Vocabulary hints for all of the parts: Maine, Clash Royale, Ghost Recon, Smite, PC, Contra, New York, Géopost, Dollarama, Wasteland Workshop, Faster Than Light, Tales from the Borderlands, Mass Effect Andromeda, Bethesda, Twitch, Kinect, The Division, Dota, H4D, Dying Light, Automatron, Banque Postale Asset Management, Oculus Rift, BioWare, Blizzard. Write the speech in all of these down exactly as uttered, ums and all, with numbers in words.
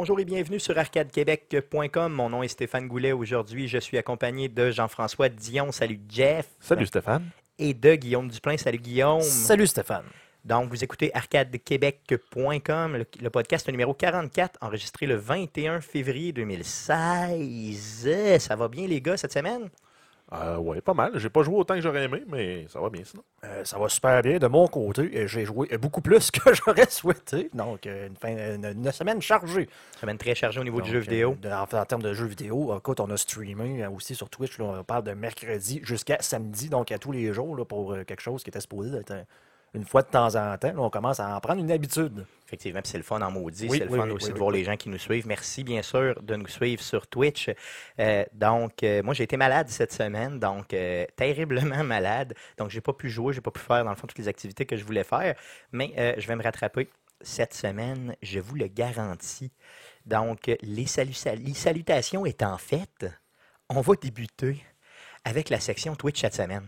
Bonjour et bienvenue sur Arcadequebec point com. Mon nom est Stéphane Goulet. Aujourd'hui, je suis accompagné de Jean-François Dion. Salut Jeff. Salut Stéphane. Et de Guillaume Duplin. Salut Guillaume. Salut Stéphane. Donc, vous écoutez Arcadequebec point com, le, le podcast numéro quarante-quatre, enregistré le vingt et un février deux mille seize. Ça va bien les gars cette semaine? Euh, oui, pas mal. J'ai pas joué autant que j'aurais aimé, mais ça va bien sinon. Euh, ça va super bien. De mon côté, j'ai joué beaucoup plus que j'aurais souhaité. Donc, une, fin, une, une semaine chargée. Une semaine très chargée au niveau Donc, du jeu vidéo. De, en, en termes de jeux vidéo, écoute, on a streamé aussi sur Twitch. Là, on parle de mercredi jusqu'à samedi, donc à tous les jours, là, pour quelque chose qui était supposé être une fois de temps en temps. Là, on commence à en prendre une habitude. Effectivement, puis c'est le fun en maudit, oui, c'est le oui, fun oui, aussi oui, de oui, voir oui. les gens qui nous suivent. Merci bien sûr de nous suivre sur Twitch. Euh, donc, euh, moi j'ai été malade cette semaine, donc euh, terriblement malade. Donc, j'ai pas pu jouer, j'ai pas pu faire dans le fond toutes les activités que je voulais faire, mais euh, je vais me rattraper cette semaine, je vous le garantis. Donc, les, salu- sal- les salutations étant faites, on va débuter avec la section Twitch cette semaine.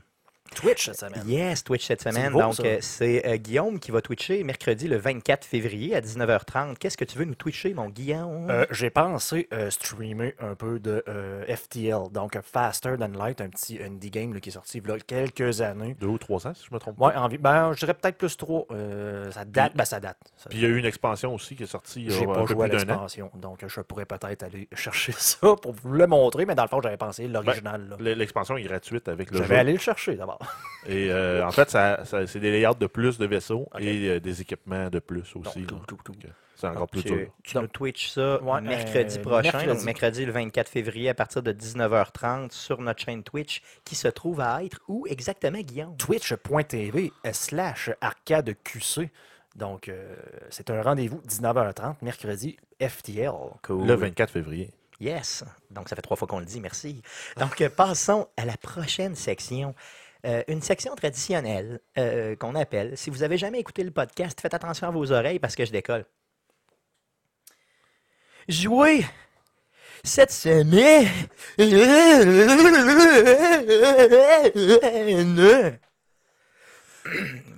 Twitch cette semaine. Yes, Twitch cette semaine. C'est beau, Donc, ça. c'est euh, Guillaume qui va twitcher mercredi le vingt-quatre février à dix-neuf heures trente. Qu'est-ce que tu veux nous twitcher, mon Guillaume? Euh, j'ai pensé euh, streamer un peu de euh, F T L, donc Faster Than Light, un petit indie game là, qui est sorti il y a quelques années. Deux ou trois ans, si je me trompe pas. Oui, envie. Ben, je dirais peut-être plus trois. Euh, ça date, puis, ben ça date. Ça... Puis il y a eu une expansion aussi qui est sortie il y a un peu plus d'un an. J'ai pas joué à l'expansion, donc je pourrais peut-être aller chercher ça pour vous le montrer, mais dans le fond, j'avais pensé l'original. Ben, l'expansion est gratuite avec le jeu. Je vais aller le chercher d'abord. Et euh, en fait, ça, ça, c'est des layouts de plus de vaisseaux okay. et euh, des équipements de plus aussi. Donc, tout, tout, tout. Donc, c'est encore donc, plus dur. Tu nous Twitch ça ouais, mercredi euh, prochain, mercredi. Donc mercredi le vingt-quatre février à partir de dix-neuf heures trente sur notre chaîne Twitch qui se trouve à être où exactement, Guillaume? Twitch.tv slash arcadeqc. Donc, euh, c'est un rendez-vous dix-neuf heures trente, mercredi, F T L. Cool. Le vingt-quatre février. Yes. Donc, ça fait trois fois qu'on le dit, merci. Donc, passons à la prochaine section. Euh, une section traditionnelle euh, qu'on appelle. Si vous n'avez jamais écouté le podcast, faites attention à vos oreilles parce que je décolle. Jouez cette semaine.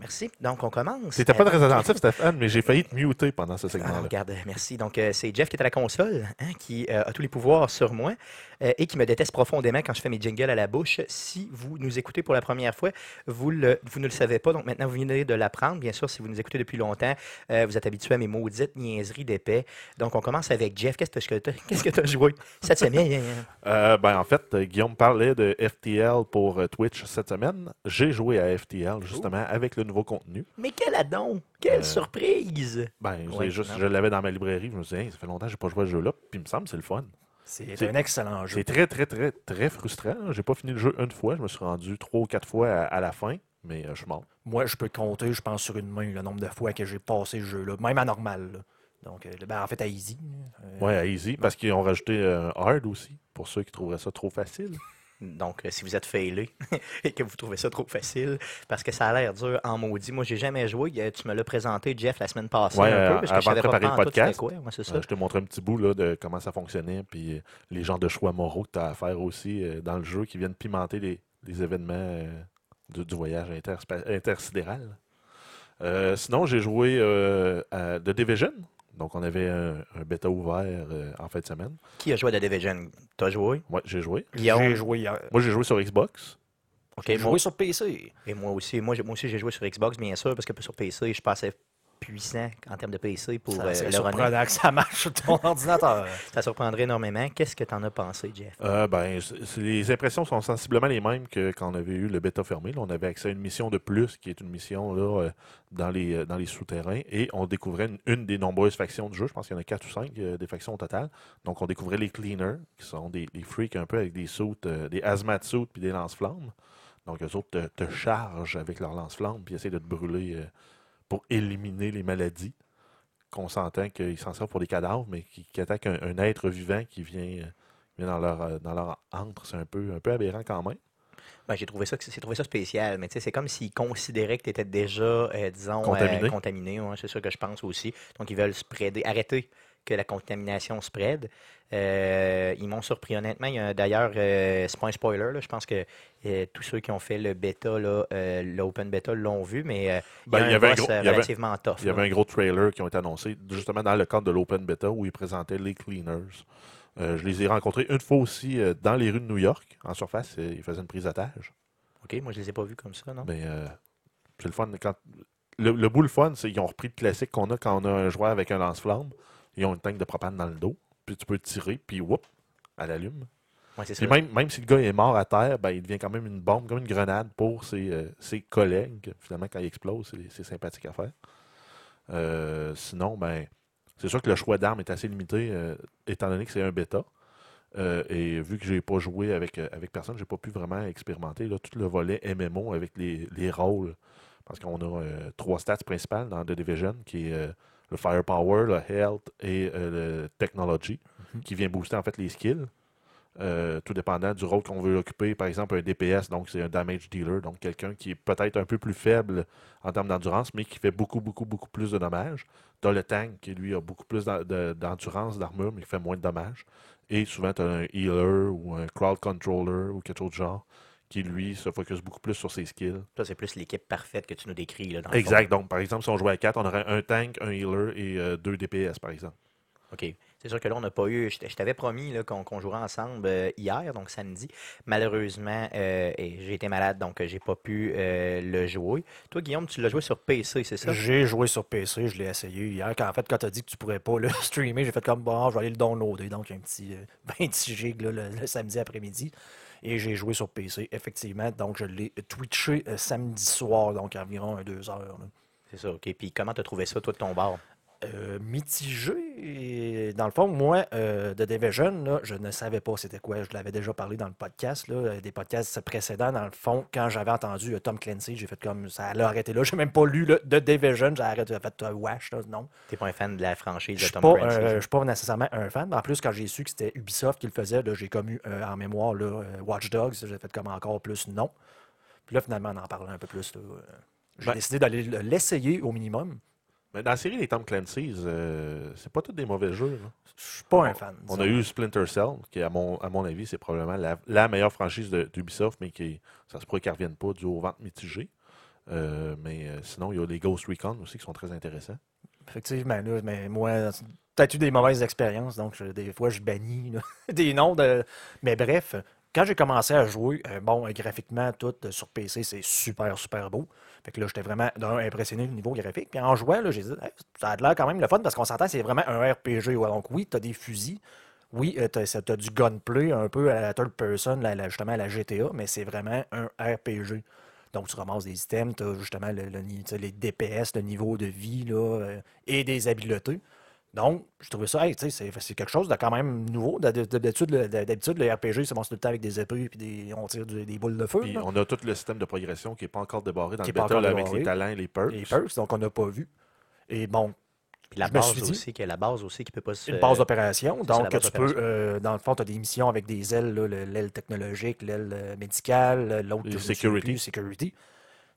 Merci. Donc, on commence. C'était pas très attentif, Stéphane, mais j'ai failli te muter pendant ce segment-là. Ah, regarde, merci. Donc, euh, c'est Jeff qui est à la console, hein, qui euh, a tous les pouvoirs sur moi euh, et qui me déteste profondément quand je fais mes jingles à la bouche. Si vous nous écoutez pour la première fois, vous, le, vous ne le savez pas. Donc, maintenant, vous venez de l'apprendre. Bien sûr, si vous nous écoutez depuis longtemps, euh, vous êtes habitué à mes maudites niaiseries d'épais. Donc, on commence avec Jeff. Qu'est-ce que t'as, qu'est-ce que t'as joué cette semaine? euh, ben, en fait, Guillaume parlait de F T L pour Twitch cette semaine. J'ai joué à F T L, justement. Ouh. Avec le nouveau contenu. Mais quel addon! Quelle euh, surprise! Ben, ouais, juste, je l'avais dans ma librairie, je me suis dit, hey, ça fait longtemps que je n'ai pas joué à ce jeu-là, puis il me semble que c'est le fun. C'est, c'est un excellent jeu. C'est très, très, très, très frustrant. J'ai pas fini le jeu une fois, je me suis rendu trois ou quatre fois à, à la fin, mais euh, je suis mort. Moi, je peux compter, je pense, sur une main le nombre de fois que j'ai passé ce jeu-là, même à normal. Là. Donc, ben, en fait, à Easy. Euh, oui, à Easy, parce qu'ils ont rajouté euh, Hard aussi, pour ceux qui trouveraient ça trop facile. Donc, euh, si vous êtes failé et que vous trouvez ça trop facile, parce que ça a l'air dur en maudit. Moi, j'ai jamais joué. Euh, tu me l'as présenté, Jeff, la semaine passée. Ouais, un peu, parce euh, que avant de préparer le podcast, tout, quoi? Ouais, c'est ça. Euh, je te montrais un petit bout là, de comment ça fonctionnait, puis euh, les genres de choix moraux que tu as à faire aussi euh, dans le jeu qui viennent pimenter les, les événements euh, du, du voyage interspa- intersidéral. Euh, sinon, j'ai joué euh, à The Division. Donc, on avait un, un bêta ouvert euh, en fin de semaine. Qui a joué à The Division? T'as joué? Oui, j'ai joué. Guillaume? J'ai joué hier. Moi, j'ai joué sur Xbox. Okay, j'ai moi... joué sur P C. Et moi aussi. Moi, j'ai, moi aussi, j'ai joué sur Xbox, bien sûr, parce que sur P C, je passais puissant en termes de P C pour ça, euh, c'est le runner. Ça marche sur ton ordinateur. Ça surprendrait énormément. Qu'est-ce que t'en as pensé, Jeff? Euh, ben, c'est, les impressions sont sensiblement les mêmes que quand on avait eu le bêta fermé. Là, on avait accès à une mission de plus, qui est une mission là, euh, dans, les, dans les souterrains. Et on découvrait une, une des nombreuses factions du jeu. Je pense qu'il y en a quatre ou cinq euh, des factions au total. Donc, on découvrait les Cleaners, qui sont des, des freaks un peu avec des suits, euh, des hazmat suits puis des lance-flammes. Donc, eux autres te, te chargent avec leurs lance-flammes puis essaient de te brûler... Euh, pour éliminer les maladies, qu'on s'entend qu'ils s'en servent pour des cadavres, mais qui, qui attaquent un, un être vivant qui vient, qui vient dans leur dans leur antre. C'est un peu, un peu aberrant quand même. Ben, j'ai trouvé ça, j'ai trouvé ça spécial, mais c'est comme s'ils considéraient que tu étais déjà, euh, disons, contaminé. Euh, contaminé ouais, c'est ça que je pense aussi. Donc, ils veulent spreader, arrêter que la contamination se spread. Euh, ils m'ont surpris, honnêtement. Il y a, d'ailleurs, euh, c'est pas un spoiler, là, je pense que euh, tous ceux qui ont fait le bêta, là, euh, l'open bêta, l'ont vu, mais euh, ben, il y a un boss gros, relativement tough. Il y avait un gros trailer qui ont été annoncés, justement dans le cadre de l'open bêta, où ils présentaient les Cleaners. Euh, je les ai rencontrés une fois aussi euh, dans les rues de New York, en surface. Euh, ils faisaient une prise d'otage. OK, moi, je les ai pas vus comme ça, non? Mais euh, c'est le fun. Quand... Le, le bout, le fun, c'est qu'ils ont repris le classique qu'on a quand on a un joueur avec un lance-flamme. Ils ont une tank de propane dans le dos. Puis tu peux tirer, puis whoop, elle allume. Ouais, c'est ça. Même, même si le gars est mort à terre, ben, il devient quand même une bombe, comme une grenade pour ses, euh, ses collègues. Finalement, quand il explose, c'est, c'est sympathique à faire. Euh, sinon, ben, c'est sûr que le choix d'armes est assez limité, euh, étant donné que c'est un bêta. Euh, et vu que je n'ai pas joué avec, euh, avec personne, je n'ai pas pu vraiment expérimenter là, tout le volet M M O avec les, les rôles. Parce qu'on a euh, trois stats principales dans The Division, qui est euh, le Firepower, le Health et euh, le Technology, mm-hmm. qui vient booster en fait les skills, euh, tout dépendant du rôle qu'on veut occuper. Par exemple, un D P S, donc c'est un Damage Dealer, donc quelqu'un qui est peut-être un peu plus faible en termes d'endurance, mais qui fait beaucoup, beaucoup, beaucoup plus de dommages. Tu as le Tank, qui lui a beaucoup plus d'endurance, d'armure, mais qui fait moins de dommages. Et souvent, tu as un Healer ou un Crowd Controller ou quelque chose de genre, qui, lui, se focus beaucoup plus sur ses skills. Ça, c'est plus l'équipe parfaite que tu nous décris. Là, dans exact. Donc, par exemple, si on jouait à quatre, on aurait un tank, un healer et euh, deux D P S, par exemple. OK. C'est sûr que là, on n'a pas eu... Je t'avais promis là, qu'on, qu'on jouerait ensemble euh, hier, donc samedi. Malheureusement, euh, j'ai été malade, donc j'ai pas pu euh, le jouer. Toi, Guillaume, tu l'as joué sur P C, c'est ça? J'ai joué sur P C, je l'ai essayé hier. Quand, en fait, quand tu as dit que tu pourrais pas le streamer, j'ai fait comme, bon, je vais aller le downloader. Donc, un petit euh, vingt gigs là, le, le samedi après-midi. Et j'ai joué sur P C, effectivement. Donc, je l'ai twitché euh, samedi soir, donc environ deux heures. Là. C'est ça, OK. Puis comment t'as trouvé ça, toi, de ton bord? Euh, mitigé. Et dans le fond, moi, euh, de Division, là, je ne savais pas c'était quoi. Je l'avais déjà parlé dans le podcast, là, des podcasts précédents. Dans le fond, quand j'avais entendu euh, Tom Clancy, j'ai fait comme ça allait arrêter là. J'ai même pas lu là, de Division. J'ai arrêté, j'ai fait euh, Wash, là, non. T'es pas un fan de la franchise de Tom Clancy? Euh, je suis pas nécessairement un fan. Mais en plus, quand j'ai su que c'était Ubisoft qui le faisait, là, j'ai comme eu euh, en mémoire là, euh, Watch Dogs. J'ai fait comme encore plus non. Puis là, finalement, on en parlait un peu plus. Là, euh, j'ai ben... décidé d'aller l'essayer au minimum. Mais dans la série des Tom Clancy's, euh, c'est pas tous des mauvais jeux. Je suis pas on, un fan. On ça. a eu Splinter Cell, qui, à mon, à mon avis, c'est probablement la, la meilleure franchise de, d'Ubisoft, mais qui, ça se pourrait qu'elle ne revienne pas dû aux ventes mitigées. Euh, mais euh, sinon, il y a les Ghost Recon aussi qui sont très intéressants. Effectivement, là, mais moi, peut-être eu des mauvaises expériences, donc je, des fois, je bannis là, des noms. De... Mais bref, quand j'ai commencé à jouer, euh, bon, graphiquement, tout euh, sur P C, c'est super, super beau. Fait que là, j'étais vraiment d'un, impressionné du niveau graphique. Puis en jouant, là, j'ai dit, hey, ça a l'air quand même le fun parce qu'on s'entend, c'est vraiment un R P G. Ouais. Donc oui, t'as des fusils. Oui, t'as, t'as du gunplay un peu à la third person, là, là, justement à la G T A, mais c'est vraiment un R P G. Donc tu ramasses des items, t'as justement le, le, les D P S, le niveau de vie là, euh, et des habiletés. Donc, je trouvais ça, hey, c'est, c'est quelque chose de quand même nouveau. D'habitude, le, d'habitude, le R P G, c'est bon, c'est tout le temps avec des épées et on tire du, des boules de feu. Puis on a tout le système de progression qui n'est pas encore débarré dans le bêta avec les talents et les perks. Les perks, donc on n'a pas vu. Et bon, puis la je base me suis dit, aussi, qui est la base aussi qui peut pas se... Une base d'opération. C'est donc, base tu d'opération. peux, euh, dans le fond, tu as des missions avec des ailes, là, l'aile technologique, l'aile médicale, l'autre... Le security. Plus, security.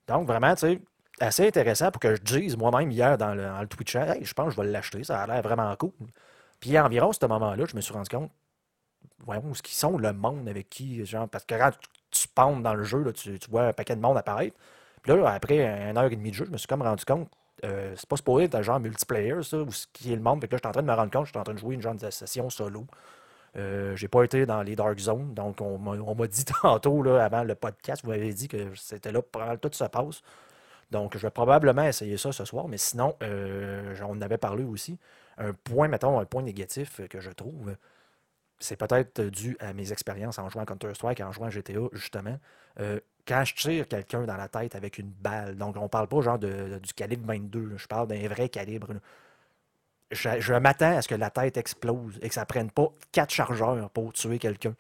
Donc, vraiment, tu sais... assez intéressant pour que je dise moi-même hier dans le, dans le Twitch, hey, je pense que je vais l'acheter, ça a l'air vraiment cool. Puis environ à ce moment-là, je me suis rendu compte, voyons, ce qu'ils sont, le monde avec qui, genre, parce que quand tu, tu pendes dans le jeu, là, tu, tu vois un paquet de monde apparaître. Puis là, après une heure et demie de jeu, je me suis comme rendu compte, euh, c'est pas supposé être un genre multiplayer, ça, ou ce qui est le monde. Fait que là, je suis en train de me rendre compte, je suis en train de jouer une genre de session solo. Euh, j'ai pas été dans les Dark Zones, donc on m'a, on m'a dit tantôt, là, avant le podcast, vous m'avez dit que c'était là pour tout se passe. Donc, je vais probablement essayer ça ce soir, mais sinon, euh, on en avait parlé aussi. Un point, mettons, un point négatif que je trouve, c'est peut-être dû à mes expériences en jouant à Counter-Strike, en jouant à G T A, justement. Euh, quand je tire quelqu'un dans la tête avec une balle, donc on parle pas genre de, du calibre vingt-deux, là, je parle d'un vrai calibre. Je, je m'attends à ce que la tête explose et que ça prenne pas quatre chargeurs pour tuer quelqu'un.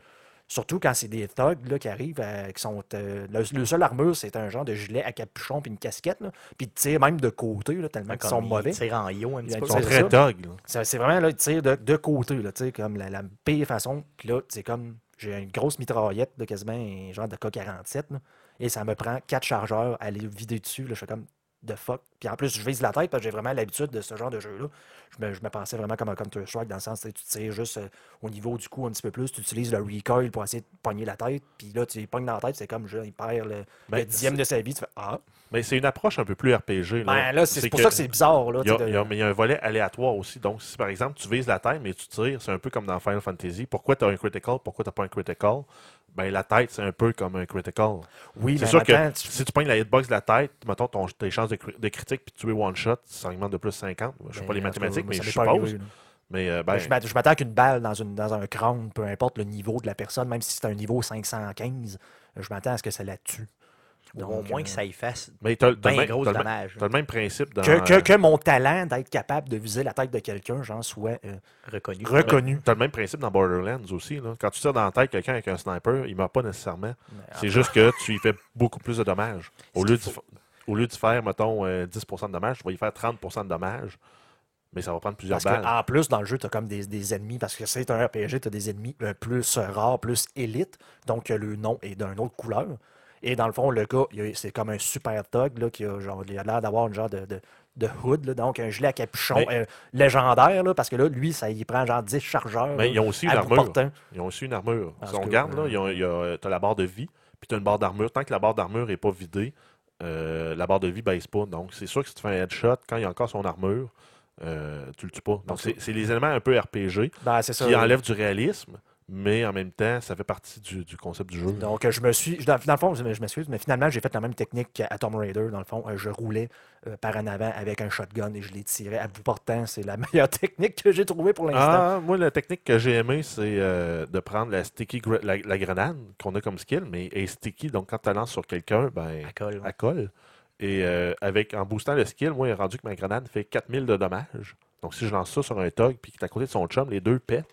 Surtout quand c'est des thugs là, qui arrivent, à, qui sont... Euh, le, le seul armure, c'est un genre de gilet à capuchon puis une casquette, là, puis ils tirent même de côté, là, tellement ouais, qu'ils sont ils mauvais. Ils tirent en yo un petit ils peu. Ils sont très thugs. C'est, c'est vraiment, là, ils tirent de, de côté, là, comme la, la pire façon. Puis là, c'est comme, j'ai une grosse mitraillette, là, quasiment un genre de K quarante-sept, là, et ça me prend quatre chargeurs à les vider dessus. Là, je fais comme, the fuck? Puis en plus, je vise la tête parce que j'ai vraiment l'habitude de ce genre de jeu-là. Je me, je me pensais vraiment comme un Counter-Strike dans le sens, tu tires juste euh, au niveau du coup un petit peu plus, tu utilises le recoil pour essayer de pogner la tête, puis là, tu les pognes dans la tête, c'est comme, genre, il perd le, ben, le dixième de sa vie, tu fais « Ah! » Mais c'est une approche un peu plus R P G. Là, ben, là c'est, c'est pour que, ça que c'est bizarre. Là, y a, de... y a, mais il y a un volet aléatoire aussi. Donc, si par exemple, tu vises la tête, mais tu tires, c'est un peu comme dans Final Fantasy. Pourquoi tu as un critical? Pourquoi tu n'as pas un critical? Ben, la tête, c'est un peu comme un critical. Oui, c'est sûr que tu... si tu pognes la hitbox de la tête, mettons ton, tes chances de, de critique puis tu es one shot, ça augmente de plus cinquante. Je ne sais ben, pas les mathématiques, mais je suppose. Mais, euh, ben... Je m'attaque avec une balle dans, une, dans un crâne, peu importe le niveau de la personne, même si c'est un niveau cinq cent quinze, je m'attends à ce que ça la tue. Donc, au moins que ça efface mais t'as, t'as un gros t'as dommage. Tu as le même principe. Dans... Que, que, que mon talent d'être capable de viser la tête de quelqu'un, j'en sois euh, reconnu. reconnu. Tu as le même principe dans Borderlands aussi. Là. Quand tu tires dans la tête quelqu'un avec un sniper, il ne meurt pas nécessairement. Mais, c'est ah. juste que tu y fais beaucoup plus de dommages. Au lieu, faut... au lieu de faire, mettons, euh, dix pour cent de dommages, tu vas y faire trente pour cent de dommages. Mais ça va prendre plusieurs parce balles. Que, en plus, dans le jeu, tu as comme des, des ennemis, parce que c'est un R P G, tu as des ennemis euh, plus rares, plus élites. Donc, le nom est d'une autre couleur. Et dans le fond, le gars, c'est comme un super thug là, qui a, genre, il a l'air d'avoir une genre de, de, de hood, là, donc un gilet à capuchon mais, euh, légendaire, là, parce que là, lui, ça y prend genre dix chargeurs. Mais là, ils ont aussi une armure. Ils ont aussi une armure. Parce si on que, regarde, euh, là, il y a, t'as la barre de vie, puis t'as une barre d'armure. Tant que la barre d'armure n'est pas vidée, euh, la barre de vie ne baisse pas. Donc, c'est sûr que si tu fais un headshot, quand il y a encore son armure, euh, tu le tues pas. Donc, c'est, c'est les éléments un peu R P G ben, c'est ça, qui oui. enlèvent du réalisme. Mais en même temps, ça fait partie du, du concept du jeu. Donc, je me suis... Dans, dans le fond, je m'excuse, mais finalement, j'ai fait la même technique qu'à Tomb Raider. Dans le fond, je roulais euh, par en avant avec un shotgun et je les tirais à bout portant. C'est la meilleure technique que j'ai trouvée pour l'instant. Ah, moi, la technique que j'ai aimée, c'est euh, de prendre la sticky gra- la, la grenade qu'on a comme skill, mais elle est sticky. Donc, quand tu la lances sur quelqu'un, ben, elle colle. Elle colle. Et euh, avec, en boostant le skill, moi, il est rendu que ma grenade fait quatre mille de dommages. Donc, si je lance ça sur un thug puis qu'il est à côté de son chum, les deux pètent.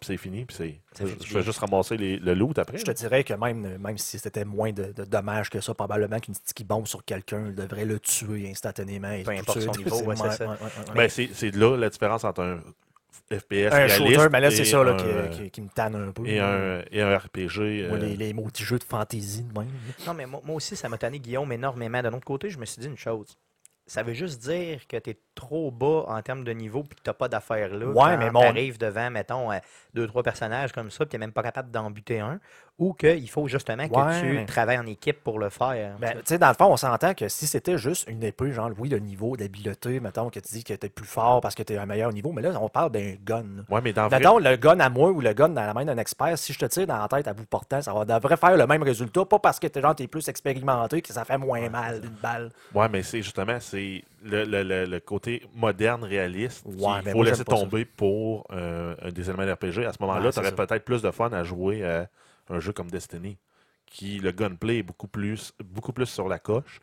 C'est fini, puis c'est... c'est je vais juste ramasser les, le loot après. Je te dirais que même, même si c'était moins de, de dommages que ça, probablement qu'une sticky bombe sur quelqu'un devrait le tuer instantanément. Et peu importe son niveau, c'est, ouais, c'est ça. Ouais, ouais, ouais. Ben, c'est, c'est là la différence entre un F P S un shooter, mais là, c'est ça là, un, qui, qui, qui me tanne un peu. Et, un, et un R P G. Euh... Ouais, les, les maudits jeux de fantaisie. Même. Non, mais moi, moi aussi, ça m'a tanné Guillaume énormément. D'un autre côté, je me suis dit une chose. Ça veut juste dire que tu es trop bas en termes de niveau et que tu n'as pas d'affaires là. Ouais, mais bon. Tu arrives devant, mettons, deux, trois personnages comme ça et tu n'es même pas capable d'en buter un. Ou qu'il faut justement que ouais, tu mais... travailles en équipe pour le faire. Ben, tu sais, dans le fond, on s'entend que si c'était juste une épée, genre, oui, de niveau, d'habileté, mettons, que tu dis que tu es plus fort parce que tu es un meilleur niveau, mais là, on parle d'un gun. Ouais, mais dans mettons, vrai... le gun à moi ou le gun dans la main d'un expert, si je te tire dans la tête à bout portant, ça va, devrait faire le même résultat, pas parce que tu es plus expérimenté que ça fait moins ouais. mal d'une balle. Ouais, mais c'est justement, c'est... C'est le, le, le, le côté moderne, réaliste qu'il ouais, faut laisser tomber ça. Pour euh, des éléments R P G. À ce moment-là, ouais, tu aurais peut-être plus de fun à jouer à un jeu comme Destiny, qui le gunplay est beaucoup plus, beaucoup plus sur la coche,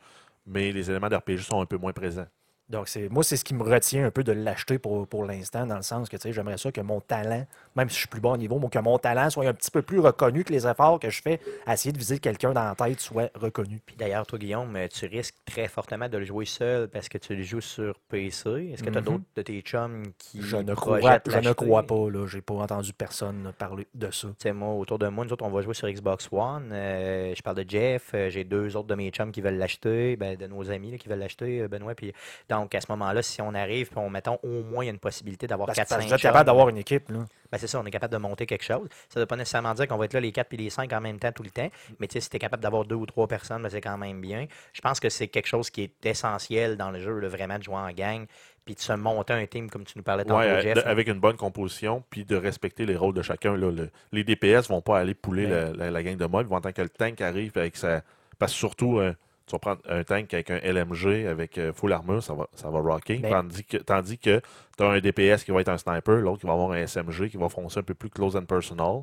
mais les éléments d'R P G sont un peu moins présents. Donc, c'est, moi, c'est ce qui me retient un peu de l'acheter pour, pour l'instant, dans le sens que, tu sais, j'aimerais ça que mon talent, même si je suis plus bas au niveau, que mon talent soit un petit peu plus reconnu, que les efforts que je fais à essayer de viser quelqu'un dans la tête soient reconnus. Puis d'ailleurs, toi, Guillaume, tu risques très fortement de le jouer seul parce que tu le joues sur P C. Est-ce que tu as mm-hmm. d'autres de tes chums qui je ne crois, Je ne crois pas, là. J'ai pas entendu personne parler de ça. Tu sais, moi, autour de moi, nous autres, on va jouer sur Xbox One. Euh, je parle de Jeff. J'ai deux autres de mes chums qui veulent l'acheter, ben, de nos amis là, qui veulent l'acheter, Benoît, puis... Donc, à ce moment-là, si on arrive, puis on mettons au moins, il y a une possibilité d'avoir quatre cinq Parce que vous êtes capable d'avoir une équipe, là. Ben, c'est ça, on est capable de monter quelque chose. Ça ne veut pas nécessairement dire qu'on va être là les quatre et les cinq en même temps tout le temps. Mais tu sais, si tu es capable d'avoir deux ou trois personnes, ben, c'est quand même bien. Je pense que c'est quelque chose qui est essentiel dans le jeu, là, vraiment, de jouer en gang. Puis de se monter un team, comme tu nous parlais tantôt, ouais, Jeff. De, avec une bonne composition, puis de respecter les rôles de chacun. Là, le, les D P S ne vont pas aller pouler ouais. la, la, la gang de mobs. Ils vont attendre que le tank arrive avec sa. Parce que surtout. Euh, Tu vas prendre un tank avec un L M G, avec full armure, ça va, ça va rocker. Ben, tandis que, tandis que tu as un D P S qui va être un sniper, l'autre qui va avoir un S M G qui va foncer un peu plus close and personal,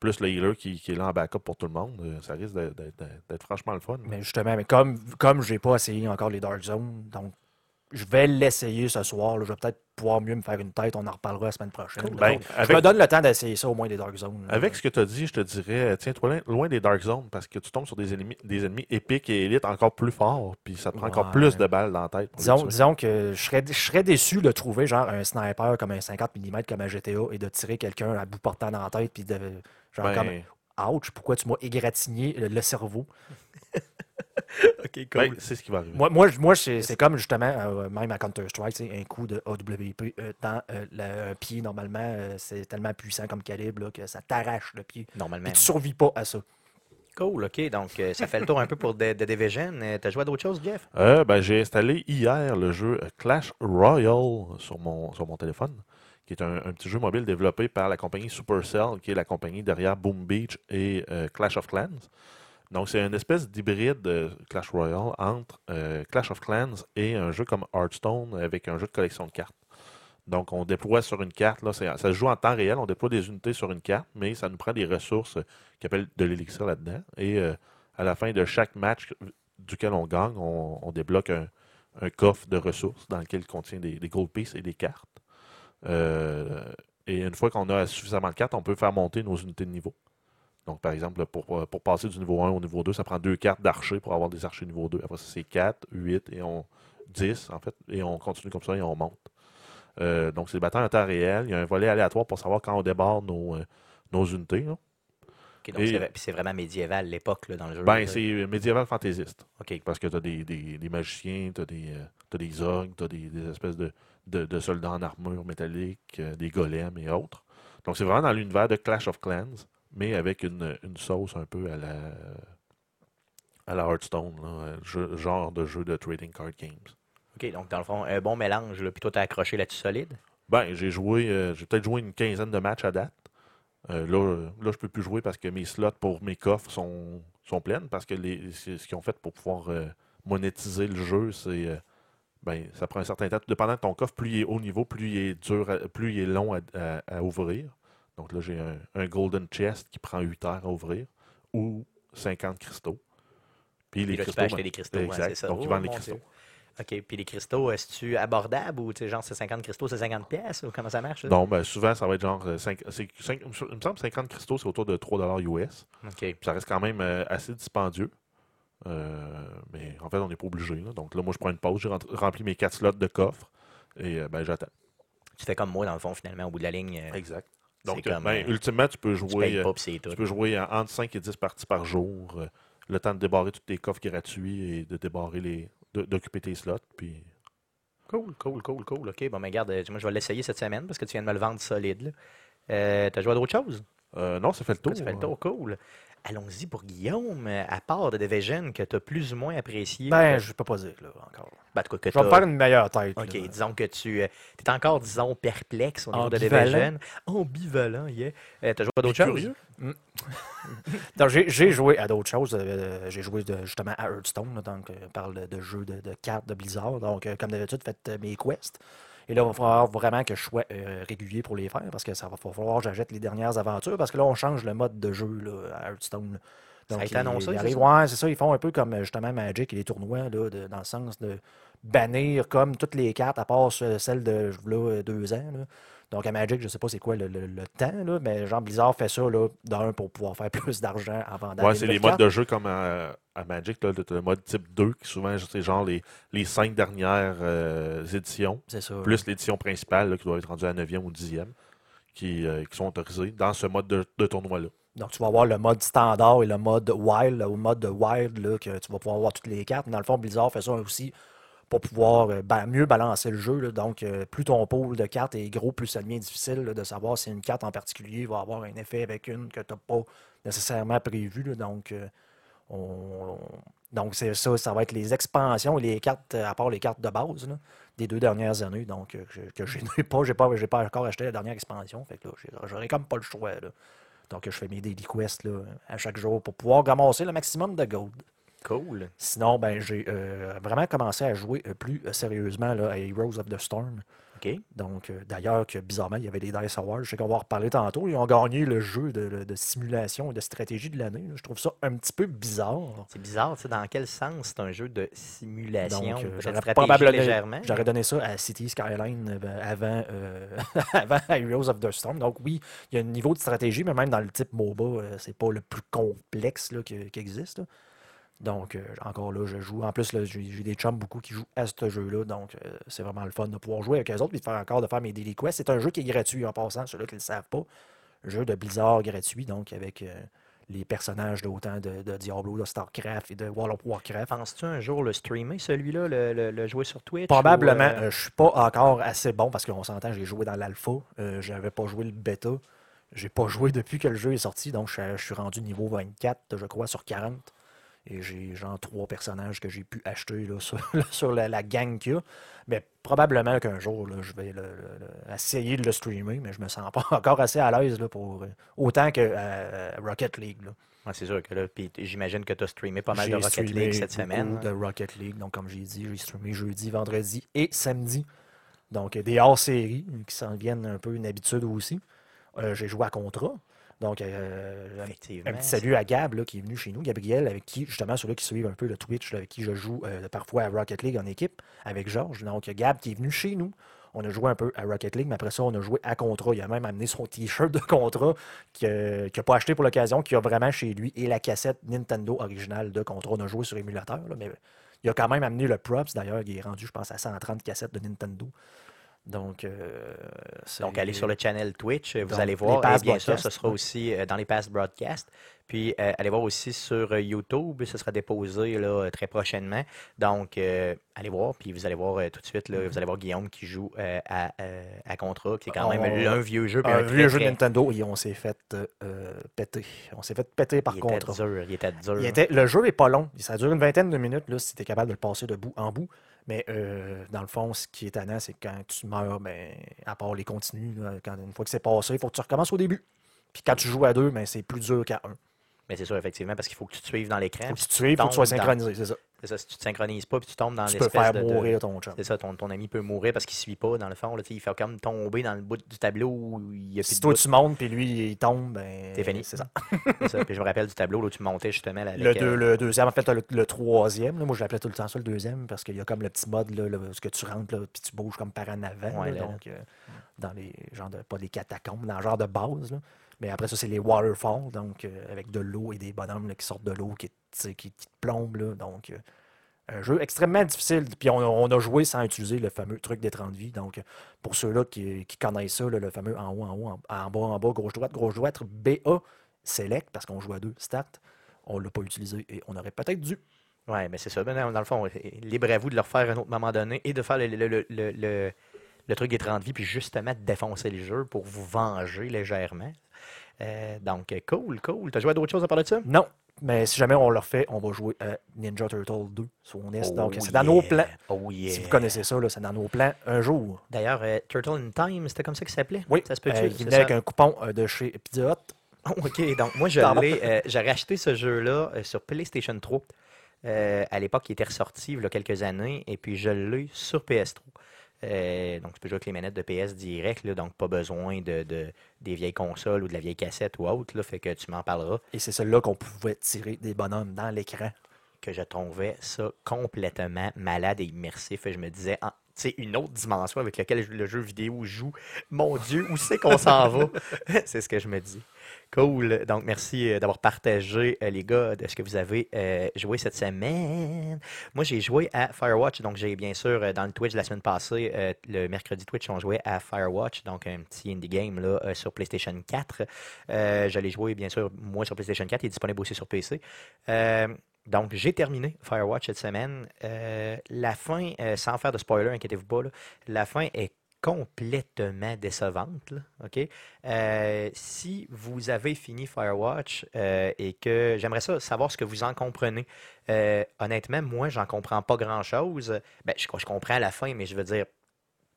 plus le healer qui, qui est là en backup pour tout le monde. Ça risque d'être, d'être, d'être franchement le fun. Mais justement, mais comme, comme je n'ai pas essayé encore les Dark Zones, donc je vais l'essayer ce soir. Là, je vais peut-être pouvoir mieux me faire une tête. On en reparlera la semaine prochaine. Cool. Ben, avec, je me donne le temps d'essayer ça, au moins, des Dark Zones. Avec ce que tu as dit, je te dirais, tiens-toi loin des Dark Zones parce que tu tombes sur des ennemis, des ennemis épiques et élites encore plus forts. Puis ça te prend ouais. encore plus de balles dans la tête. Disons, disons que je serais, je serais déçu de trouver genre un sniper comme un cinquante millimètres comme un G T A et de tirer quelqu'un à bout portant dans la tête. Puis de genre ben... comme, ouch, pourquoi tu m'as égratigné le, le cerveau? OK, cool. Ben, c'est ce qui va arriver. Moi, moi, moi c'est, c'est comme justement, euh, même à Counter-Strike, un coup de A W P euh, dans euh, le, un pied, normalement, euh, c'est tellement puissant comme calibre là, que ça t'arrache le pied. Normalement. Et tu ne survis pas à ça. Cool, OK. Donc, euh, ça fait le tour un peu pour The, The Division. Euh, t'as joué à d'autres choses, Jeff? Euh, ben, j'ai installé hier le jeu Clash Royale sur mon, sur mon téléphone, qui est un, un petit jeu mobile développé par la compagnie Supercell, qui est la compagnie derrière Boom Beach et euh, Clash of Clans. Donc, c'est une espèce d'hybride de Clash Royale entre euh, Clash of Clans et un jeu comme Hearthstone avec un jeu de collection de cartes. Donc, on déploie sur une carte, là, ça se joue en temps réel, on déploie des unités sur une carte, mais ça nous prend des ressources euh, qui appellent de l'élixir là-dedans. Et euh, à la fin de chaque match duquel on gagne, on, on débloque un, un coffre de ressources dans lequel il contient des, des gold pieces et des cartes. Euh, et une fois qu'on a suffisamment de cartes, on peut faire monter nos unités de niveau. Donc, par exemple, pour, pour passer du niveau un au niveau deux, ça prend deux cartes d'archers pour avoir des archers niveau deux. Après ça, c'est quatre, huit et on dix, en fait. Et on continue comme ça et on monte. Euh, donc, c'est des batailles en temps réel. Il y a un volet aléatoire pour savoir quand on débarre nos, euh, nos unités. Là. Okay, donc et, c'est, c'est vraiment médiéval, l'époque, là, dans le jeu. Ben, c'est médiéval fantaisiste. Okay. Parce que tu as des, des, des magiciens, tu as des, euh, des ogres, tu as des, des espèces de, de, de soldats en armure métallique, euh, des golems et autres. Donc, c'est vraiment dans l'univers de Clash of Clans, mais avec une, une sauce un peu à la, à la Hearthstone, là, jeu, genre de jeu de trading card games. OK, donc dans le fond, un bon mélange. Là. Puis toi, t'as accroché là-dessus solide? Ben, j'ai joué, euh, j'ai peut-être joué une quinzaine de matchs à date. Euh, là, là, je peux plus jouer parce que mes slots pour mes coffres sont, sont pleines, parce que les, c'est ce qu'ils ont fait pour pouvoir euh, monétiser le jeu, c'est... Euh, ben, ça prend un certain temps. Dépendant de ton coffre, plus il est haut niveau, plus il est dur, à, plus il est long à, à, à ouvrir. Donc là, j'ai un, un Golden Chest qui prend huit heures à ouvrir ou cinquante cristaux. Puis, puis les là, cristaux, tu peux acheter ben, des cristaux. Exact. Hein, c'est ça. Donc, oh, ils vendent les cristaux. Dieu. OK. Puis les cristaux, est-ce-tu abordable ou genre c'est cinquante cristaux, c'est cinquante pièces ou comment ça marche? Ça? Non, ben souvent, ça va être genre cinq, c'est, cinq, il me semble cinquante cristaux, c'est autour de trois dollars U S. OK. Puis ça reste quand même assez dispendieux. Euh, mais en fait, on n'est pas obligé. Là. Donc là, moi, je prends une pause, j'ai rempli mes quatre slots de coffre et ben j'attends. Tu fais comme moi, dans le fond, finalement, au bout de la ligne. Euh... Exact. Donc, comme, ben, ultimement, tu peux jouer, tu tu peux jouer entre cinq et dix parties par jour, le temps de débarrer tous tes coffres gratuits et de débarrer les, de, d'occuper tes slots. Puis... Cool, cool, cool, cool. OK, bon, mais regarde, moi, je vais l'essayer cette semaine parce que tu viens de me le vendre solide. Euh, tu as joué à d'autres choses? Euh, non, ça fait le tour. Ça fait le tour, cool. Allons-y pour Guillaume, à part de Division que tu as plus ou moins apprécié. Ben, je ne peux pas dire, là, encore. Ben, en tout cas, que je vais me faire une meilleure tête. OK, là. Disons que tu euh, es encore, disons, perplexe au niveau Ambivalent. de Division. Ambivalent, yeah. Euh, tu as joué à d'autres choses? Mm. Donc, j'ai, j'ai joué à d'autres choses. Euh, j'ai joué de, justement à Hearthstone, là, donc on parle de jeux de, de cartes de Blizzard. Donc, euh, comme d'habitude, faites euh, mes quests. Et là, il va falloir vraiment que je sois euh, régulier pour les faire, parce que ça va falloir que j'achète les dernières aventures, parce que là, on change le mode de jeu là, à Hearthstone. Donc, ça a été annoncé, c'est ça? Ouais, c'est ça. Ils font un peu comme, justement, Magic et les tournois, là, de, dans le sens de bannir comme toutes les cartes, à part celle de là, deux ans. Là. Donc, à Magic, je ne sais pas c'est quoi le, le, le temps, là, mais genre Blizzard fait ça, là, d'un, pour pouvoir faire plus d'argent avant d'aller. Ouais, c'est les modes de jeu comme à, à Magic, là, le mode type deux, qui souvent, c'est genre les, les cinq dernières euh, éditions, c'est ça, plus ouais. l'édition principale, là, qui doit être rendue à neuvième ou dixième, qui, euh, qui sont autorisées dans ce mode de, de tournoi-là. Donc, tu vas avoir le mode standard et le mode wild, là, ou mode wild, là, que tu vas pouvoir avoir toutes les cartes. Dans le fond, Blizzard fait ça aussi pour pouvoir euh, ba- mieux balancer le jeu. Là. Donc, euh, plus ton pool de cartes est gros, plus ça devient difficile là, de savoir si une carte en particulier va avoir un effet avec une que tu n'as pas nécessairement prévu. Là. Donc, euh, on... Donc c'est ça, ça va être les expansions et les cartes, à part les cartes de base, là, des deux dernières années. Donc, euh, que je n'ai pas, j'ai pas, j'ai pas encore acheté la dernière expansion. Fait que là, j'aurais comme pas le choix. Là. Donc, je fais mes daily quests là, à chaque jour pour pouvoir ramasser le maximum de gold. Cool. Sinon, ben j'ai euh, vraiment commencé à jouer euh, plus euh, sérieusement là, à Heroes of the Storm. OK. Donc, euh, d'ailleurs, que bizarrement, il y avait des Dice Awards. Je sais qu'on va en reparler tantôt. Ils ont gagné le jeu de, de simulation et de stratégie de l'année. Là. Je trouve ça un petit peu bizarre. C'est bizarre, tu sais, dans quel sens c'est un jeu de simulation? Donc, euh, j'aurais probablement légèrement. J'aurais donné ça à City Skyline euh, avant, euh, avant Heroes of the Storm. Donc, oui, il y a un niveau de stratégie, mais même dans le type MOBA, euh, c'est pas le plus complexe là, qui, qui existe. Là. Donc, euh, encore là, je joue. En plus, là, j'ai, j'ai des chums beaucoup qui jouent à ce jeu-là. Donc, euh, c'est vraiment le fun de pouvoir jouer avec eux autres et de faire encore de faire mes daily quests. C'est un jeu qui est gratuit en passant, ceux-là qui ne le savent pas. Un jeu de Blizzard gratuit, donc avec euh, les personnages d'autant de, de Diablo, de Starcraft et de World of Warcraft. Penses-tu un jour le streamer, celui-là, le, le, le jouer sur Twitch? Probablement. Euh... Euh, je suis pas encore assez bon parce qu'on s'entend, j'ai joué dans l'alpha. Euh, je n'avais pas joué le bêta. J'ai pas joué depuis que le jeu est sorti. Donc, je, je suis rendu niveau vingt-quatre, je crois, sur quarante. Et j'ai genre trois personnages que j'ai pu acheter là, sur, là, sur la, la gang qu'il y a. Mais probablement qu'un jour, là, je vais le, le, essayer de le streamer, mais je me sens pas encore assez à l'aise là, pour euh, autant que euh, Rocket League. Là. Ouais, c'est sûr que là, puis j'imagine que tu as streamé pas mal j'ai de Rocket League cette semaine. J'ai de Rocket League, donc comme j'ai dit, j'ai streamé jeudi, vendredi et samedi. Donc des hors-séries qui s'en viennent un peu une habitude aussi. Euh, j'ai joué à Contra. Donc, euh, un petit salut à Gab là, qui est venu chez nous, Gabriel, avec qui, justement, ceux-là qui suivent un peu le Twitch, là, avec qui je joue euh, parfois à Rocket League en équipe, avec Georges. Donc, Gab qui est venu chez nous, on a joué un peu à Rocket League, mais après ça, on a joué à Contra. Il a même amené son T-shirt de Contra qu'il n'a pas acheté pour l'occasion, qu'il a vraiment chez lui, et la cassette Nintendo originale de Contra. On a joué sur émulateur, là, mais il a quand même amené le props. D'ailleurs, il est rendu, je pense, à cent trente cassettes de Nintendo. Donc, euh, Donc, allez sur le channel Twitch, vous Donc, allez voir, et bien sûr, ce sera aussi dans les past broadcasts. Puis, euh, allez voir aussi sur YouTube, ce sera déposé là, très prochainement. Donc, euh, allez voir, puis vous allez voir euh, tout de suite, là, mm-hmm. vous allez voir Guillaume qui joue euh, à, euh, à Contra, qui est quand on, même un vieux jeu. Un, un vieux très, jeu de Nintendo, et on s'est fait euh, péter. On s'est fait péter par Contra. Il était dur. Il était, le jeu n'est pas long, ça dure une vingtaine de minutes, là, si tu es capable de le passer de bout en bout. Mais euh, dans le fond, ce qui est tannant, c'est que quand tu meurs, ben, à part les continues, là, quand, une fois que c'est passé, il faut que tu recommences au début. Puis quand tu joues à deux, ben, c'est plus dur qu'à un. Mais c'est sûr, effectivement, parce qu'il faut que tu te suives dans l'écran. Puis si tu te suives, il faut que tu sois synchronisé, dans... c'est ça. C'est ça, si tu te synchronises pas, puis tu tombes dans tu l'espèce de... Tu peux faire de, mourir ton chum. C'est ça, ton, ton ami peut mourir parce qu'il ne suit pas, dans le fond. Là, il fait comme tomber dans le bout du tableau où il n'y a plus si de toi, bout. Tu montes, puis lui, il tombe, ben... t'es fini. C'est ça. C'est ça. Puis je me rappelle du tableau là, où tu montais justement... Là, avec, le, deux, euh... le deuxième, en fait, le, le troisième. Là, moi, je l'appelais tout le temps ça, le deuxième, parce qu'il y a comme le petit mode, là, là où tu rentres, puis tu bouges comme par en avant. Ouais, là, là, donc, là. Euh, dans les genres de... Pas des catacombes, dans le genre de base, là. Mais après ça, c'est les waterfalls, donc euh, avec de l'eau et des bonhommes là, qui sortent de l'eau, qui, qui, qui te plombent. Là, donc, euh, un jeu extrêmement difficile. Puis on, on a joué sans utiliser le fameux truc des trente vies. Donc, pour ceux-là qui, qui connaissent ça, là, le fameux en haut, en haut, en, en bas, en bas, gauche-droite, gauche-droite, B A, select, parce qu'on joue à deux, start. On ne l'a pas utilisé et on aurait peut-être dû. Oui, mais c'est ça. Dans le fond, libre à vous de le refaire à un autre moment donné et de faire le... le, le, le, le... le truc des trente vies, puis justement de défoncer le jeu pour vous venger légèrement. Euh, donc, cool, cool. T'as joué à d'autres choses à parler de ça? Non, mais si jamais on le refait, on va jouer à Ninja Turtle deux sur N E S. Oh donc, yeah. C'est dans nos plans. Oh yeah. Si vous connaissez ça, là, c'est dans nos plans un jour. D'ailleurs, euh, Turtle in Time, c'était comme ça qu'il s'appelait? Oui, ça se peut euh, il venait avec ça? Un coupon euh, de chez Pizza Hut. Oh, OK, donc moi, je l'ai, euh, j'ai racheté ce jeu-là euh, sur PlayStation trois. Euh, à l'époque, il était ressorti il y a quelques années, et puis je l'ai sur P S trois. Euh, donc, tu peux jouer avec les manettes de P S direct, là, donc pas besoin de, de, des vieilles consoles ou de la vieille cassette ou autre, là, fait que tu m'en parleras. Et c'est celle-là qu'on pouvait tirer des bonhommes dans l'écran. Que je trouvais ça complètement malade et immersif. Et je me disais, ah, tu sais, une autre dimension avec laquelle le jeu vidéo joue. Mon Dieu, où c'est qu'on s'en va? C'est ce que je me dis. Cool. Donc, merci d'avoir partagé, les gars, de ce que vous avez euh, joué cette semaine. Moi, j'ai joué à Firewatch. Donc, j'ai bien sûr, dans le Twitch de la semaine passée, euh, le mercredi Twitch, on jouait à Firewatch. Donc, un petit indie game là, euh, sur PlayStation quatre. Euh, je l'ai joué, bien sûr, moi, sur PlayStation quatre. Il est disponible aussi sur P C. Euh, Donc, j'ai terminé Firewatch cette semaine. Euh, la fin, euh, sans faire de spoiler, inquiétez-vous pas, là, la fin est complètement décevante. Là, okay? euh, si vous avez fini Firewatch euh, et que j'aimerais ça savoir ce que vous en comprenez. Euh, honnêtement, moi, j'en comprends pas grand-chose. Ben, je, je comprends la fin, mais je veux dire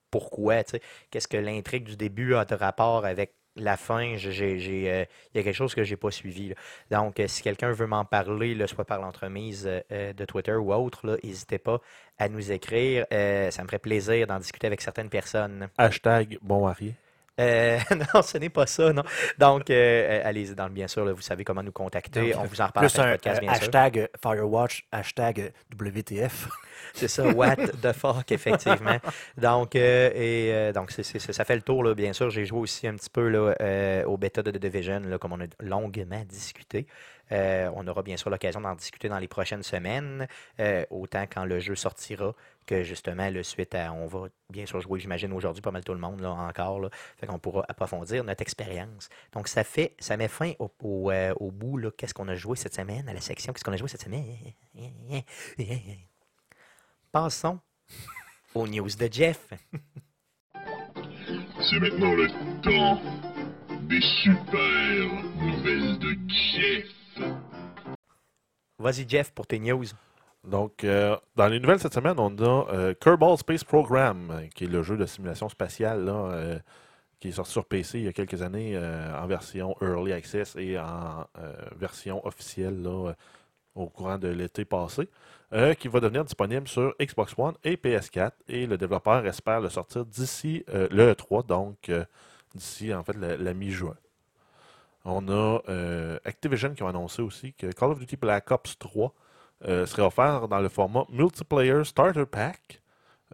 pourquoi. T'sais? Qu'est-ce que l'intrigue du début a de rapport avec la fin, j'ai, j'ai, il euh, y a quelque chose que je n'ai pas suivi. Là. Donc, euh, si quelqu'un veut m'en parler, là, soit par l'entremise euh, de Twitter ou autre, n'hésitez pas à nous écrire. Euh, ça me ferait plaisir d'en discuter avec certaines personnes. Hashtag bon arrière. Euh, non, ce n'est pas ça, non. Donc, euh, allez-y dans le bien sûr, là, vous savez comment nous contacter. Donc, on vous en reparle sur le podcast, bien hashtag sûr. Hashtag Firewatch, hashtag W T F. C'est ça, what the fuck, effectivement. Donc, euh, et, euh, donc c'est, c'est, ça fait le tour, là, bien sûr. J'ai joué aussi un petit peu là, euh, au bêta de The Division, là, comme on a longuement discuté. Euh, on aura bien sûr l'occasion d'en discuter dans les prochaines semaines, euh, autant quand le jeu sortira que justement, le suite à, on va bien sûr jouer, j'imagine, aujourd'hui, pas mal tout le monde, là, encore, là, fait qu'on pourra approfondir notre expérience. Donc, ça fait, ça met fin au, au, euh, au bout, là, qu'est-ce qu'on a joué cette semaine, à la section, qu'est-ce qu'on a joué cette semaine. Passons aux news de Jeff. C'est maintenant le temps des super nouvelles de Jeff. Vas-y, Jeff, pour tes news. Donc, euh, dans les nouvelles cette semaine, on a euh, Kerbal Space Program, qui est le jeu de simulation spatiale là, euh, qui est sorti sur P C il y a quelques années euh, en version Early Access et en euh, version officielle là, euh, au courant de l'été passé, euh, qui va devenir disponible sur Xbox One et P S quatre. Et le développeur espère le sortir d'ici euh, le E trois, donc euh, d'ici en fait la, la mi-juin. On a euh, Activision qui a annoncé aussi que Call of Duty Black Ops trois Euh, serait offert dans le format Multiplayer Starter Pack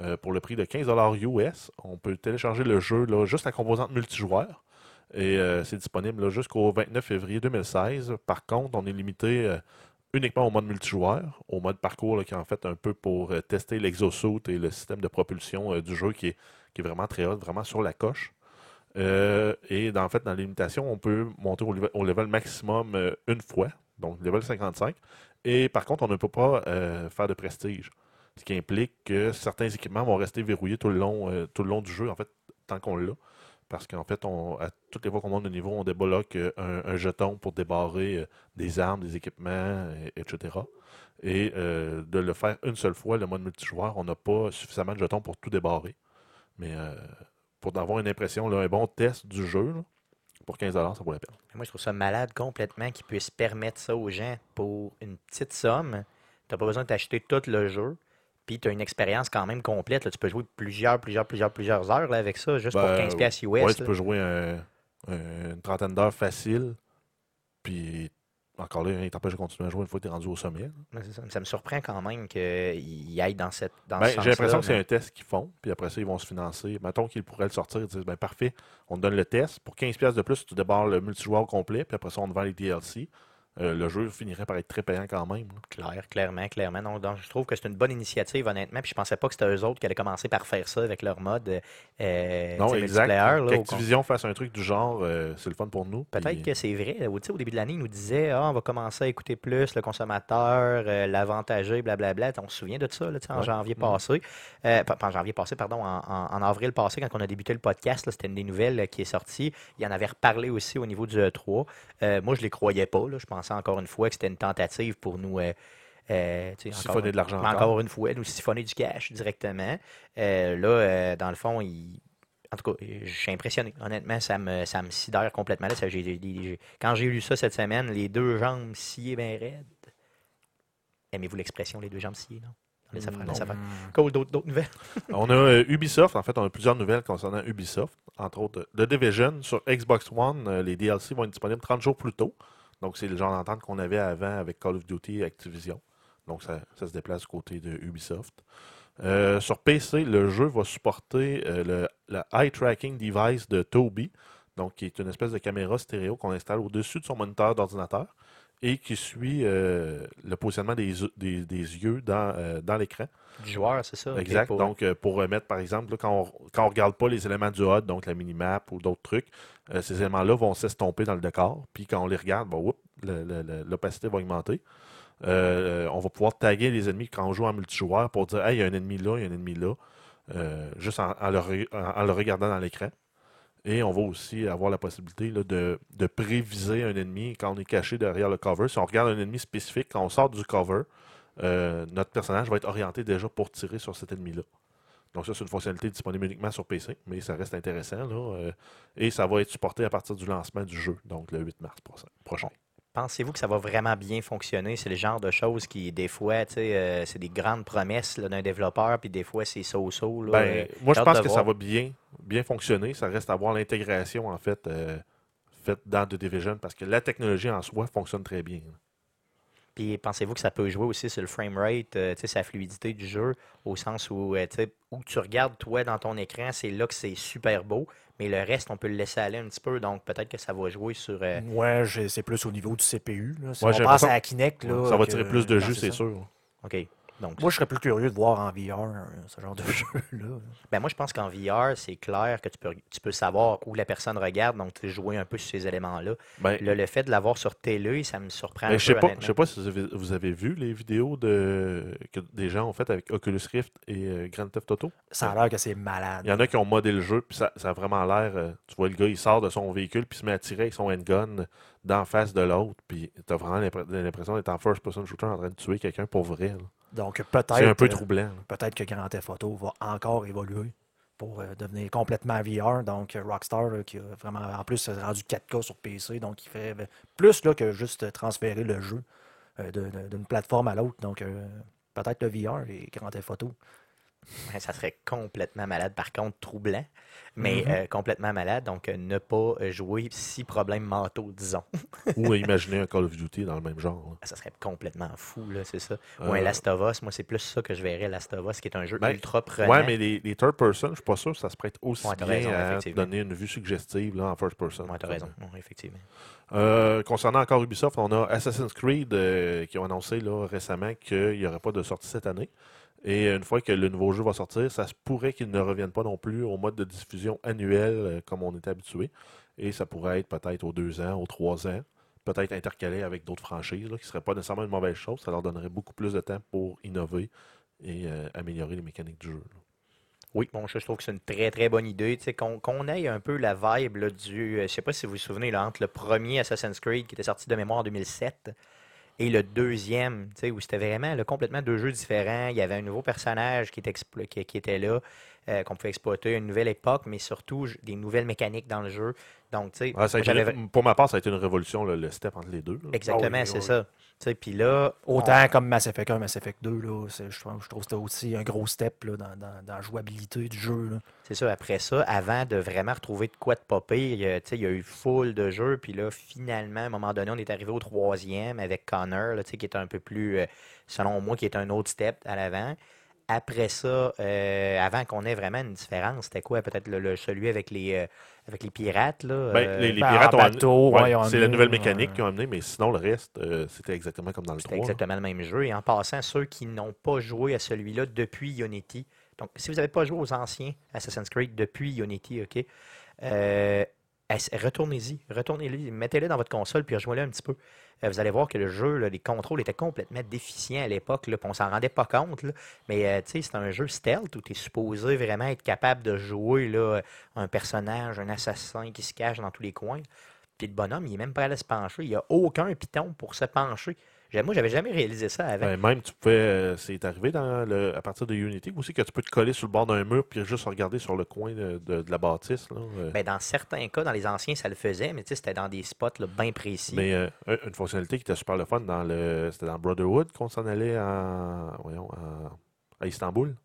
euh, pour le prix de quinze dollars U S. On peut télécharger le jeu, là, juste la composante multijoueur. Et euh, c'est disponible là, jusqu'au vingt-neuf février deux mille seize. Par contre, on est limité euh, uniquement au mode multijoueur, au mode parcours là, qui est en fait un peu pour euh, tester l'exosuit et le système de propulsion euh, du jeu qui est, qui est vraiment très haut, vraiment sur la coche. Euh, et dans, en fait, dans les limitations, on peut monter au, au level maximum euh, une fois, donc level cinquante-cinq. Et par contre, on ne peut pas euh, faire de prestige, ce qui implique que certains équipements vont rester verrouillés tout le long, euh, tout le long du jeu, en fait, tant qu'on l'a. Parce qu'en fait, on, à toutes les fois qu'on monte de niveau, on débloque euh, un, un jeton pour débarrer euh, des armes, des équipements, et, etc. Et euh, de le faire une seule fois, le mode multijoueur, on n'a pas suffisamment de jetons pour tout débarrer. Mais euh, pour avoir une impression, là, un bon test du jeu, là, pour quinze dollars, ça vaut la peine. Moi, je trouve ça malade complètement qu'ils puissent permettre ça aux gens pour une petite somme. Tu n'as pas besoin de t'acheter tout le jeu, puis tu as une expérience quand même complète. Là, tu peux jouer plusieurs, plusieurs, plusieurs, plusieurs heures là, avec ça, juste ben, pour quinze dollars U S. Ouais, là. Tu peux jouer un, un, une trentaine d'heures facile, puis encore là, il t'empêche de continuer à jouer une fois que tu es rendu au sommet. Ouais, c'est ça. Ça me surprend quand même qu'ils aillent dans, cette, dans ben, ce sens-là. J'ai l'impression que mais... c'est un test qu'ils font, puis après ça, ils vont se financer. Mettons qu'ils pourraient le sortir, ils disent, ben parfait, on te donne le test. Pour quinze dollars de plus, tu débarres le multijoueur complet, puis après ça, on te vend les D L C. Euh, le jeu finirait par être très payant quand même. Là. Claire, clairement, clairement. Donc, donc, je trouve que c'est une bonne initiative, honnêtement. Puis je pensais pas que c'était eux autres qui allaient commencer par faire ça avec leur mode euh, non, exact. Multiplayer. Qu'Activision fasse un truc du genre, euh, c'est le fun pour nous. Peut-être puis... que c'est vrai. Là, au, au début de l'année, ils nous disaient ah, on va commencer à écouter plus le consommateur, euh, l'avantager, blablabla. On se souvient de ça là, en ouais. janvier mmh. passé. Euh, en janvier passé, pardon, en, en, en avril passé, quand on a débuté le podcast, là, c'était une des nouvelles là, qui est sortie. Il y en avait reparlé aussi au niveau du E trois. Euh, moi, je les croyais pas. Là, je pensais encore une fois que c'était une tentative pour nous euh, euh, siphonner de l'argent. Encore, encore une fois, nous siphonner du cash directement. Euh, là, euh, dans le fond, il... en tout cas, je suis impressionné. Honnêtement, ça me, ça me sidère complètement. Là, ça, j'ai, j'ai, j'ai... Quand j'ai lu ça cette semaine, les deux jambes sciées bien raides. Aimez-vous l'expression, les deux jambes sciées, non? Allez, ça fera, ça fera. Cool, d'autres, d'autres nouvelles. On a euh, Ubisoft. En fait, on a plusieurs nouvelles concernant Ubisoft. Entre autres, The Division sur Xbox One. Euh, les D L C vont être disponibles trente jours plus tôt. Donc, c'est le genre d'entente qu'on avait avant avec Call of Duty et Activision. Donc, ça, ça se déplace du côté de Ubisoft. Euh, sur P C, le jeu va supporter euh, le, le Eye Tracking Device de Tobii, donc qui est une espèce de caméra stéréo qu'on installe au-dessus de son moniteur d'ordinateur et qui suit euh, le positionnement des, des, des yeux dans, euh, dans l'écran. Du joueur, c'est ça. Exact. Okay, donc, euh, pour remettre, par exemple, là, quand on ne regarde pas les éléments du H U D, donc la minimap ou d'autres trucs, euh, ces éléments-là vont s'estomper dans le décor. Puis quand on les regarde, ben, whoop, le, le, le, l'opacité va augmenter. Euh, on va pouvoir taguer les ennemis quand on joue en multijoueur pour dire « Hey, il y a un ennemi là, il y a un ennemi là euh, », juste en, en, le re, en, en le regardant dans l'écran. Et on va aussi avoir la possibilité là, de, de préviser un ennemi quand on est caché derrière le cover. Si on regarde un ennemi spécifique, quand on sort du cover, euh, notre personnage va être orienté déjà pour tirer sur cet ennemi-là. Donc ça, c'est une fonctionnalité disponible uniquement sur P C, mais ça reste intéressant. Là, euh, et ça va être supporté à partir du lancement du jeu, donc le huit mars prochain. Pensez-vous que ça va vraiment bien fonctionner? C'est le genre de choses qui, des fois, tu sais, euh, c'est des grandes promesses là, d'un développeur, puis des fois, c'est so-so. Là, ben, moi, je pense que voir. ça va bien, bien fonctionner. Ça reste à voir l'intégration, en fait, euh, faite dans The Division, parce que la technologie en soi fonctionne très bien. Puis, pensez-vous que ça peut jouer aussi sur le framerate, euh, tu sais, sa fluidité du jeu, au sens où, euh, tu sais, où tu regardes, toi, dans ton écran, c'est là que c'est super beau. Mais le reste, on peut le laisser aller un petit peu. Donc, peut-être que ça va jouer sur... Euh... Ouais, j'ai, c'est plus au niveau du C P U. Là. Si ouais, on passe à la Kinect... Là, ça va tirer plus de jus, c'est sûr. OK. Donc, moi, je serais plus curieux de voir en V R hein, ce genre de jeu-là. Ben, moi, je pense qu'en V R, c'est clair que tu peux, tu peux savoir où la personne regarde, donc tu joues un peu sur ces éléments-là. Ben, le, le fait de l'avoir sur télé, ça me surprend ben, un je peu. Sais pas, je ne sais pas si vous avez, vous avez vu les vidéos de, que des gens ont faites avec Oculus Rift et euh, Grand Theft Auto. Ça a l'air que c'est malade. Il y en a qui ont modé le jeu, puis ça, ça a vraiment l'air... Euh, tu vois, le gars, il sort de son véhicule, puis il se met à tirer avec son handgun d'en face de l'autre, puis t'as vraiment l'impression d'être en first-person shooter en train de tuer quelqu'un pour vrai, là. Donc, peut-être. C'est un peu troublant. Euh, peut-être que Grand Theft Auto va encore évoluer pour euh, devenir complètement V R. Donc, Rockstar, là, qui a vraiment, en plus, rendu quatre K sur P C. Donc, il fait euh, plus là, que juste transférer le jeu euh, de, de, d'une plateforme à l'autre. Donc, euh, peut-être le V R et Grand Theft Auto. Ben, ça serait complètement malade. Par contre, troublant, mais mm-hmm. euh, complètement malade. Donc, euh, ne pas jouer si problèmes mentaux, disons. Ou imaginer un Call of Duty dans le même genre. Ben, ça serait complètement fou, là, c'est ça. Euh... Ou un Last of Us. Moi, c'est plus ça que je verrais, Last of Us, qui est un jeu ben, ultra prenant. Oui, mais les, les third person, je ne suis pas sûr que ça se prête aussi ouais, bien raison, à donner une vue suggestive là, en first person. Oui, tu as raison. Ouais, effectivement. Euh, concernant encore Ubisoft, on a Assassin's Creed euh, qui ont annoncé là, récemment qu'il n'y aurait pas de sortie cette année. Et une fois que le nouveau jeu va sortir, ça se pourrait qu'il ne revienne pas non plus au mode de diffusion annuel comme on est habitué. Et ça pourrait être peut-être aux deux ans, aux trois ans, peut-être intercalé avec d'autres franchises, là, qui ne serait pas nécessairement une mauvaise chose. Ça leur donnerait beaucoup plus de temps pour innover et euh, améliorer les mécaniques du jeu, là. Oui, bon, je trouve que c'est une très, très bonne idée. Tu sais, qu'on, qu'on ait un peu la vibe là, du... Euh, je ne sais pas si vous vous souvenez, là, entre le premier Assassin's Creed qui était sorti de mémoire en deux mille sept... et le deuxième, tu sais, où c'était vraiment là, complètement deux jeux différents. Il y avait un nouveau personnage qui était, explo- qui, qui était là, euh, qu'on pouvait exploiter, une nouvelle époque, mais surtout j- des nouvelles mécaniques dans le jeu. Donc, tu sais, ah, pour ma part, ça a été une révolution, là, le step entre les deux, là. Exactement, ah oui, c'est oui. ça. Tu sais, puis là, autant on... comme Mass Effect un, Mass Effect deux, là, c'est, je, je trouve que c'était aussi un gros step là, dans, dans, dans la jouabilité du jeu, là. C'est ça. Après ça, avant de vraiment retrouver de quoi de popper, tu sais, il y a eu full de jeux. Puis là, finalement, à un moment donné, on est arrivé au troisième avec Connor, là, tu sais, qui est un peu plus, selon moi, qui est un autre step à l'avant. Après ça, euh, avant qu'on ait vraiment une différence, c'était quoi? Peut-être le, le, celui avec les, euh, avec les pirates, là? Ben, euh, les, les pirates ben, ont bateau, ouais, ouais, ont c'est amené, la nouvelle mécanique euh... qu'ils ont amenée, mais sinon, le reste, euh, c'était exactement comme dans le c'était trois. C'était exactement là. Le même jeu. Et en passant, ceux qui n'ont pas joué à celui-là depuis Unity, donc si vous n'avez pas joué aux anciens Assassin's Creed depuis Unity, OK, euh, retournez-y, retournez-y, mettez-le dans votre console puis rejouez-le un petit peu. Vous allez voir que le jeu, là, les contrôles étaient complètement déficients à l'époque, là, on s'en rendait pas compte, là. Mais euh, tu sais, c'est un jeu stealth où tu es supposé vraiment être capable de jouer là, un personnage, un assassin qui se cache dans tous les coins. Puis le bonhomme, il n'est même pas allé se pencher. Il n'y a aucun piton pour se pencher. Moi, j'avais jamais réalisé ça avant. Ben, même, tu pouvais, euh, c'est arrivé dans le, à partir de Unity aussi que tu peux te coller sur le bord d'un mur puis juste regarder sur le coin de, de, de la bâtisse, là. Ben, dans certains cas, dans les anciens, ça le faisait, mais c'était dans des spots bien précis. Mais euh, une fonctionnalité qui était super le fun, dans le, c'était dans Brotherhood qu'on s'en allait en, voyons, en, à Istanbul,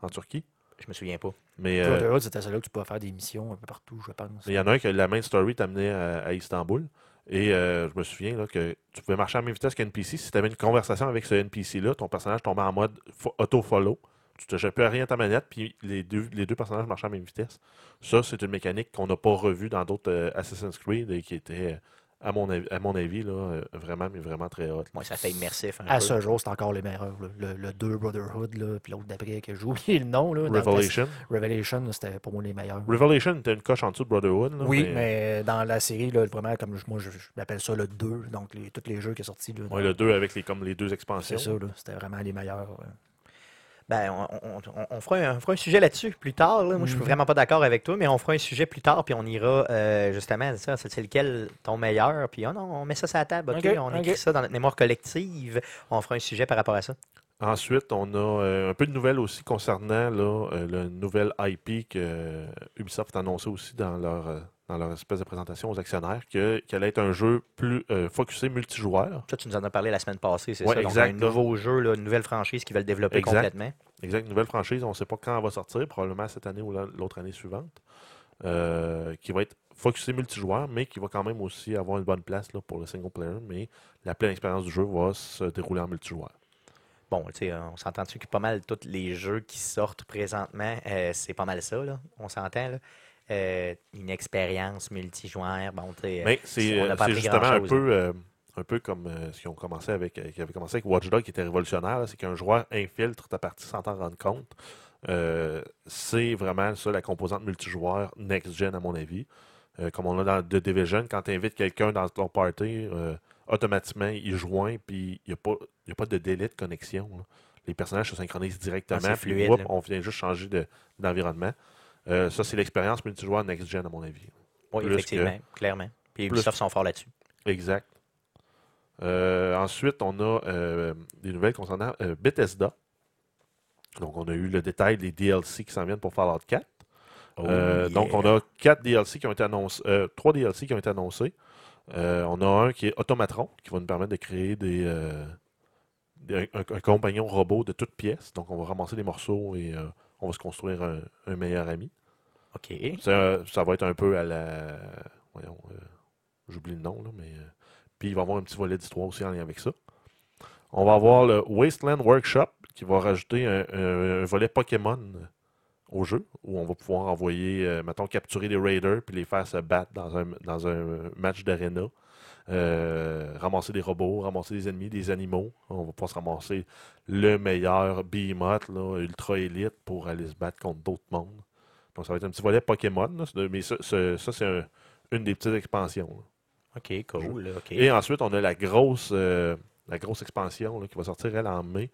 en Turquie. Je me souviens pas. Mais, euh, Brotherhood, c'était celle-là que tu pouvais faire des missions un peu partout, je pense. Il y en a un que la main story t'amenait à, à Istanbul. Et euh, je me souviens là, que tu pouvais marcher à la même vitesse qu'un N P C. Si tu avais une conversation avec ce N P C-là, ton personnage tombait en mode fo- auto-follow. Tu ne t'échappais à rien à ta manette, puis les deux, les deux personnages marchaient à la même vitesse. Ça, c'est une mécanique qu'on n'a pas revue dans d'autres euh, Assassin's Creed et qui était, à mon, avi- à mon avis, là, euh, vraiment, mais vraiment très hot. Ouais, ça fait immersif. À peu. Ce jour, c'est encore les meilleurs. Le, le deux Brotherhood, là, puis l'autre d'après que j'ai oublié le nom. Là, Revelation. La... Revelation, c'était pour moi les meilleurs. Revelation était une coche en dessous de Brotherhood. Là, oui, mais... mais dans la série, là, vraiment, comme je, moi, je, je l'appelle ça le deux. Donc, les, tous les jeux qui sont sortis. Oui, le deux avec les, comme les deux expansions. C'est ça, là, c'était vraiment les meilleurs. Ouais. Ben, on, on, on, fera un, on fera un sujet là-dessus plus tard. Là. Moi, mm. je suis vraiment pas d'accord avec toi, mais on fera un sujet plus tard, puis on ira euh, justement, ça, c'est lequel ton meilleur, puis oh non, on met ça sur la table, OK, okay on okay. écrit ça dans notre mémoire collective. On fera un sujet par rapport à ça. Ensuite, on a euh, un peu de nouvelles aussi concernant là, euh, le nouvel I P que euh, Ubisoft a annoncé aussi dans leur, euh, dans leur espèce de présentation aux actionnaires, que, qu'elle allait être un jeu plus euh, focusé multijoueur. Ça, tu nous en as parlé la semaine passée, c'est ouais, ça? Exact. Donc, un nouveau jeu, là, une nouvelle franchise qu'ils veulent développer exact. Complètement. Exact, une nouvelle franchise, on ne sait pas quand elle va sortir, probablement cette année ou l'autre année suivante, euh, qui va être focusé multijoueur, mais qui va quand même aussi avoir une bonne place là, pour le single player, mais la pleine expérience du jeu va se dérouler en multijoueur. Bon, tu sais, on s'entend dessus que pas mal tous les jeux qui sortent présentement, euh, c'est pas mal ça, là. On s'entend, là. Euh, une expérience multijoueur, bon, tu sais... Mais c'est, on a pas c'est justement un peu... Euh, Un peu comme euh, ce qu'ils ont commencé avec, euh, qui avait commencé avec Watch Dogs, qui était révolutionnaire, là, c'est qu'un joueur infiltre ta partie sans t'en rendre compte. Euh, c'est vraiment ça la composante multijoueur next-gen, à mon avis. Euh, comme on l'a dans The Division, quand tu invites quelqu'un dans ton party, euh, automatiquement, il joint, puis il n'y a pas, y a pas de délai de connexion. Là. Les personnages se synchronisent directement, ah, puis fluide, whoop, on vient juste changer de, d'environnement. Euh, ça, c'est l'expérience multijoueur next-gen, à mon avis. Oui, plus effectivement, que, clairement. Puis Ubisoft sont forts là-dessus. Exact. Euh, ensuite, on a euh, des nouvelles concernant euh, Bethesda. Donc, on a eu le détail des D L C qui s'en viennent pour Fallout quatre. Oh, euh, yeah. Donc, on a quatre D L C qui ont été annoncés, euh, trois D L C qui ont été annoncés. Euh, on a un qui est Automatron, qui va nous permettre de créer des, euh, des un, un compagnon robot de toutes pièces. Donc, on va ramasser des morceaux et euh, on va se construire un, un meilleur ami. OK. Ça, ça va être un peu à la... Voyons, euh, j'oublie le nom, là, mais... Euh, puis il va y avoir un petit volet d'histoire aussi en lien avec ça. On va avoir le Wasteland Workshop qui va rajouter un, un, un volet Pokémon au jeu, où on va pouvoir envoyer, euh, mettons, capturer des raiders puis les faire se battre dans un, dans un match d'arena. Euh, ramasser des robots, ramasser des ennemis, des animaux. On va pouvoir se ramasser le meilleur behemoth, là, ultra élite, pour aller se battre contre d'autres mondes. Donc ça va être un petit volet Pokémon, là, mais ça, ça, ça c'est un, une des petites expansions, là. OK, cool. Okay. Et ensuite, on a la grosse, euh, la grosse expansion là, qui va sortir, elle, en mai,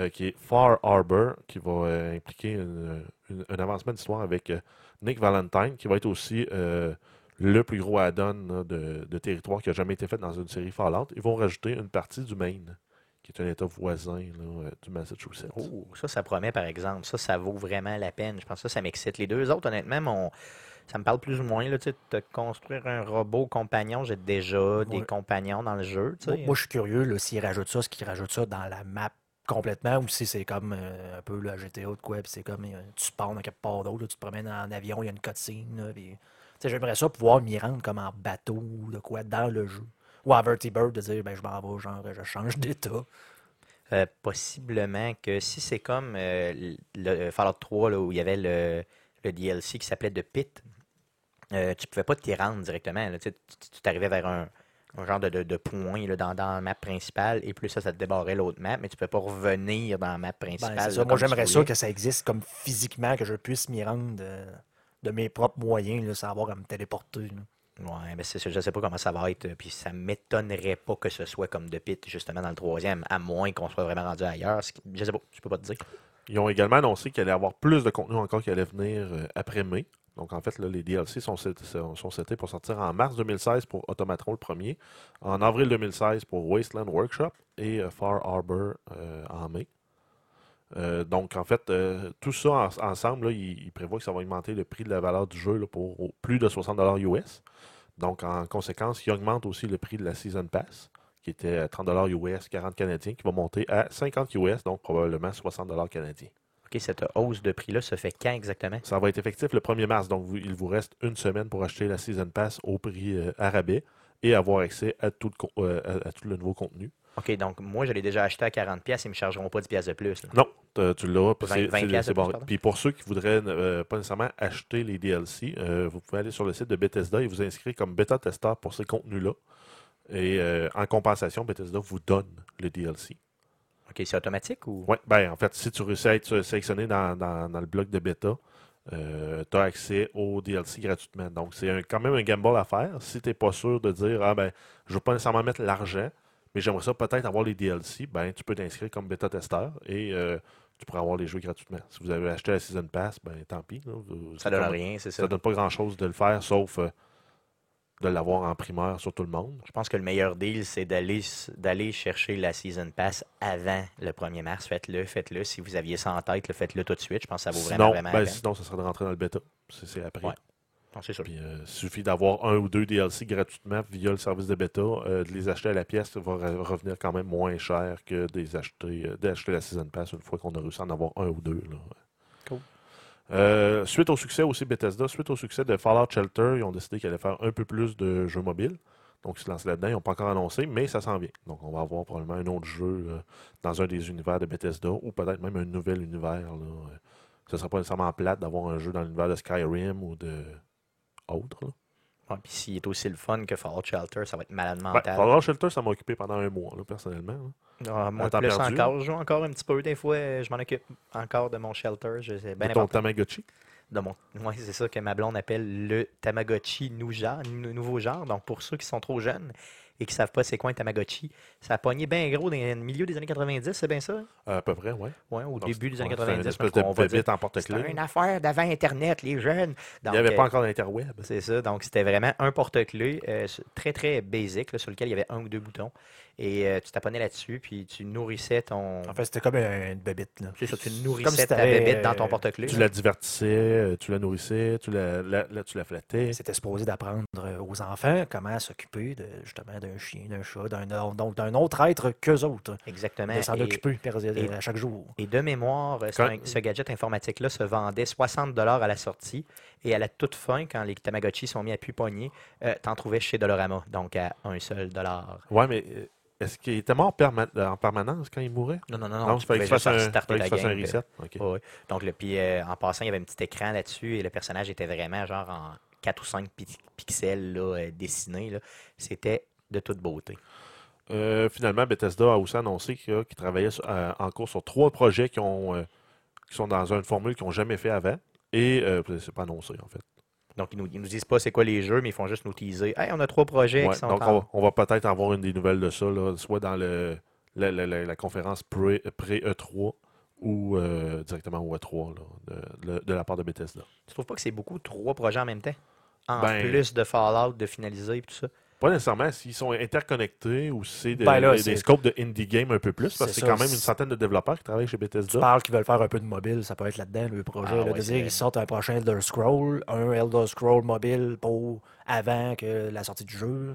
euh, qui est Far Harbor, qui va euh, impliquer une, une, un avancement d'histoire avec euh, Nick Valentine, qui va être aussi euh, le plus gros add-on là, de, de territoire qui n'a jamais été fait dans une série Fallout. Ils vont rajouter une partie du Maine, qui est un État voisin là, du Massachusetts. Oh, ça, ça promet, par exemple. Ça, ça vaut vraiment la peine. Je pense que ça, ça m'excite. Les deux autres, honnêtement, mon... ça me parle plus ou moins, là, tu sais, de construire un robot compagnon. J'ai déjà ouais. des compagnons dans le jeu, tu sais. Moi, moi je suis curieux, là, s'ils rajoutent ça, ce qu'ils rajoutent ça dans la map complètement, ou si c'est comme euh, un peu la G T A de quoi, puis c'est comme, euh, tu pars dans quelque part d'autre, là, tu te promènes en avion, il y a une cutscene, là, puis... Tu sais, j'aimerais ça pouvoir m'y rendre comme en bateau ou de quoi, dans le jeu. Ou en vertibird, de dire, ben, je m'en vais, genre, je change d'état. Euh, possiblement que si c'est comme euh, le Fallout trois, là, où il y avait le, le D L C qui s'appelait The Pit... Euh, tu ne pouvais pas t'y rendre directement. Là, tu, tu t'arrivais vers un, un genre de, de, de point là, dans, dans la map principale, et plus ça, ça te débarrait l'autre map, mais tu ne pouvais pas revenir dans la map principale. Ben, c'est ça. Là, moi, j'aimerais ça que ça existe comme physiquement, que je puisse m'y rendre de, de mes propres moyens, là, sans avoir à me téléporter. Oui, mais c'est, je ne sais pas comment ça va être. Puis ça ne m'étonnerait pas que ce soit comme The Pit, justement, dans le troisième, à moins qu'on soit vraiment rendu ailleurs. Qui, je ne sais pas, je peux pas te dire. Ils ont également annoncé qu'il allait y avoir plus de contenu encore qui allait venir après mai. Donc, en fait, là, les D L C sont setés sont pour sortir en mars deux mille seize pour Automatron, le premier, en avril deux mille seize pour Wasteland Workshop et euh, Far Harbor euh, en mai. Euh, donc, en fait, euh, tout ça en, ensemble, là, il, il prévoit que ça va augmenter le prix de la valeur du jeu là, pour au, plus de soixante dollars U S. Donc, en conséquence, il augmente aussi le prix de la Season Pass, qui était à trente dollars U S, quarante canadiens, qui va monter à cinquante U S, donc probablement soixante dollars canadiens. OK, cette hausse de prix-là se fait quand exactement? Ça va être effectif le premier mars. Donc, vous, il vous reste une semaine pour acheter la Season Pass au prix euh, à rabais et avoir accès à tout, le, euh, à, à tout le nouveau contenu. OK, donc moi, je l'ai déjà acheté à quarante dollars. Ils ne me chargeront pas dix dollars de plus. Là. Non, tu l'as. vingt dollars bon. Puis pour ceux qui ne voudraient euh, pas nécessairement acheter les D L C, euh, vous pouvez aller sur le site de Bethesda et vous inscrire comme bêta-testeur pour ces contenus-là. Et euh, en compensation, Bethesda vous donne le D L C. OK, c'est automatique ou? Oui, bien, en fait, si tu réussis à être sélectionné dans, dans, dans le bloc de bêta, euh, tu as accès au D L C gratuitement. Donc, c'est un, quand même un gamble à faire. Si tu n'es pas sûr de dire, ah, ben, je ne veux pas nécessairement mettre l'argent, mais j'aimerais ça peut-être avoir les D L C, ben, tu peux t'inscrire comme bêta-testeur et euh, tu pourras avoir les jeux gratuitement. Si vous avez acheté la Season Pass, ben, tant pis. Là, vous, ça ne donne comme, rien, c'est ça. Ça ne donne pas grand-chose de le faire, sauf. Euh, de l'avoir en primeur sur tout le monde. Je pense que le meilleur deal, c'est d'aller, d'aller chercher la Season Pass avant le premier mars. Faites-le, faites-le. Si vous aviez ça en tête, le faites-le tout de suite. Je pense que ça vaut sinon, vraiment, vraiment ben, la peine. Sinon, ça serait de rentrer dans le bêta. C'est, c'est après. Ouais. Non, c'est sûr. Puis, euh, il suffit d'avoir un ou deux D L C gratuitement via le service de bêta. Euh, de les acheter à la pièce, ça va revenir quand même moins cher que des acheter, euh, d'acheter la Season Pass une fois qu'on a réussi à en avoir un ou deux. Là. Cool. Euh, suite au succès aussi Bethesda, suite au succès de Fallout Shelter, ils ont décidé qu'ils allaient faire un peu plus de jeux mobiles. Donc, ils se lancent là-dedans. Ils n'ont pas encore annoncé, mais ça s'en vient. Donc, on va avoir probablement un autre jeu là, dans un des univers de Bethesda ou peut-être même un nouvel univers. Là. Ce ne sera pas nécessairement plate d'avoir un jeu dans l'univers de Skyrim ou de autre. Là. Ouais, puis s'il est aussi le fun que Fallout Shelter, ça va être malade mental. Ouais, Fallout Shelter, ça m'a occupé pendant un mois, là, personnellement. Ah, moi, plus encore, je joue encore un petit peu. Des fois, je m'en occupe encore de mon Shelter. Je, c'est ben de ton Tamagotchi? De mon... Oui, c'est ça que ma blonde appelle le Tamagotchi nou genre, nouveau genre. Donc, pour ceux qui sont trop jeunes et qui ne savent pas c'est quoi un Tamagotchi, ça a pogné bien gros dans le milieu des années quatre-vingt-dix, c'est bien ça? Euh, à peu près, oui. Oui, au donc, début des années quatre-vingt-dix. C'était une espèce de en porte-clés. C'était une affaire d'avant Internet, les jeunes. Donc, il n'y avait pas euh, encore d'interweb. C'est ça, donc c'était vraiment un porte-clés euh, très, très basic, là, sur lequel il y avait un ou deux boutons. Et euh, tu taponnais là-dessus, puis tu nourrissais ton... En fait, c'était comme une bébite. Là. C'est ça, tu nourrissais si ta bébite dans ton porte-clés. Tu la divertissais, tu la nourrissais, tu la, la, la, tu la flattais. C'était supposé d'apprendre aux enfants comment s'occuper de, justement d'un chien, d'un chat, d'un, donc d'un autre être qu'eux autres. Exactement. De s'en et, occuper et, à chaque jour. Et de mémoire, quand... un, ce gadget informatique-là se vendait soixante dollars à la sortie. Et à la toute fin, quand les Tamagotchi sont mis à pu pogner, euh, t'en trouvais chez Dollarama, donc à un seul dollar. Ouais, mais... Est-ce qu'il était mort en permanence quand il mourait? Non, non, non. non, non tu fallait qu'il fasse un, un reset. Okay. Oh, oui. Donc, le, puis, euh, en passant, il y avait un petit écran là-dessus et le personnage était vraiment genre en quatre ou cinq pixels là, euh, dessinés. Là. C'était de toute beauté. Euh, finalement, Bethesda a aussi annoncé qu'il, qu'il travaillait sur, euh, en cours sur trois projets qui, ont, euh, qui sont dans une formule qu'ils n'ont jamais fait avant. Et euh, c'est pas annoncé, en fait. Donc, ils ne nous, nous disent pas c'est quoi les jeux, mais ils font juste nous teaser. Hey, on a trois projets ouais, qui sont donc en... Donc, on, on va peut-être avoir une des nouvelles de ça, là, soit dans le, la, la, la, la conférence pré, pré-E trois ou euh, directement au E trois là, de, de, de la part de Bethesda. Tu trouves pas que c'est beaucoup trois projets en même temps? En ben, plus de Fallout, de finaliser et tout ça? Pas nécessairement. S'ils sont interconnectés ou si c'est, de, ben là, des, c'est des scopes de indie game un peu plus, parce que c'est, c'est quand même une centaine de développeurs qui travaillent chez Bethesda. Tu parles qu'ils veulent faire un peu de mobile, ça peut être là-dedans le projet. Ah, là, ouais, dire, ils sortent un prochain Elder Scroll, un Elder Scroll mobile pour avant que la sortie du jeu,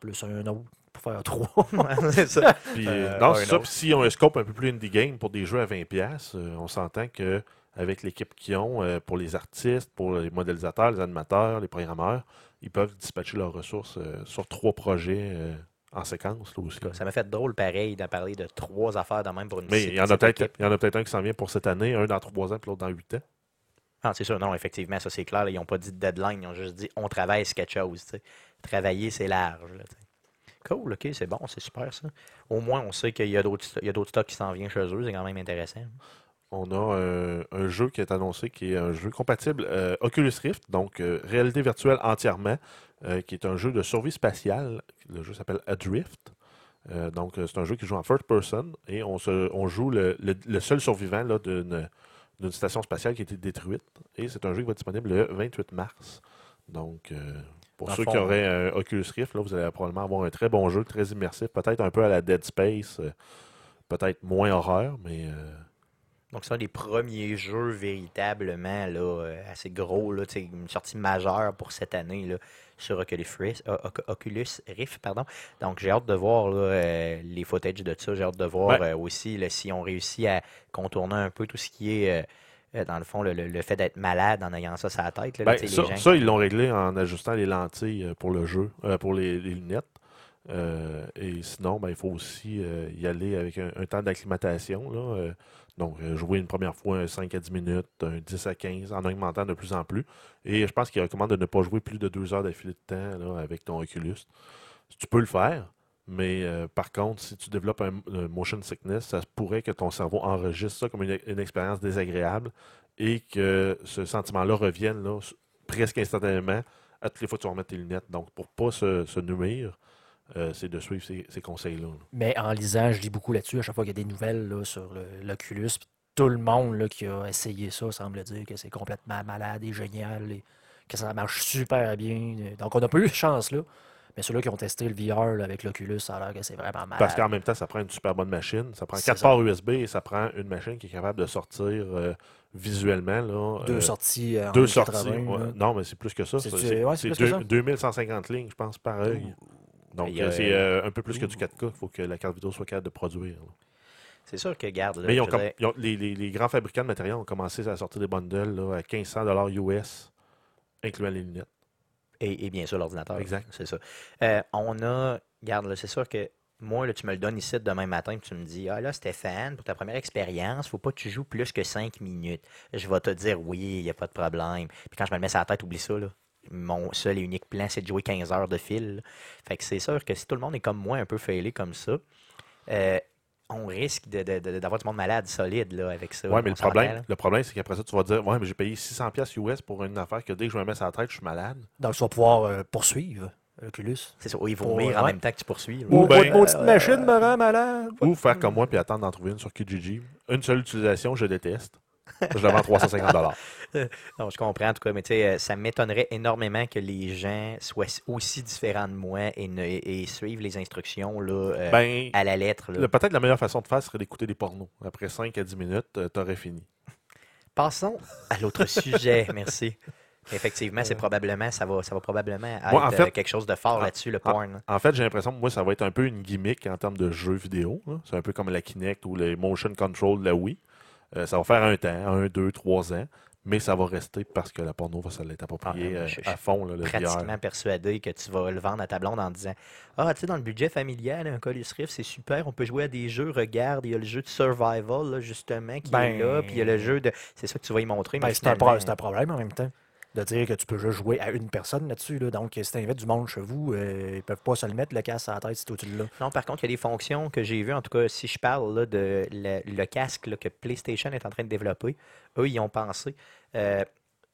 plus un autre pour faire trois. C'est ça. Puis, euh, non, c'est ça. Puis s'ils ont un scope un peu plus indie game pour des jeux à vingt dollars, euh, on s'entend que avec l'équipe qu'ils ont, euh, pour les artistes, pour les modélisateurs, les animateurs, les programmeurs, ils peuvent dispatcher leurs ressources euh, sur trois projets euh, en séquence. Là, aussi, là. Ça m'a fait drôle, pareil, d'en parler de trois affaires de même pour une mais petite, il y en a peut-être, il y en a peut-être un qui s'en vient pour cette année, un dans trois ans, puis l'autre dans huit ans. Ah, c'est sûr. Non, effectivement, ça, c'est clair. Là, ils n'ont pas dit de deadline. Ils ont juste dit, on travaille sur quelque chose. T'sais. Travailler, c'est large. Là, cool, OK, c'est bon, c'est super, ça. Au moins, on sait qu'il y a d'autres, il y a d'autres stocks qui s'en viennent chez eux. C'est quand même intéressant. Hein. On a euh, un jeu qui est annoncé, qui est un jeu compatible euh, Oculus Rift, donc euh, réalité virtuelle entièrement, euh, qui est un jeu de survie spatiale. Le jeu s'appelle Adrift. Euh, donc, c'est un jeu qui joue en first person et on, se, on joue le, le, le seul survivant là, d'une, d'une station spatiale qui a été détruite. Et c'est un jeu qui va être disponible le vingt-huit mars. Donc, euh, pour Dans ceux fond, qui auraient un Oculus Rift, là, vous allez probablement avoir un très bon jeu, très immersif, peut-être un peu à la Dead Space, euh, peut-être moins horreur, mais... Euh, donc, c'est un des premiers jeux véritablement là, assez gros, là, une sortie majeure pour cette année là, sur Oculus Rift. Oculus Rift pardon. Donc, j'ai hâte de voir là, euh, les footage de ça. J'ai hâte de voir ouais. euh, aussi là, si on réussit à contourner un peu tout ce qui est... Euh, dans le fond, le, le fait d'être malade en ayant ça sur la tête. Là, ben, là, ça, les gens... ça, ils l'ont réglé en ajustant les lentilles pour le jeu, euh, pour les, les lunettes. Euh, et sinon, ben, il faut aussi euh, y aller avec un, un temps d'acclimatation. Là, euh, donc, euh, jouer une première fois un cinq à dix minutes, un dix à quinze, en augmentant de plus en plus. Et je pense qu'il recommande de ne pas jouer plus de deux heures d'affilée de temps là, avec ton Oculus. Tu peux le faire, mais euh, par contre, si tu développes un, un motion sickness, ça se pourrait que ton cerveau enregistre ça comme une, une expérience désagréable et que ce sentiment-là revienne là, presque instantanément à toutes les fois que tu vas remettre tes lunettes. Donc, pour ne pas se, se nuire, Euh, c'est de suivre ces, ces conseils-là. Mais en lisant, je lis beaucoup là-dessus. À chaque fois qu'il y a des nouvelles là, sur le, l'Oculus, tout le monde là, qui a essayé ça semble dire que c'est complètement malade et génial, et que ça marche super bien. Donc, on n'a pas eu cette chance-là. Mais ceux-là qui ont testé le V R là, avec l'Oculus, ça a l'air que c'est vraiment malade. Parce qu'en même temps, ça prend une super bonne machine. Ça prend quatre ports U S B et ça prend une machine qui est capable de sortir euh, visuellement. Là, deux euh, sorties en deux sorties, ouais. Non, mais c'est plus que ça. C'est, ça, c'est, ouais, c'est, c'est deux, que ça. deux mille cent cinquante lignes, je pense, pareil. Ouh. Donc, euh, c'est euh, un peu plus que du quatre K. Il faut que la carte vidéo soit capable de produire. Là. C'est sûr que garde. Là, mais ils ont com- dirais... ils ont, les, les, les grands fabricants de matériaux ont commencé à sortir des bundles là, à mille cinq cents dollars U S, incluant les lunettes. Et, et bien sûr, l'ordinateur. Exact. Là, c'est ça. Euh, on a... Garde, là, c'est sûr que moi, là, tu me le donnes ici demain matin et tu me dis « Ah là, Stéphane, pour ta première expérience, faut pas que tu joues plus que cinq minutes. » Je vais te dire « Oui, il n'y a pas de problème. » Puis quand je me le mets sur la tête, oublie ça, là. mon seul et unique plan, c'est de jouer quinze heures de fil. Fait que c'est sûr que si tout le monde est comme moi, un peu failé comme ça, euh, on risque de, de, de, d'avoir du monde malade solide là, avec ça. Oui, mais le problème, le problème, c'est qu'après ça, tu vas dire « Ouais, mais j'ai payé six cents dollars U S pour une affaire que dès que je me mets sur la tête, je suis malade. » Donc, tu vas pouvoir euh, poursuivre. Oculus. C'est ça, ou ils vont mourir ouais. en même temps que tu poursuis. Ou ben, mon petite euh, machine euh, me rend malade. Ou faire comme moi puis attendre d'en trouver une sur Kijiji. Une seule utilisation, je déteste. Je la vends trois cent cinquante dollars. Non, je comprends en tout cas, mais tu sais, ça m'étonnerait énormément que les gens soient aussi différents de moi et, ne, et, et suivent les instructions là, euh, ben, à la lettre. Là. Le, peut-être la meilleure façon de faire serait d'écouter des pornos. Après cinq à dix minutes, euh, t'aurais fini. Passons à l'autre sujet, merci. Effectivement, c'est probablement, ça va, ça va probablement être moi, en fait, quelque chose de fort en, là-dessus, le porn. En, en fait, j'ai l'impression que moi, ça va être un peu une gimmick en termes de jeux vidéo. Hein. C'est un peu comme la Kinect ou les motion control de la Wii. Euh, ça va faire un temps, un, deux, trois ans, mais ça va rester parce que la porno va se l'être appropriée ah, je, je, à fond. Là, le je suis pratiquement V R. Persuadé que tu vas le vendre à ta blonde en disant « Ah, tu sais, dans le budget familial, un Oculus Rift, c'est super, on peut jouer à des jeux, regarde, il y a le jeu de survival, là, justement, qui ben, est là, puis il y a le jeu de... » C'est ça que tu vas y montrer. Ben, mais c'est, un pro- c'est un problème en même temps. De dire que tu peux juste jouer à une personne là-dessus. Là. Donc, si tu invites du monde chez vous, euh, ils ne peuvent pas se le mettre le casque à la tête si tu l'as. Non, par contre, il y a des fonctions que j'ai vues, en tout cas, si je parle là, de la, le casque là, que PlayStation est en train de développer, eux, ils ont pensé. Euh,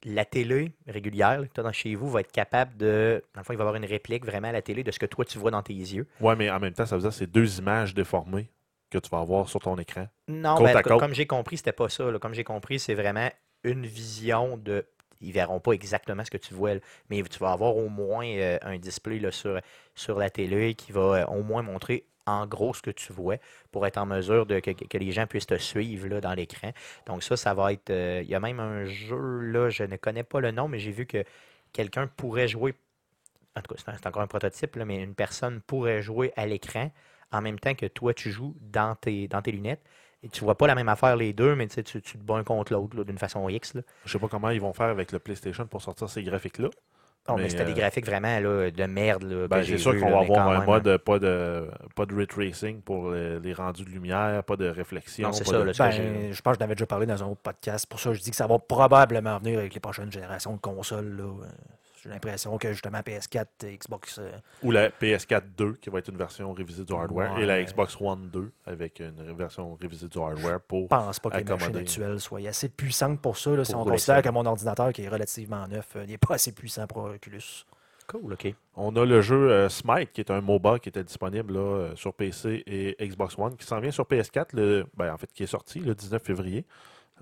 la télé régulière que tu as dans chez vous va être capable de... Dans le fond, il va y avoir une réplique vraiment à la télé de ce que toi, tu vois dans tes yeux. Oui, mais en même temps, ça veut dire que c'est deux images déformées que tu vas avoir sur ton écran. Non, côte ben, à côte. Comme j'ai compris, c'était pas ça. Là. Comme j'ai compris, c'est vraiment une vision de... Ils ne verront pas exactement ce que tu vois, mais tu vas avoir au moins euh, un display là, sur, sur la télé qui va euh, au moins montrer en gros ce que tu vois pour être en mesure de que, que les gens puissent te suivre là, dans l'écran. Donc ça, ça va être... Euh, il y a même un jeu, là, je ne connais pas le nom, mais j'ai vu que quelqu'un pourrait jouer... En tout cas, c'est, un, c'est encore un prototype, là, mais une personne pourrait jouer à l'écran en même temps que toi, tu joues dans tes, dans tes lunettes. Et tu vois pas la même affaire les deux, mais tu, tu te bats un contre l'autre là, d'une façon X. Là. Je sais pas comment ils vont faire avec le PlayStation pour sortir ces graphiques-là. Non, mais, mais c'était euh... des graphiques vraiment là, de merde. Là, ben, c'est sûr vu, qu'on là, va avoir un même... mode pas de pas de ray tracing pour les, les rendus de lumière, pas de réflexion. Non, c'est ça, de... là, ben, je pense que j'en avais déjà parlé dans un autre podcast. Pour ça, je dis que ça va probablement venir avec les prochaines générations de consoles. Là. J'ai l'impression que justement P S quatre, Xbox... Euh... Ou la P S quatre deux, qui va être une version révisée du hardware, ouais, et la Xbox One deux, avec une version révisée du hardware pour accommoder... Je pense pas que les machines actuelles soient assez puissantes pour ça. Là, pour si on considère ça. Que mon ordinateur, qui est relativement neuf, n'est pas assez puissant pour Oculus. Cool, OK. On a le jeu euh, Smite, qui est un MOBA qui était disponible là, sur P C et Xbox One, qui s'en vient sur P S quatre, le, ben, en fait, qui est sorti le dix-neuf février.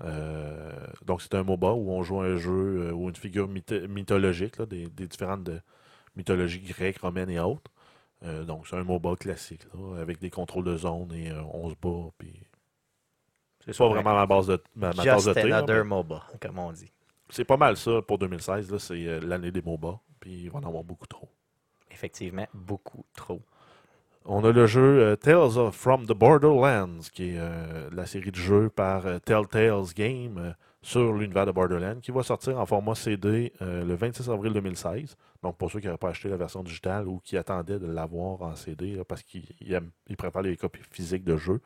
Euh, donc, c'est un MOBA où on joue un jeu euh, ou une figure myth- mythologique, là, des, des différentes de mythologies grecques, romaines et autres. Euh, donc, c'est un MOBA classique, là, avec des contrôles de zone et euh, on se bat. Puis... C'est, c'est pas vrai. Vraiment la base de ma, ma tasse de thé. Just another là, mais... MOBA, comme on dit. C'est pas mal ça pour deux mille seize. Là, c'est euh, l'année des MOBA. Puis, il va en avoir beaucoup trop. Effectivement, beaucoup trop. On a le jeu euh, Tales of, from the Borderlands, qui est euh, la série de jeux par euh, Telltale's Game euh, sur l'univers de Borderlands, qui va sortir en format C D euh, le vingt-six avril deux mille seize. Donc, pour ceux qui n'auraient pas acheté la version digitale ou qui attendaient de l'avoir en C D, là, parce qu'ils ils aiment, ils préparent les copies physiques de jeux.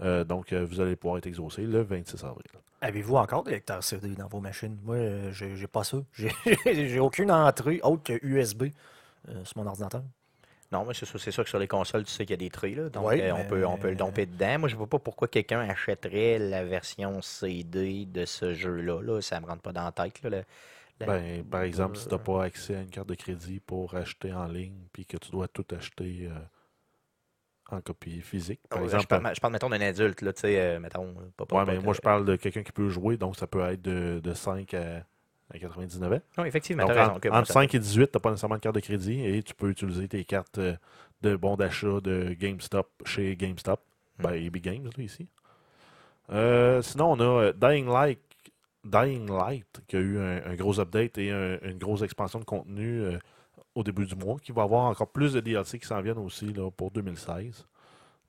Euh, donc, euh, vous allez pouvoir être exaucé le vingt-six avril. Avez-vous encore des lecteurs C D dans vos machines? Moi, euh, j'ai, j'ai pas ça. J'ai, j'ai aucune entrée autre que U S B euh, sur mon ordinateur. Non, mais c'est sûr, c'est sûr que sur les consoles, tu sais qu'il y a des traits, là, donc oui, euh, on, peut, on peut le domper dedans. Moi, je ne vois pas pourquoi quelqu'un achèterait la version C D de ce jeu-là. Là. Ça ne me rentre pas dans la tête. Là, la, la... Ben, par exemple, si tu n'as pas accès à une carte de crédit pour acheter en ligne puis que tu dois tout acheter euh, en copie physique. Par ouais, exemple, je, parle, je parle, mettons, d'un adulte. Là, euh, mettons, pas, pas, ouais, pas, mais moi, euh, je parle de quelqu'un qui peut jouer, donc ça peut être de, de cinq à quatre-vingt-dix-neuf ans. Non, effectivement. Donc, raison, okay, entre cinq et dix-huit, tu n'as pas nécessairement de carte de crédit et tu peux utiliser tes cartes de bons d'achat de GameStop chez GameStop. Mm. Ben, E B Games, là, ici. Euh, sinon, on a Dying Light, Dying Light qui a eu un, un gros update et un, une grosse expansion de contenu euh, au début du mois, qui va avoir encore plus de D L C qui s'en viennent aussi là, pour deux mille seize.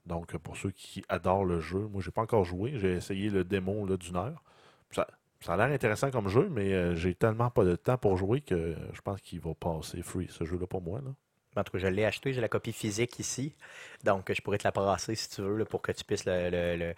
Donc, pour ceux qui adorent le jeu, moi, j'ai pas encore joué. J'ai essayé le démo là, d'une heure. Ça... Ça a l'air intéressant comme jeu, mais euh, j'ai tellement pas de temps pour jouer que euh, je pense qu'il va passer free, ce jeu-là, pour moi. Là. En tout cas, je l'ai acheté, j'ai la copie physique ici, donc je pourrais te la passer, si tu veux, là, pour que tu puisses le, le, le,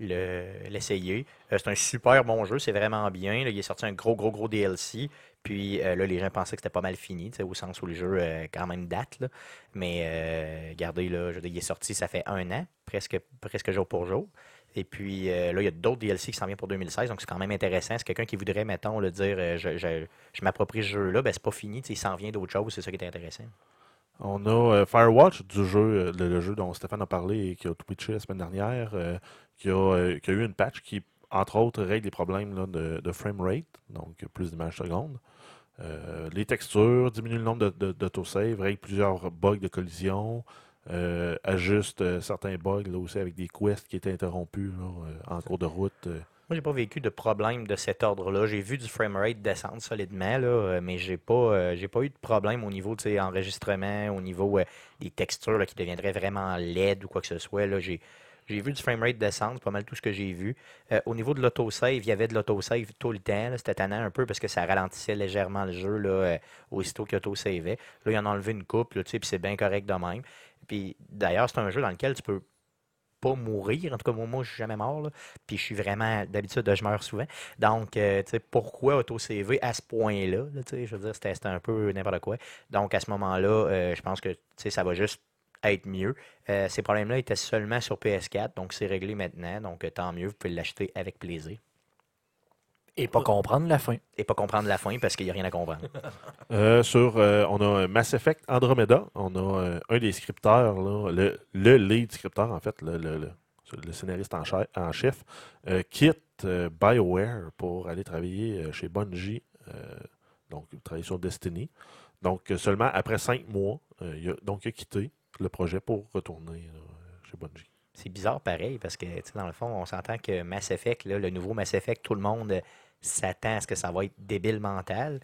le, l'essayer. Euh, c'est un super bon jeu, c'est vraiment bien. Là, il est sorti un gros, gros, gros D L C. Puis euh, là, les gens pensaient que c'était pas mal fini, au sens où le jeu, euh, quand même, date. Là. Mais euh, regardez, là, je, il est sorti, ça fait un an, presque, presque jour pour jour. Et puis euh, là, il y a d'autres D L C qui s'en viennent pour deux mille seize, donc c'est quand même intéressant. C'est quelqu'un qui voudrait, mettons, le dire euh, je, je, je m'approprie ce jeu-là, ben c'est pas fini, il s'en vient d'autres choses, c'est ça qui est intéressant. On a euh, Firewatch du jeu, euh, le, le jeu dont Stéphane a parlé et qui a twitché la semaine dernière, euh, qui, a, euh, qui a eu une patch qui, entre autres, règle les problèmes là, de, de frame rate, donc plus d'images secondes. Euh, les textures, diminue le nombre d'autosaves, règle plusieurs bugs de collision. Euh, ajuste euh, certains bugs là aussi avec des quests qui étaient interrompus là, euh, en cours de route. Euh. Moi, j'ai pas vécu de problème de cet ordre-là. J'ai vu du framerate descendre solidement, là, mais j'ai pas, euh, j'ai pas eu de problème au niveau de enregistrement, au niveau euh, des textures là, qui deviendraient vraiment laides ou quoi que ce soit. Là, j'ai, j'ai vu du framerate descendre, c'est pas mal tout ce que j'ai vu. Euh, au niveau de l'autosave, il y avait de l'autosave tout le temps. Là, c'était tannant un peu parce que ça ralentissait légèrement le jeu là, euh, aussitôt qu'il autosavait. Là, ils en ont enlevé une coupe, puis c'est bien correct de même. Puis d'ailleurs, c'est un jeu dans lequel tu peux pas mourir. En tout cas, moi, moi je suis jamais mort. Là. Puis je suis vraiment, d'habitude, je meurs souvent. Donc, euh, tu sais, pourquoi auto-C V à ce point-là? Là, tu sais, je veux dire, c'était, c'était un peu n'importe quoi. Donc, à ce moment-là, euh, je pense que tu sais, ça va juste être mieux. Euh, ces problèmes-là étaient seulement sur P S quatre, donc c'est réglé maintenant. Donc, tant mieux, vous pouvez l'acheter avec plaisir. Et pas comprendre la fin. Et pas comprendre la fin parce qu'il n'y a rien à comprendre. euh, sur, euh, on a Mass Effect Andromeda. On a euh, un des scripteurs, là, le, le lead scripteur, en fait, le, le, le, le scénariste en chef, en chef euh, quitte euh, BioWare pour aller travailler euh, chez Bungie, euh, donc travailler sur Destiny. Donc, seulement après cinq mois, euh, il a, donc, il a quitté le projet pour retourner là, chez Bungie. C'est bizarre pareil parce que, dans le fond, on s'entend que Mass Effect, là, le nouveau Mass Effect, tout le monde s'attend à ce que ça va être débile mental.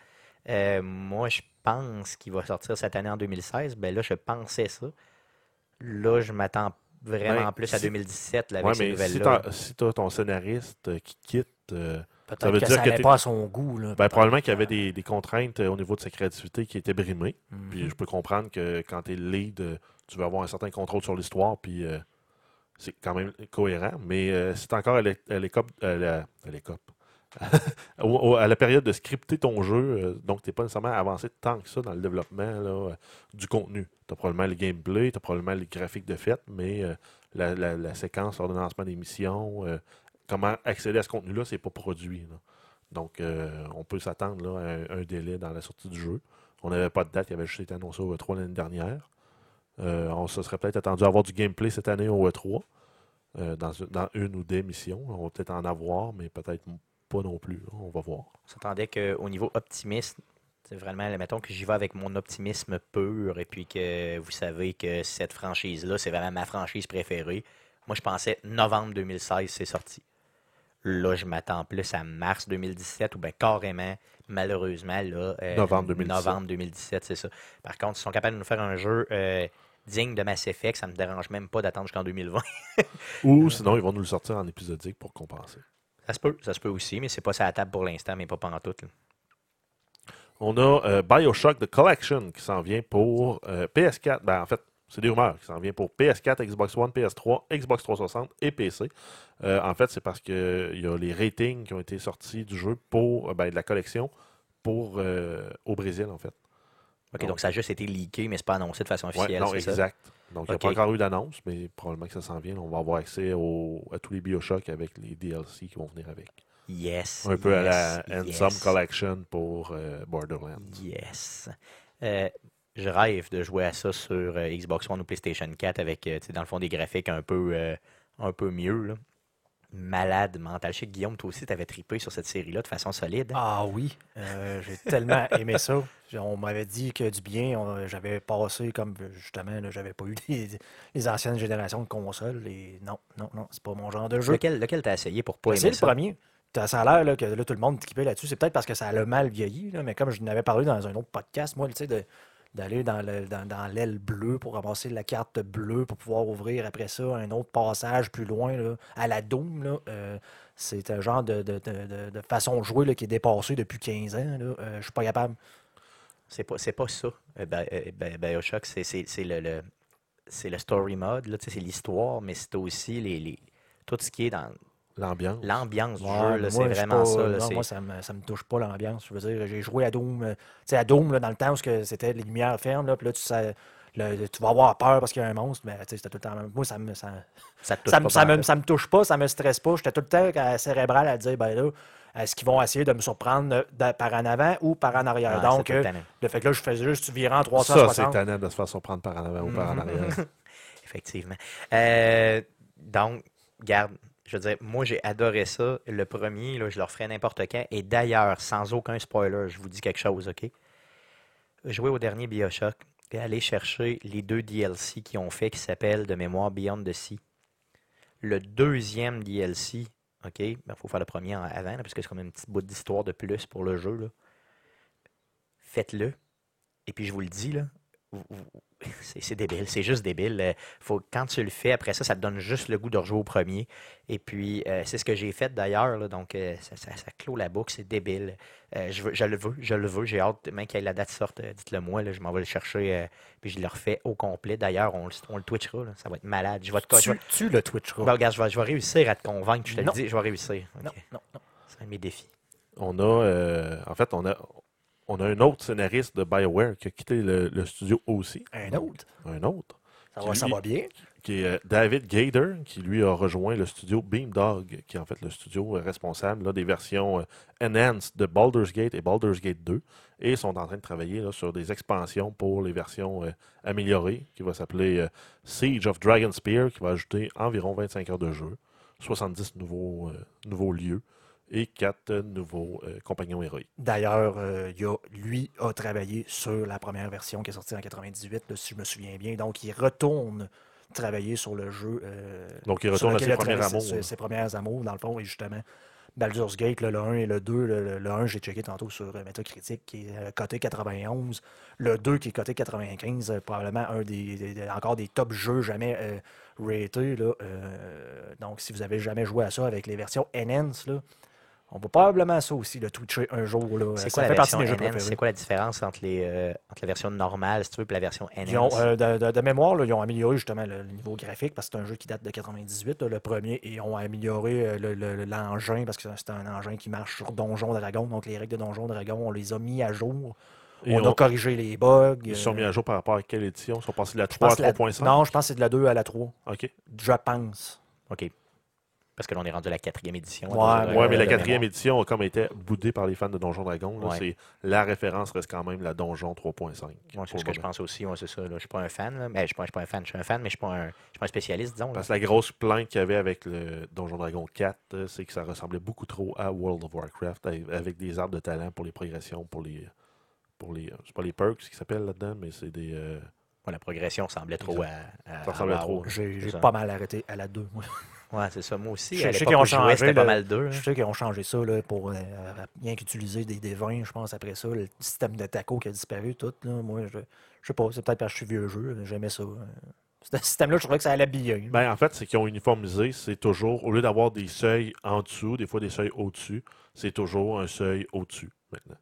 Euh, moi, je pense qu'il va sortir cette année en deux mille seize. Ben là, je pensais ça. Là, je m'attends vraiment ben, plus si... à deux mille dix-sept là, avec ouais, ces mais nouvelles-là. Si tu as si ton scénariste qui quitte, euh, peut-être ça veut que dire ça n'allait pas à son goût. Là, ben, probablement qu'il y avait des, des contraintes au niveau de sa créativité qui étaient brimées. Mm-hmm. Puis je peux comprendre que quand tu es lead, tu veux avoir un certain contrôle sur l'histoire. Puis. Euh, C'est quand même cohérent, mais euh, c'est encore à, l'é- à l'écope, à la, à, l'écope. à la période de scripter ton jeu, euh, donc tu n'es pas nécessairement avancé tant que ça dans le développement là, euh, du contenu. Tu as probablement le gameplay, tu as probablement les graphiques de fête, mais euh, la, la, la séquence, lors de lancement des missions, euh, comment accéder à ce contenu-là, c'est pas produit. Là. Donc, euh, on peut s'attendre là, à un, un délai dans la sortie du jeu. On n'avait pas de date, il avait juste été annoncé au E trois l'année dernière. Euh, on se serait peut-être attendu à avoir du gameplay cette année au E trois, euh, dans, dans une ou des missions. On va peut-être en avoir, mais peut-être pas non plus. Hein, on va voir. On s'attendait qu'au niveau optimisme, c'est vraiment, mettons que j'y vais avec mon optimisme pur et puis que vous savez que cette franchise-là, c'est vraiment ma franchise préférée. Moi, je pensais novembre deux mille seize, c'est sorti. Là, je m'attends plus à mars deux mille dix-sept ou bien carrément, malheureusement, là, euh, novembre, deux mille dix-sept. Novembre deux mille dix-sept, c'est ça. Par contre, ils sont capables de nous faire un jeu... Euh, digne de Mass Effect, ça ne me dérange même pas d'attendre jusqu'en deux mille vingt. Ou sinon, ils vont nous le sortir en épisodique pour compenser. Ça se peut, ça se peut aussi, mais c'est pas ça à la table pour l'instant, mais pas pantoute. Là. On a euh, BioShock The Collection qui s'en vient pour euh, P S quatre. Ben, en fait, c'est des rumeurs qui s'en vient pour P S quatre, Xbox One, P S trois, Xbox trois cent soixante et P C. Euh, en fait, c'est parce qu'il y a les ratings qui ont été sortis du jeu pour ben, de la collection pour euh, au Brésil, en fait. OK, donc, donc ça a juste été leaké, mais c'est pas annoncé de façon officielle, ouais, non, c'est exact. Ça? Exact. Donc, il n'y okay. a pas encore eu d'annonce, mais probablement que ça s'en vient. On va avoir accès au, à tous les BioShock avec les D L C qui vont venir avec. Yes. Un peu yes, à la Handsome yes. Collection pour euh, Borderlands. Yes. Euh, je rêve de jouer à ça sur euh, Xbox One ou PlayStation quatre avec, euh, dans le fond, des graphiques un peu, euh, un peu mieux, là. Malade mental. Je sais que Guillaume, toi aussi, t'avais trippé sur cette série-là de façon solide. Ah oui, euh, j'ai tellement aimé ça. On m'avait dit que du bien, on, j'avais passé comme, justement, là, j'avais pas eu les, les anciennes générations de consoles. Et non, non, non, c'est pas mon genre de jeu. Lequel, lequel t'as essayé pour pas aimer ça? C'est le premier. Ça a l'air là, que là, tout le monde trippait là-dessus. C'est peut-être parce que ça a le mal vieilli, là, mais comme je n'avais parlé dans un autre podcast, moi, tu sais, de... d'aller dans, le, dans, dans l'aile bleue pour ramasser la carte bleue pour pouvoir ouvrir après ça un autre passage plus loin là, à la Doom. Là, euh, c'est un genre de, de, de, de façon de jouer là, qui est dépassée depuis quinze ans. Euh, Je ne suis pas capable. C'est pas, c'est pas ça. Euh, ben, ben, BioShock, c'est, c'est, c'est, le, le, c'est le story mode. Là, c'est l'histoire, mais c'est aussi les, les, tout ce qui est dans l'ambiance, l'ambiance du ouais, jeu, là, moi, c'est vraiment pas, ça. Là, non, c'est... Moi, ça me, ça me touche pas l'ambiance. Je veux dire, j'ai joué à Doom, tu sais, à Doom là, dans le temps où c'était les lumières fermes, là, puis là, tu sais. Le, tu vas avoir peur parce qu'il y a un monstre, mais tu sais, c'était tout le temps. Moi, ça me ça, ça, touche ça, pas ça, me, ça me touche pas, ça me stresse pas. J'étais tout le temps cérébral à dire, ben là, est-ce qu'ils vont essayer de me surprendre de, par en avant ou par en arrière? Ah, donc, euh, le fait que là, je faisais juste virer en trois cent soixante. Ça, c'est tannant de se faire surprendre par en avant ou par mm-hmm. en arrière. Effectivement. Euh, donc, garde. Je veux dire, moi, j'ai adoré ça. Le premier, là, je le referais n'importe quand. Et d'ailleurs, sans aucun spoiler, je vous dis quelque chose, OK? Jouer au dernier BioShock. Et aller chercher les deux D L C qu'ils ont fait, qui s'appellent de mémoire Beyond the Sea. Le deuxième D L C, OK, il ben faut faire le premier avant, là, parce que c'est comme une petite bout d'histoire de plus pour le jeu. Là. Faites-le. Et puis, je vous le dis, là, vous, vous, c'est, c'est débile, c'est juste débile. Faut, quand tu le fais, après ça, ça te donne juste le goût de rejouer au premier. Et puis, euh, c'est ce que j'ai fait d'ailleurs, là, donc euh, ça, ça, ça clôt la boucle, c'est débile. Euh, je, veux, je le veux, je le veux, j'ai hâte, même qu'il y ait la date sorte, euh, dites-le moi, là, je m'en vais le chercher, euh, puis je le refais au complet. D'ailleurs, on, on le twitchera, là, ça va être malade. Je vais te, tu, je vais, tu le twitcheras. Ben, regarde, je vais, je vais réussir à te convaincre, je te non. le dis, je vais réussir. Okay. Non, non, non. C'est un de mes défis. On a, euh, en fait, on a... On a un autre scénariste de BioWare qui a quitté le, le studio aussi. Un autre? Un autre. Ça, va, lui, ça va bien. Qui est David Gader, qui lui a rejoint le studio Beamdog, qui est en fait le studio responsable là, des versions Enhanced de Baldur's Gate et Baldur's Gate deux. Et ils sont en train de travailler là, sur des expansions pour les versions euh, améliorées, qui va s'appeler euh, Siege of Dragonspear, qui va ajouter environ vingt-cinq heures de jeu, soixante-dix nouveaux, euh, nouveaux lieux. Et quatre euh, nouveaux euh, compagnons héroïques. D'ailleurs, euh, y a, lui a travaillé sur la première version qui est sortie en quatre-vingt-dix-huit, là, si je me souviens bien. Donc, il retourne travailler sur le jeu. Euh, Donc, il retourne à ses premiers amours. Ses, ses premiers amours, dans le fond, et justement, Baldur's Gate, là, le un et le deux. Le, le un, j'ai checké tantôt sur euh, Metacritic, qui est euh, coté quatre-vingt-onze. Le deux, qui est coté quatre-vingt-quinze, euh, probablement un des, des, des encore des top jeux jamais euh, ratés. Là, euh, donc, si vous n'avez jamais joué à ça avec les versions Enhanced, là, on peut probablement ça aussi, le Twitcher un jour. Là, c'est, quoi la version N N, c'est quoi la différence entre, les, euh, entre la version normale, si tu veux, et la version N N? Euh, de, de, de mémoire, là, ils ont amélioré justement le, le niveau graphique parce que c'est un jeu qui date de quatre-vingt-dix-huit, là, le premier, et ils ont amélioré le, le, l'engin parce que c'est un engin qui marche sur Donjon Dragon. Donc, les règles de Donjon Dragon, on les a mis à jour. Et on, on a corrigé les bugs. Ils se sont mis à jour par rapport à quelle édition? Ils sont passés de la trois à trois virgule cinq? Non, je pense que c'est de la deux à la trois. OK. Je pense. OK. Parce que l'on est rendu à la quatrième édition. Oui, ouais, mais la quatrième édition a comme été boudée par les fans de Donjon Dragon. Là, ouais. c'est, la référence reste quand même la Donjon trois point cinq. Ouais, c'est ce moment. Que je pense aussi, ouais, c'est ça. Là. Je ne suis pas un fan, là. Mais je ne suis, suis pas un fan, je suis un fan, mais je ne suis, suis pas un spécialiste, disons. Là. Parce que la grosse plainte qu'il y avait avec le Donjon Dragon quatre, c'est que ça ressemblait beaucoup trop à World of Warcraft, avec des arbres de talent pour les progressions, pour les. Pour les c'est pas les perks qui s'appellent là-dedans, mais c'est des. Euh... Ouais, la progression semblait trop à. à ça ressemblait à trop. J'ai, j'ai pas mal arrêté à la deux, moi. Oui, c'est ça. Moi aussi, je, je sais qu'ils ont changé, jouais, le, pas mal deux, hein. Je sais qu'ils ont changé ça là, pour euh, rien qu'utiliser des, des vins, je pense, après ça. Le système de taco qui a disparu, tout. Là, moi, je, je sais pas, c'est peut-être parce que je suis vieux jeu, j'aimais ça. Ce système-là, je trouvais que ça allait bien. Ben, en fait, c'est qu'ils ont uniformisé, c'est toujours, au lieu d'avoir des seuils en dessous, des fois des seuils au-dessus, c'est toujours un seuil au-dessus maintenant.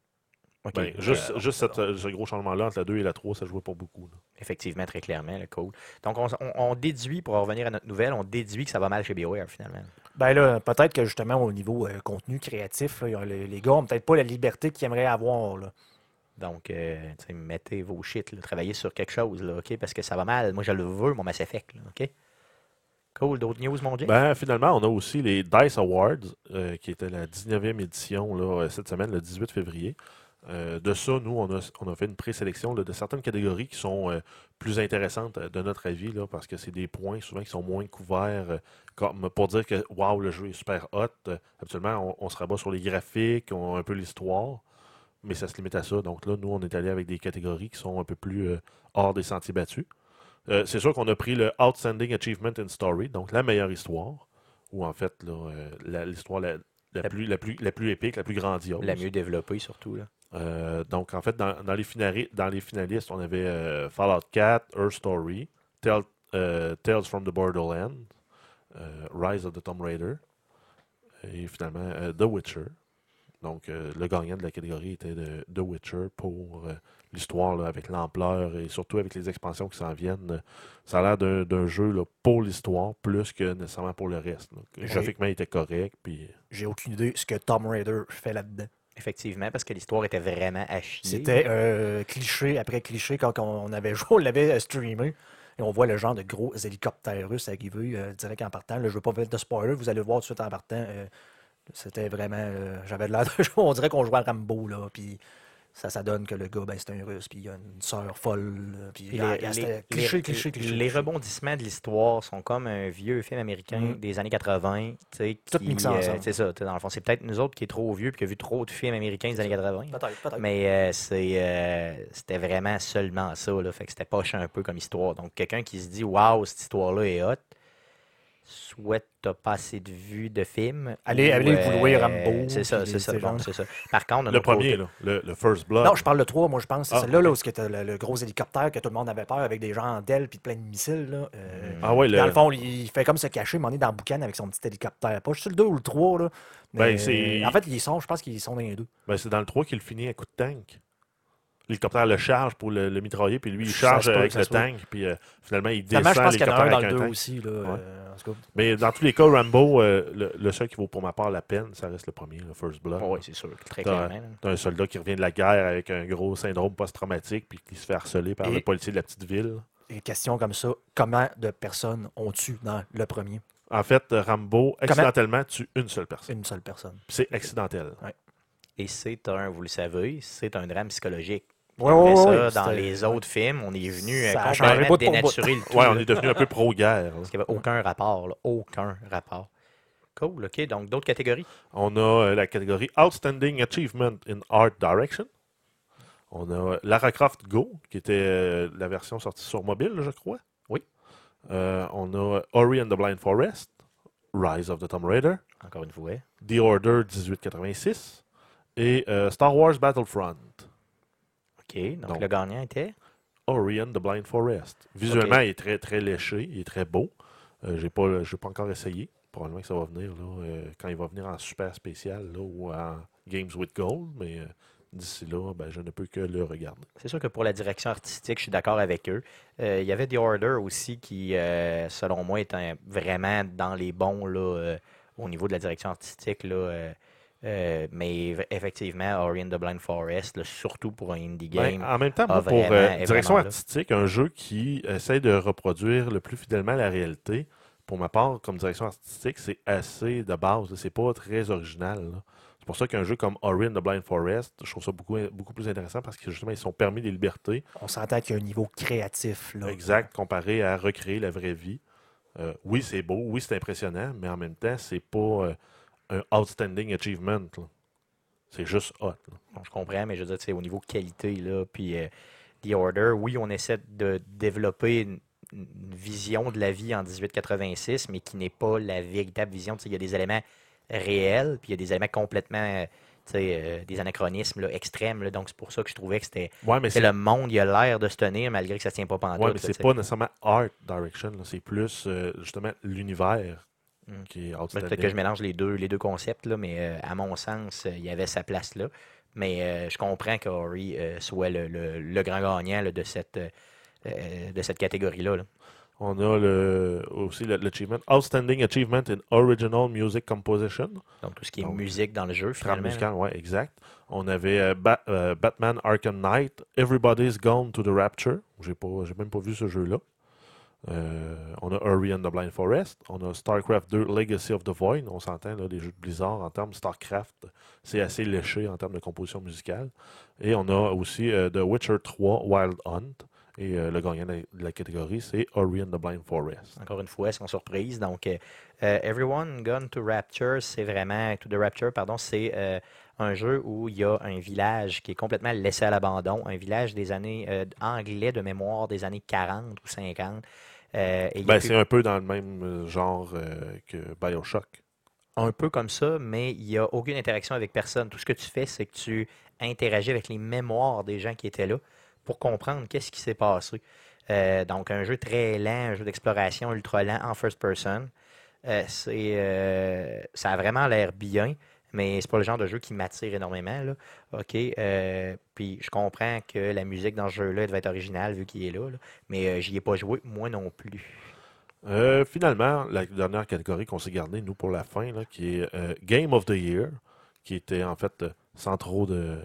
Okay. Ben, juste euh, juste cette, ce gros changement-là, entre la deux et la trois, ça jouait pas beaucoup. Là. Effectivement, très clairement, le cool. Donc, on, on, on déduit, pour en revenir à notre nouvelle, on déduit que ça va mal chez BioWare, finalement. Ben là, peut-être que justement, au niveau euh, contenu créatif, là, les, les gars n'ont peut-être pas la liberté qu'ils aimeraient avoir. Là. Donc, euh, mettez vos shit, là, travaillez sur quelque chose, là, OK? Parce que ça va mal. Moi, je le veux, mon Mass Effect, là, OK? Cool. D'autres news, mon Dieu? Ben, finalement, on a aussi les DICE Awards, euh, qui était la dix-neuvième édition là, cette semaine, le dix-huit février. Euh, de ça, nous, on a, on a fait une présélection là, de certaines catégories qui sont euh, plus intéressantes de notre avis, là, parce que c'est des points souvent qui sont moins couverts euh, comme pour dire que waouh, le jeu est super hot. Euh, habituellement, on, on se rabat sur les graphiques, on a un peu l'histoire, mais ça se limite à ça. Donc là, nous, on est allé avec des catégories qui sont un peu plus euh, hors des sentiers battus. Euh, c'est sûr qu'on a pris le Outstanding Achievement in Story, donc la meilleure histoire, ou en fait, là, euh, la, l'histoire la, la, la, plus, la, plus, la plus épique, la plus grandiose. La mieux développée, surtout, là. Euh, donc, en fait, dans, dans, les, finali- dans les finalistes, on avait euh, Fallout quatre, Her Story, Tell, euh, Tales from the Borderlands, euh, Rise of the Tomb Raider, et finalement euh, The Witcher. Donc, euh, le gagnant de la catégorie était de, de Witcher pour euh, l'histoire là, avec l'ampleur et surtout avec les expansions qui s'en viennent. Ça a l'air d'un, d'un jeu là, pour l'histoire plus que nécessairement pour le reste. Donc, graphiquement, il était correct. Puis... J'ai aucune idée ce que Tomb Raider fait là-dedans. Effectivement, parce que l'histoire était vraiment à chier. C'était euh, cliché après cliché quand on avait joué, on l'avait streamé. Et on voit le genre de gros hélicoptères russes arriver euh, direct en partant. Là, je ne veux pas mettre de spoiler, vous allez le voir tout de suite en partant. Euh, c'était vraiment... Euh, j'avais de l'air de jouer. On dirait qu'on jouait à Rambo, là, puis ça, ça donne que le gars, ben, c'est un russe, puis il a une sœur folle. Puis les, là, les, c'était cliché, les, cliché, cliché. Les rebondissements de l'histoire sont comme un vieux film américain mm. des années quatre-vingt. Qui, tout mixé ensemble. Euh, c'est ça, dans le fond, c'est peut-être nous autres qui est trop vieux et qui a vu trop de films américains des années quatre-vingt. Peut-être, peut-être. Mais euh, c'est, euh, c'était vraiment seulement ça, là, fait que c'était poche un peu comme histoire. Donc, quelqu'un qui se dit « Wow, cette histoire-là est hot », soit t'as pas assez de vues de films. Allez, allez euh, vous louer Rambo. C'est ça, c'est ça, bon, c'est ça. Par contre, le premier, côté... là, le, le First Blood. Non, je parle de trois, moi je pense. C'est ah, celui-là, okay. là, où c'était le, le gros hélicoptère que tout le monde avait peur avec des gens en d'ailes puis plein de missiles. Là. Euh, ah ouais, le... Dans le fond, il fait comme se cacher, mais on est dans le boucan avec son petit hélicoptère. Pas juste le deux ou le trois. Là. Mais, ben, c'est... En fait, ils sont, je pense qu'ils sont dans les deux. Ben, c'est dans le trois qu'il finit à coup de tank. L'hélicoptère le charge pour le, le mitrailler, puis lui, il charge avec le soit. tank, puis euh, finalement, il descend l'hélicoptère avec un tank. Je pense qu'il y en a un dans le deux aussi, là, ouais. euh, en tout cas. Mais dans tous les cas, Rambo, euh, le, le seul qui vaut pour ma part la peine, ça reste le premier, le First Blood. Oui, c'est sûr, très t'as, clairement. T'as un soldat qui revient de la guerre avec un gros syndrome post-traumatique, puis qui se fait harceler par et, le policier de la petite ville. Une question comme ça, comment de personnes on tue dans le premier? En fait, Rambo, accidentellement, comment? tue une seule personne. Une seule personne. Puis c'est accidentel. Oui. Et c'est un, vous le savez, c'est un drame psychologique. Ouais, ouais, ça, ouais, dans les autres films, on est venu complètement dénaturer le tout. Ouais, on est devenu un peu pro-guerre. Parce qu'il n'y avait aucun rapport, là. Aucun rapport. Cool, OK. Donc, d'autres catégories? On a euh, la catégorie Outstanding Achievement in Art Direction. On a Lara Croft Go, qui était euh, la version sortie sur mobile, je crois. Oui. Euh, on a Ori and the Blind Forest, Rise of the Tomb Raider. Encore une fois. The Order dix-huit quatre-vingt-six. Et euh, Star Wars Battlefront. OK. Donc, donc le gagnant était? Ori and the Blind Forest. Visuellement, okay. Il est très, très léché. Il est très beau. Euh, j'ai pas, j'ai pas encore essayé. Probablement que ça va venir là, euh, quand il va venir en super spécial là, ou en Games with Gold. Mais euh, d'ici là, ben, je ne peux que le regarder. C'est sûr que pour la direction artistique, je suis d'accord avec eux. Euh, il y avait The Order aussi qui, euh, selon moi, est un, vraiment dans les bons là, euh, au niveau de la direction artistique. Là, euh, Euh, mais effectivement, Ori and the Blind Forest, là, surtout pour un indie game. Ben, en même temps, moi, pour euh, direction artistique, là. Un jeu qui essaie de reproduire le plus fidèlement la réalité, pour ma part, comme direction artistique, c'est assez de base. C'est pas très original. Là. C'est pour ça qu'un jeu comme Ori and the Blind Forest, je trouve ça beaucoup, beaucoup plus intéressant parce que justement, ils sont permis des libertés. On s'entend qu'il y a un niveau créatif. Là. Exact, comparé à recréer la vraie vie. Euh, oui, c'est beau, oui, c'est impressionnant, mais en même temps, c'est pas. Euh, un outstanding achievement. Là. C'est juste hot. Bon, je comprends, mais je veux dire, c'est au niveau qualité, là, puis euh, The Order, oui, on essaie de développer une, une vision de la vie en dix-huit quatre-vingt-six, mais qui n'est pas la véritable vision. T'sais, il y a des éléments réels, puis il y a des éléments complètement, euh, des anachronismes là, extrêmes. Là, donc, c'est pour ça que je trouvais que c'était ouais, mais c'est le monde, il a l'air de se tenir, malgré que ça ne tient pas pendant ouais, tout. Oui, mais c'est là, pas t'sais. Nécessairement Art Direction, là, c'est plus, euh, justement, l'univers. Qui est peut-être que je mélange les deux, les deux concepts, là, mais euh, à mon sens, il euh, y avait sa place là. Mais euh, je comprends que Ori euh, soit le, le, le grand gagnant là, de cette, euh, de cette catégorie-là. Là. On a le, aussi l'achievement Outstanding Achievement in Original Music Composition. Donc tout ce qui est Donc, musique dans le jeu, finalement. Musical, oui, exact. On avait euh, ba- euh, Batman Arkham Knight, Everybody's Gone to the Rapture. J'ai pas, j'ai même pas vu ce jeu-là. Euh, on a Ori and the Blind Forest, on a Starcraft deux Legacy of the Void, on s'entend, là, les jeux de Blizzard en termes de Starcraft, c'est assez léché en termes de composition musicale. Et on a aussi euh, The Witcher trois Wild Hunt, et euh, le gagnant de la catégorie, c'est Ori and the Blind Forest. Encore une fois, sans surprise, donc euh, Everyone Gone to Rapture, c'est vraiment, to the Rapture, pardon, c'est euh, un jeu où il y a un village qui est complètement laissé à l'abandon, un village des années euh, anglais de mémoire des années quarante ou cinquante. Euh, et ben, c'est plus... un peu dans le même genre euh, que BioShock. Un peu comme ça, mais il n'y a aucune interaction avec personne. Tout ce que tu fais, c'est que tu interagis avec les mémoires des gens qui étaient là pour comprendre qu'est-ce qui s'est passé. Euh, donc, un jeu très lent, un jeu d'exploration ultra lent en first person. Euh, c'est, euh, ça a vraiment l'air bien. mais c'est pas le genre de jeu qui m'attire énormément, là. OK, euh, puis je comprends que la musique dans ce jeu-là, elle devait être originale vu qu'il est là, là, mais euh, j'y ai pas joué, moi non plus. Euh, finalement, la dernière catégorie qu'on s'est gardée, nous, pour la fin, là, qui est euh, Game of the Year, qui était en fait euh, sans trop de...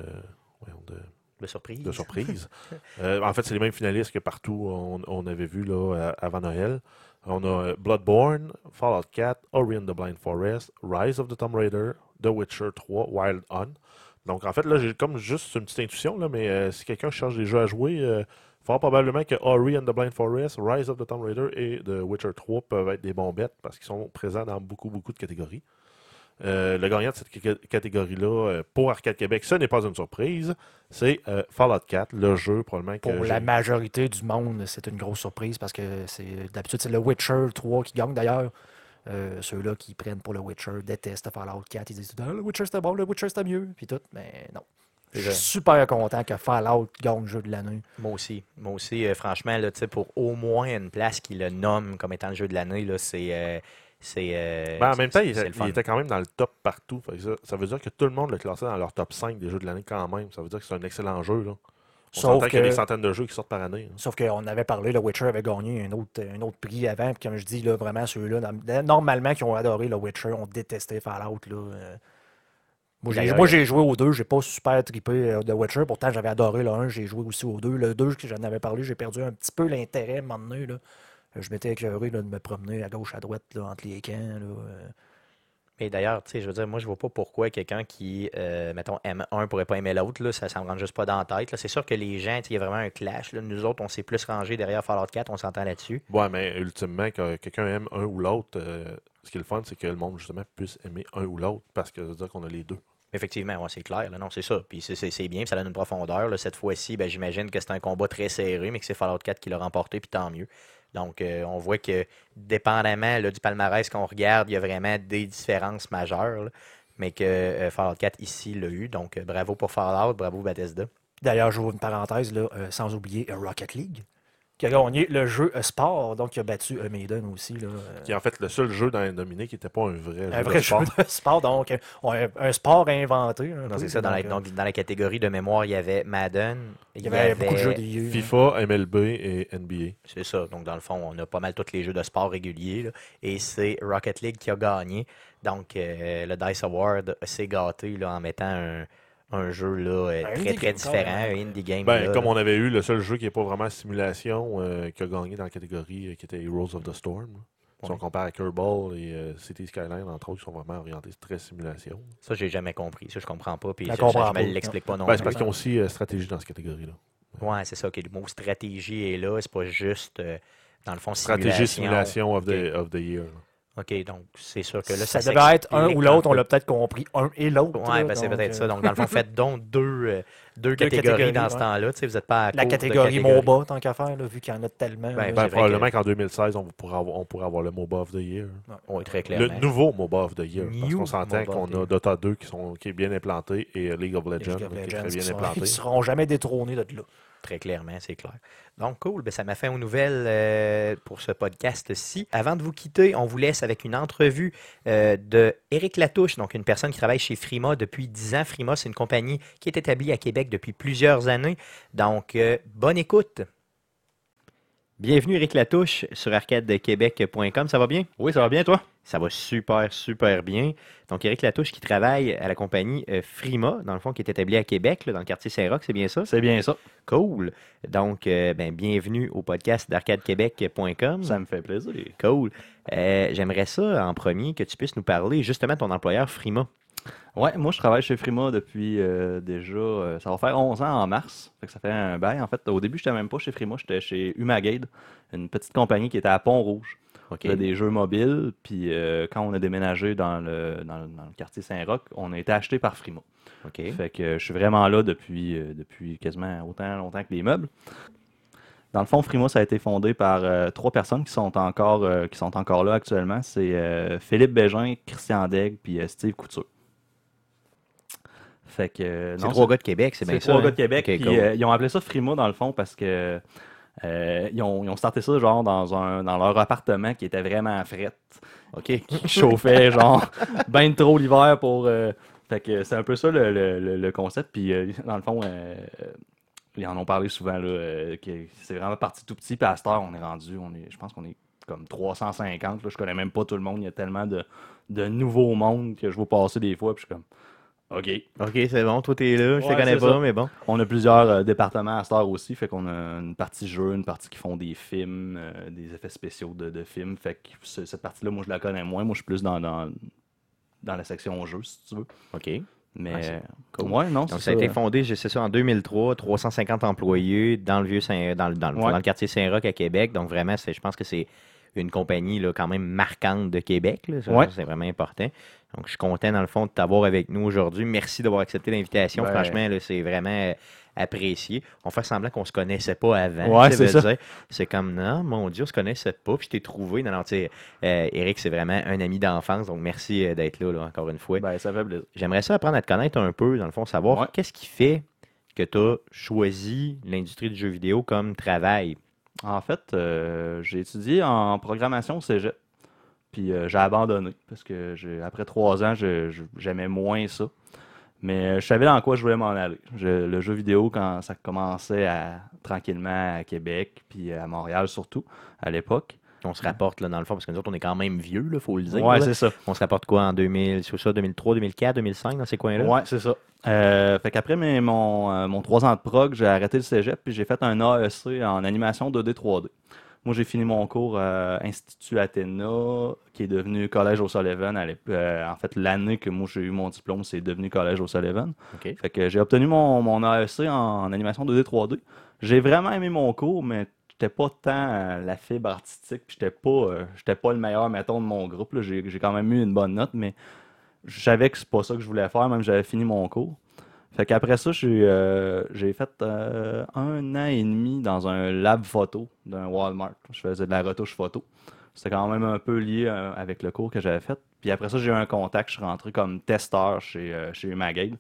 de De surprise. De surprise. euh, en fait, c'est les mêmes finalistes que partout on, on avait vu là, avant Noël. On a Bloodborne, Fallout quatre, Ori and the Blind Forest, Rise of the Tomb Raider, The Witcher trois, Wild Hunt. Donc, en fait, là, j'ai comme juste une petite intuition, là, mais euh, si quelqu'un cherche des jeux à jouer, euh, fort probablement que Ori and the Blind Forest, Rise of the Tomb Raider et The Witcher trois peuvent être des bons bêtes parce qu'ils sont présents dans beaucoup, beaucoup de catégories. Euh, le gagnant de cette catégorie-là, euh, pour Arcade Québec, ce n'est pas une surprise, c'est euh, Fallout quatre, le jeu probablement que... Pour j'ai... la majorité du monde, c'est une grosse surprise parce que c'est, d'habitude, c'est le Witcher trois qui gagne. D'ailleurs, euh, ceux-là qui prennent pour le Witcher détestent Fallout quatre, ils disent ah, « le Witcher c'était bon, le Witcher c'était mieux », puis tout, mais non. Je suis super content que Fallout gagne le jeu de l'année. Moi aussi. Moi aussi, euh, franchement, là, pour au moins une place qui le nomme comme étant le jeu de l'année, là, c'est... Euh, C'est, euh, ben, en même temps, il, il était quand même dans le top partout. Ça, ça veut dire que tout le monde le classait dans leur top cinq des jeux de l'année quand même. Ça veut dire que c'est un excellent jeu, là. On s'entend qu'il y a des centaines de jeux qui sortent par année. Hein. Sauf qu'on avait parlé, le Witcher avait gagné un autre, un autre prix avant. Puis comme je dis, là, vraiment, ceux-là, dans, normalement, qui ont adoré le Witcher, ont détesté Fallout, là. Euh, Moi j'ai, moi, j'ai joué aux deux. J'ai pas super trippé The Witcher. Pourtant, j'avais adoré le un. J'ai joué aussi aux deux. Le deux, j'en avais parlé, j'ai perdu un petit peu l'intérêt à un moment donné, là. Je m'étais écœuré de me promener à gauche, à droite, là, entre les camps. Là. Mais d'ailleurs, tu sais, je veux dire, moi, je vois pas pourquoi quelqu'un qui, euh, mettons, aime un pourrait pas aimer l'autre. Là, ça, ça me rentre juste pas dans la tête. Là. C'est sûr que les gens, il y a vraiment un clash. Là. Nous autres, on s'est plus rangés derrière Fallout quatre, on s'entend là-dessus. Ouais, mais ultimement, quand quelqu'un aime un ou l'autre, euh, ce qui est le fun, c'est que le monde, justement, puisse aimer un ou l'autre parce que ça veut dire qu'on a les deux. Effectivement, ouais, c'est clair. Là. Non, c'est ça. Puis c'est, c'est, c'est bien, puis ça donne une profondeur. Là. Cette fois-ci, ben, j'imagine que c'est un combat très serré, mais que c'est Fallout quatre qui l'a remporté, puis tant mieux. Donc, euh, on voit que, dépendamment là, du palmarès qu'on regarde, il y a vraiment des différences majeures, là, mais que euh, Fallout quatre, ici, l'a eu. Donc, euh, bravo pour Fallout, bravo Bethesda. D'ailleurs, j'ouvre une parenthèse, là, euh, sans oublier euh, Rocket League, qui a gagné le jeu euh, sport, donc qui a battu euh, Maiden aussi. Là, euh... Qui est en fait le seul jeu dans Indominé qui n'était pas un vrai un jeu vrai de sport. Un vrai jeu de sport, donc un, un, un sport inventé. Hein, non, c'est ça, dans, donc, la, donc, dans la catégorie de mémoire, il y avait Madden, il y avait, avait beaucoup de jeux d'I A, FIFA, hein. M L B et N B A. C'est ça, donc dans le fond, on a pas mal tous les jeux de sport réguliers, là, et c'est Rocket League qui a gagné. Donc euh, le DICE Award s'est gâté là, en mettant un... Un jeu là, un très, très différent, un indie game. Ben, là, comme là. On avait eu le seul jeu qui n'est pas vraiment simulation euh, qui a gagné dans la catégorie euh, qui était Heroes of the Storm. Si ouais. on compare à Kerbal et euh, City Skyline, entre autres, qui sont vraiment orientés très simulation. Ça, j'ai jamais compris. Ça, je comprends pas. Puis ça, ça, je ne l'explique pas non plus. Ben, c'est parce qu'ils ont aussi euh, stratégie dans cette catégorie-là. Ouais, ouais c'est ça. Okay. Le mot stratégie est là. C'est pas juste, euh, dans le fond, stratégie, simulation. Stratégie, simulation okay. of, the, of the year. Là. OK, donc c'est sûr que là, ça, ça devait être un ou l'autre, on l'a peut-être compris, un et l'autre. Oui, ben c'est peut-être euh... ça. Donc, dans le fond, faites donc deux, euh, deux, deux catégories, catégories dans ouais. ce temps-là. Tu sais, vous n'êtes pas à la catégorie MOBA, tant qu'à faire, là, vu qu'il y en a tellement. Ben, ben, probablement que... qu'en deux mille seize, on pourra avoir, on pourra avoir le MOBA of the Year. Ouais. Oui, très clairement. Le nouveau MOBA of the Year. New parce qu'on s'entend qu'on a Dota deux qui, sont, qui est bien implanté et League of Legends, League of Legends qui est très bien implanté. Ils ne seront jamais détrônés de là. Très clairement, c'est clair. Donc, cool. Ben, ça m'a fait aux nouvelles euh, pour ce podcast-ci. Avant de vous quitter, on vous laisse avec une entrevue euh, de Éric Latouche, donc une personne qui travaille chez Frima depuis dix ans. Frima, c'est une compagnie qui est établie à Québec depuis plusieurs années. Donc, euh, bonne écoute. Bienvenue, Éric Latouche, sur arcade québec point com. Ça va bien? Oui, ça va bien, toi? Ça va super, super bien. Donc, Éric Latouche qui travaille à la compagnie euh, Frima, dans le fond, qui est établie à Québec, là, dans le quartier Saint-Roch, c'est bien ça? C'est bien ça. Cool. Donc, euh, ben, bienvenue au podcast d'arcade québec point com. Ça me fait plaisir. Cool. Euh, j'aimerais ça, en premier, que tu puisses nous parler justement de ton employeur Frima. Oui, moi, je travaille chez Frima depuis euh, déjà, euh, ça va faire onze ans en mars. Fait que ça fait un bail. En fait, au début, je n'étais même pas chez Frima, j'étais chez Humagade, une petite compagnie qui était à Pont-Rouge. Okay. On a des jeux mobiles, puis euh, quand on a déménagé dans le, dans le, dans le quartier Saint-Roch, on a été acheté par Frima. Okay. Fait que euh, je suis vraiment là depuis, euh, depuis quasiment autant longtemps que les meubles. Dans le fond, Frima, ça a été fondé par euh, trois personnes qui sont encore, euh, qui sont encore là actuellement. C'est euh, Philippe Bégin, Christian Daigle, puis euh, Steve Couture. Fait que, euh, c'est non, trois c'est... gars de Québec, c'est bien c'est ça. C'est trois hein? gars de Québec. Okay, puis, cool. euh, ils ont appelé ça Frima, dans le fond, parce que euh, ils, ont, ils ont starté ça genre dans, un, dans leur appartement qui était vraiment frette. OK. Qui chauffait genre ben trop l'hiver pour... Euh, Fait que c'est un peu ça le, le, le concept. Puis euh, dans le fond, euh, ils en ont parlé souvent, là, euh, que c'est vraiment parti tout petit. Puis à cette heure, on est rendu, on est, je pense qu'on est comme trois cent cinquante. Là, je connais même pas tout le monde. Il y a tellement de, de nouveaux mondes que je vois passer des fois. Puis je suis comme... OK. OK, c'est bon, toi t'es là, je ouais, te connais pas, ça. Mais bon. On a plusieurs euh, départements à Star aussi, fait qu'on a une partie jeu, une partie qui font des films, euh, des effets spéciaux de, de films, fait que ce, cette partie-là, moi je la connais moins, moi je suis plus dans, dans, dans la section jeu, si tu veux. OK. Mais, ah, cool. Ouais, non, donc, ça a été fondé, je sais ça, en deux mille trois, trois cent cinquante employés dans le vieux Saint, dans, dans, ouais. dans le quartier Saint-Roch à Québec, donc vraiment, c'est, je pense que c'est une compagnie là, quand même marquante de Québec. Là, ça, ouais. C'est vraiment important. Donc, je suis content, dans le fond, de t'avoir avec nous aujourd'hui. Merci d'avoir accepté l'invitation. Ben... Franchement, là, c'est vraiment apprécié. On fait semblant qu'on ne se connaissait pas avant. Ouais, c'est ça. Dire. C'est comme, non, mon Dieu, on ne se connaissait pas. Puis je t'ai trouvé. Non, non, tu sais, euh, Eric, c'est vraiment un ami d'enfance. Donc, merci euh, d'être là, là, encore une fois. Ben, ça fait plaisir. J'aimerais ça apprendre à te connaître un peu, dans le fond, savoir ouais. qu'est-ce qui fait que tu as choisi l'industrie du jeu vidéo comme travail. En fait, euh, j'ai étudié en programmation au cégep, puis euh, j'ai abandonné, parce que j'ai, après trois ans, je, je, j'aimais moins ça. Mais euh, je savais dans quoi je voulais m'en aller. Je, le jeu vidéo, quand ça commençait à, tranquillement à Québec, puis à Montréal surtout, à l'époque. On se rapporte, là, dans le fond, parce que nous autres, on est quand même vieux, il faut le dire. Oui, c'est ça. On se rapporte quoi, en deux mille, c'est ça, deux mille trois, deux mille quatre, deux mille cinq, dans ces coins-là? Oui, c'est ça. Euh, fait qu'après mes, mon, euh, mon trois ans de prog, j'ai arrêté le cégep, puis j'ai fait un A E C en animation deux D trois D. Moi, j'ai fini mon cours euh, Institut Athéna, qui est devenu Collège O'Sullivan. À euh, en fait, l'année que moi, j'ai eu mon diplôme, c'est devenu Collège O'Sullivan. Okay. Fait que j'ai obtenu mon, mon A E C en, en animation deux D trois D. J'ai vraiment aimé mon cours, mais... J'étais pas tant la fibre artistique, puis j'étais pas, euh, j'étais pas le meilleur, mettons, de mon groupe. Là. J'ai, j'ai quand même eu une bonne note, mais je savais que c'est pas ça que je voulais faire, même j'avais fini mon cours. Fait qu'après ça, j'ai, euh, j'ai fait euh, un an et demi dans un lab photo d'un Walmart. Je faisais de la retouche photo. C'était quand même un peu lié euh, avec le cours que j'avais fait. Puis après ça, j'ai eu un contact, je suis rentré comme testeur chez, euh, chez Magade.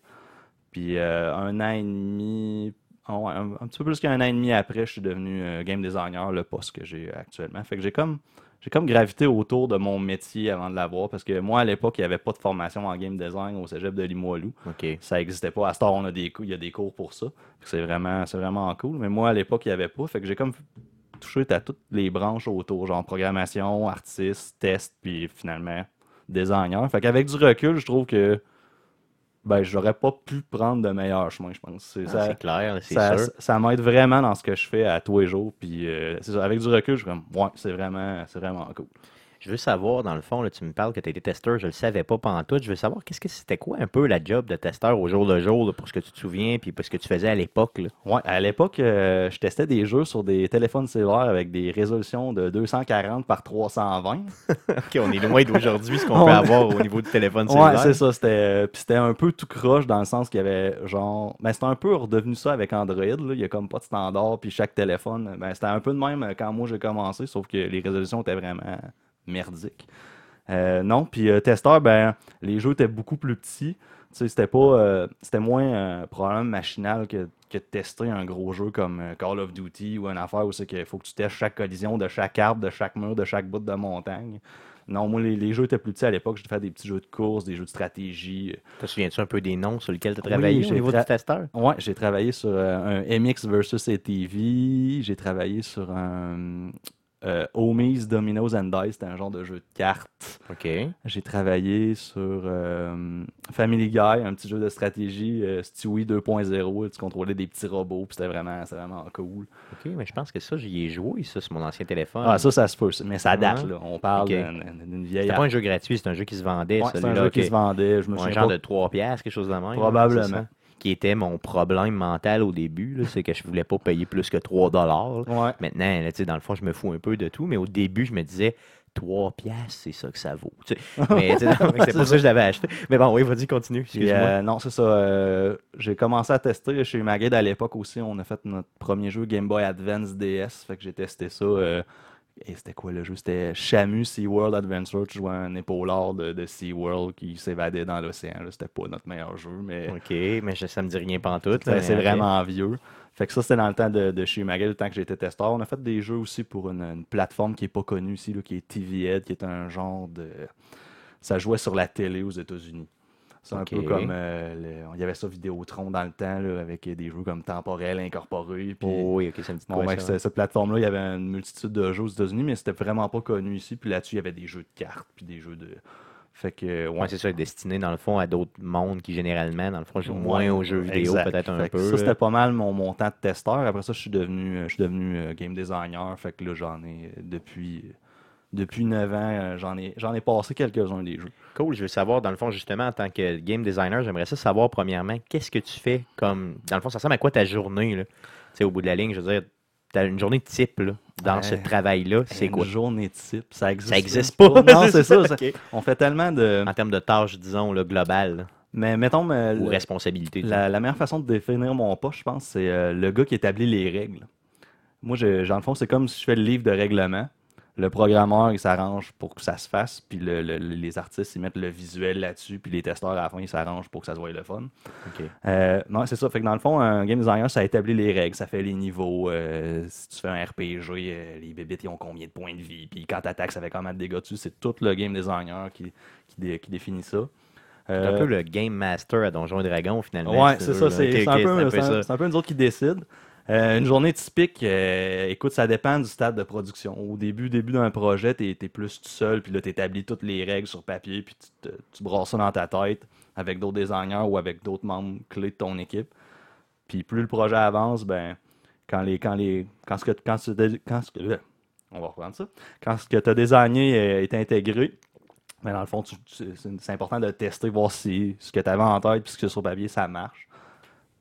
Puis euh, un an et demi... Oh, un, un petit peu plus qu'un an et demi après, je suis devenu euh, game designer, le poste que j'ai actuellement. Fait que j'ai comme, j'ai comme gravité autour de mon métier avant de l'avoir, parce que moi, à l'époque, il n'y avait pas de formation en game design au cégep de Limoilou. Okay. Ça n'existait pas. À ce temps, on a des, il y a des cours pour ça. Fait que c'est, vraiment, c'est vraiment cool. Mais moi, à l'époque, il n'y avait pas. Fait que j'ai comme touché à toutes les branches autour, genre programmation, artiste, test, puis finalement, designer. Fait qu'avec du recul, je trouve que ben, j'aurais pas pu prendre de meilleurs chemins, je pense. C'est, ah, ça, c'est clair, c'est ça, sûr. Ça, ça m'aide vraiment dans ce que je fais à tous les jours. Puis, euh, c'est ça, avec du recul, je suis comme, ouais, c'est vraiment, c'est vraiment cool. Je veux savoir, dans le fond, là, tu me parles que tu étais testeur, je le savais pas pantoute. Je veux savoir, qu'est-ce que c'était quoi un peu la job de testeur au jour le jour, là, pour ce que tu te souviens, puis pour ce que tu faisais à l'époque? Là. Ouais, à l'époque, euh, je testais des jeux sur des téléphones cellulaires avec des résolutions de deux cent quarante par trois cent vingt. OK, on est loin d'aujourd'hui, ce qu'on peut avoir au niveau du téléphone cellulaire. Ouais, c'est ça. C'était, euh, puis c'était un peu tout croche dans le sens qu'il y avait genre... Ben, c'était un peu redevenu ça avec Android. Là. Il n'y a comme pas de standard, puis chaque téléphone... Ben, c'était un peu de même quand moi j'ai commencé, sauf que les résolutions étaient vraiment... merdique. Euh, non, puis euh, testeur, ben, les jeux étaient beaucoup plus petits. Tu sais, c'était pas, euh, c'était moins euh, probablement machinal que, que de tester un gros jeu comme euh, Call of Duty ou une affaire où c'est qu'il faut que tu testes chaque collision de chaque arbre, de chaque mur, de chaque bout de montagne. Non, moi, les, les jeux étaient plus petits à l'époque. J'ai fait des petits jeux de course, des jeux de stratégie. Te souviens-tu un peu des noms sur lesquels tu as travaillé oui, au niveau tra- du testeur? Oui, j'ai travaillé sur euh, un M X versus A T V. J'ai travaillé sur un... Euh, Homies, Dominoes and Dice, c'était un genre de jeu de cartes. OK. J'ai travaillé sur euh, Family Guy, un petit jeu de stratégie, euh, Stewie deux point zéro, tu contrôlais des petits robots, puis c'était vraiment, c'était vraiment cool. OK, mais je pense que ça, j'y ai joué, ça, sur mon ancien téléphone. Ah, ça, ça se peut, mais ça date, là. On parle okay. d'une, d'une vieille... C'était pas un jeu gratuit, c'est un jeu qui se vendait, ouais, celui-là. C'est un jeu okay. qui se vendait, je me ouais, souviens un genre pas... de trois piastres, quelque chose de même. Probablement. Là, qui était mon problème mental au début, là, c'est que je voulais pas payer plus que trois dollars. Ouais. Maintenant, là, dans le fond, je me fous un peu de tout, mais au début, je me disais trois piastres, c'est ça que ça vaut. T'sais. Mais t'sais, non, c'est, c'est pour ça, ça que je l'avais acheté. Mais bon, oui, vas-y, continue. Excuse-moi. Euh, non, c'est ça. Euh, j'ai commencé à tester chez Magade à l'époque aussi. On a fait notre premier jeu Game Boy Advance D S. Fait que j'ai testé ça. Euh, et c'était quoi le jeu? C'était Shamu SeaWorld Adventure. Tu jouais un épaulard de, de SeaWorld qui s'évadait dans l'océan. Là. C'était pas notre meilleur jeu, mais... OK, mais je, ça me dit rien pantoute. Là, c'est vraiment okay. vieux. Fait que ça, c'était dans le temps de, de chez Magade, le temps que j'étais testeur. On a fait des jeux aussi pour une, une plateforme qui est pas connue ici, là, qui est T V Ed, qui est un genre de... Ça jouait sur la télé aux États-Unis. C'est okay. un peu comme, euh, le, il y avait ça Vidéotron dans le temps, là, avec des jeux comme Temporel, Incorporé. Puis oh oui, ok, ça me dit bon, quoi, ça. Cette plateforme-là, il y avait une multitude de jeux aux États-Unis, mais c'était vraiment pas connu ici. Puis là-dessus, il y avait des jeux de cartes, puis des jeux de... Fait que, ouais. Ouais, c'est ça, destiné dans le fond à d'autres mondes qui généralement, dans le fond, jouent moins ouais, aux jeux vidéo, exact. Peut-être un peu. Ça, c'était pas mal mon, mon temps de testeur. Après ça, je suis devenu, je suis devenu game designer. Fait que là, j'en ai depuis... Depuis neuf ans, j'en ai, j'en ai passé quelques-uns des jeux. Cool, je veux savoir, dans le fond, justement, en tant que game designer, j'aimerais ça savoir, premièrement, qu'est-ce que tu fais comme... Dans le fond, ça ressemble à quoi ta journée, là? Tu sais, au bout de la ligne, je veux dire, t'as une journée type, là, dans ouais. ce travail-là, c'est une quoi? Une journée type, ça existe. Ça existe pas. pas. Non, c'est ça. ça. Okay. On fait tellement de... En termes de tâches, disons, là, globales, là. Mais mettons... Mais, Ou le, responsabilité. La, la meilleure façon de définir mon poste, je pense, c'est euh, le gars qui établit les règles. Moi, je, dans le fond, c'est comme si je fais le livre de règlement. Le programmeur, il s'arrange pour que ça se fasse, puis le, le, les artistes, ils mettent le visuel là-dessus, puis les testeurs, à la fin, ils s'arrangent pour que ça soit le fun. Okay. Euh, non, c'est ça. Fait que dans le fond, un game designer, ça établit les règles, ça fait les niveaux. Euh, si tu fais un R P G, euh, les bébites, ils ont combien de points de vie, puis quand t'attaques, ça fait combien de dégâts dessus. C'est tout le game designer qui, qui, dé, qui définit ça. C'est euh, un peu le game master à Donjons et Dragons, finalement. Ouais, c'est, c'est ça. C'est, okay, c'est, okay, un peu, c'est, un, ça. c'est un peu nous autres qui décident. Euh, une journée typique, euh, écoute, ça dépend du stade de production. Au début début d'un projet, t'es, t'es plus tout seul, puis là, t'établis toutes les règles sur papier, puis tu, te, tu brasses ça dans ta tête avec d'autres designers ou avec d'autres membres clés de ton équipe. Puis plus le projet avance, ben quand les quand les quand ce que quand ce, quand ce que on va reprendre ça, quand ce que t'as designé est, est intégré, ben dans le fond, tu, tu, c'est, c'est important de tester, voir si ce que t'avais en tête puis ce que sur papier ça marche.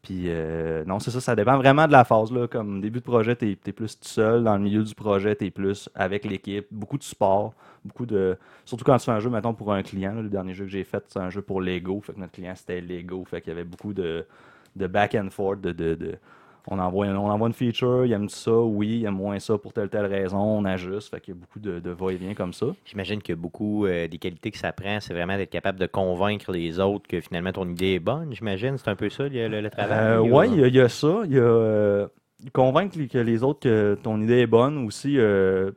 Puis euh, non, c'est ça, ça dépend vraiment de la phase, là. Comme début de projet, t'es, t'es plus tout seul. Dans le milieu du projet, t'es plus avec l'équipe. Beaucoup de support, beaucoup de... Surtout quand tu fais un jeu, mettons, pour un client. Là, le dernier jeu que j'ai fait, c'est un jeu pour Lego. Fait que notre client, c'était Lego. Fait qu'il y avait beaucoup de, de back and forth, de... de, de... On envoie, on envoie une feature, il aime ça, oui, il aime moins ça pour telle ou telle raison, on ajuste. Fait qu'il y a beaucoup de, de va-et-vient comme ça. J'imagine que beaucoup euh, des qualités que ça prend, c'est vraiment d'être capable de convaincre les autres que finalement ton idée est bonne, j'imagine. C'est un peu ça, le, le, le travail. Euh, oui, il y, y a ça. Il y a euh, convaincre que les autres que ton idée est bonne aussi. Euh,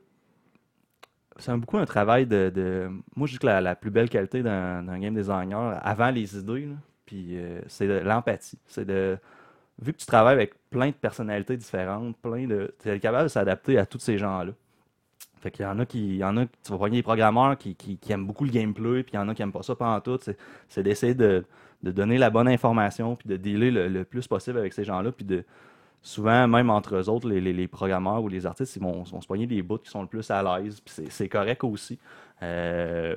c'est un, beaucoup un travail de, de... Moi, je dis que la, la plus belle qualité d'un, d'un game designer, avant les idées, là, puis, euh, c'est de l'empathie. C'est de... Vu que tu travailles avec plein de personnalités différentes, plein de. Tu es capable de s'adapter à tous ces gens-là. Fait qu'il y en a qui. Il y en a, tu vas prendre des programmeurs qui, qui, qui aiment beaucoup le gameplay, puis il y en a qui n'aiment pas ça pantoute. C'est, c'est d'essayer de, de donner la bonne information, puis de dealer le, le plus possible avec ces gens-là. Puis de. Souvent, même entre eux autres, les, les, les programmeurs ou les artistes, ils vont, vont se poigner des bouts qui sont le plus à l'aise, puis c'est, c'est correct aussi. Euh,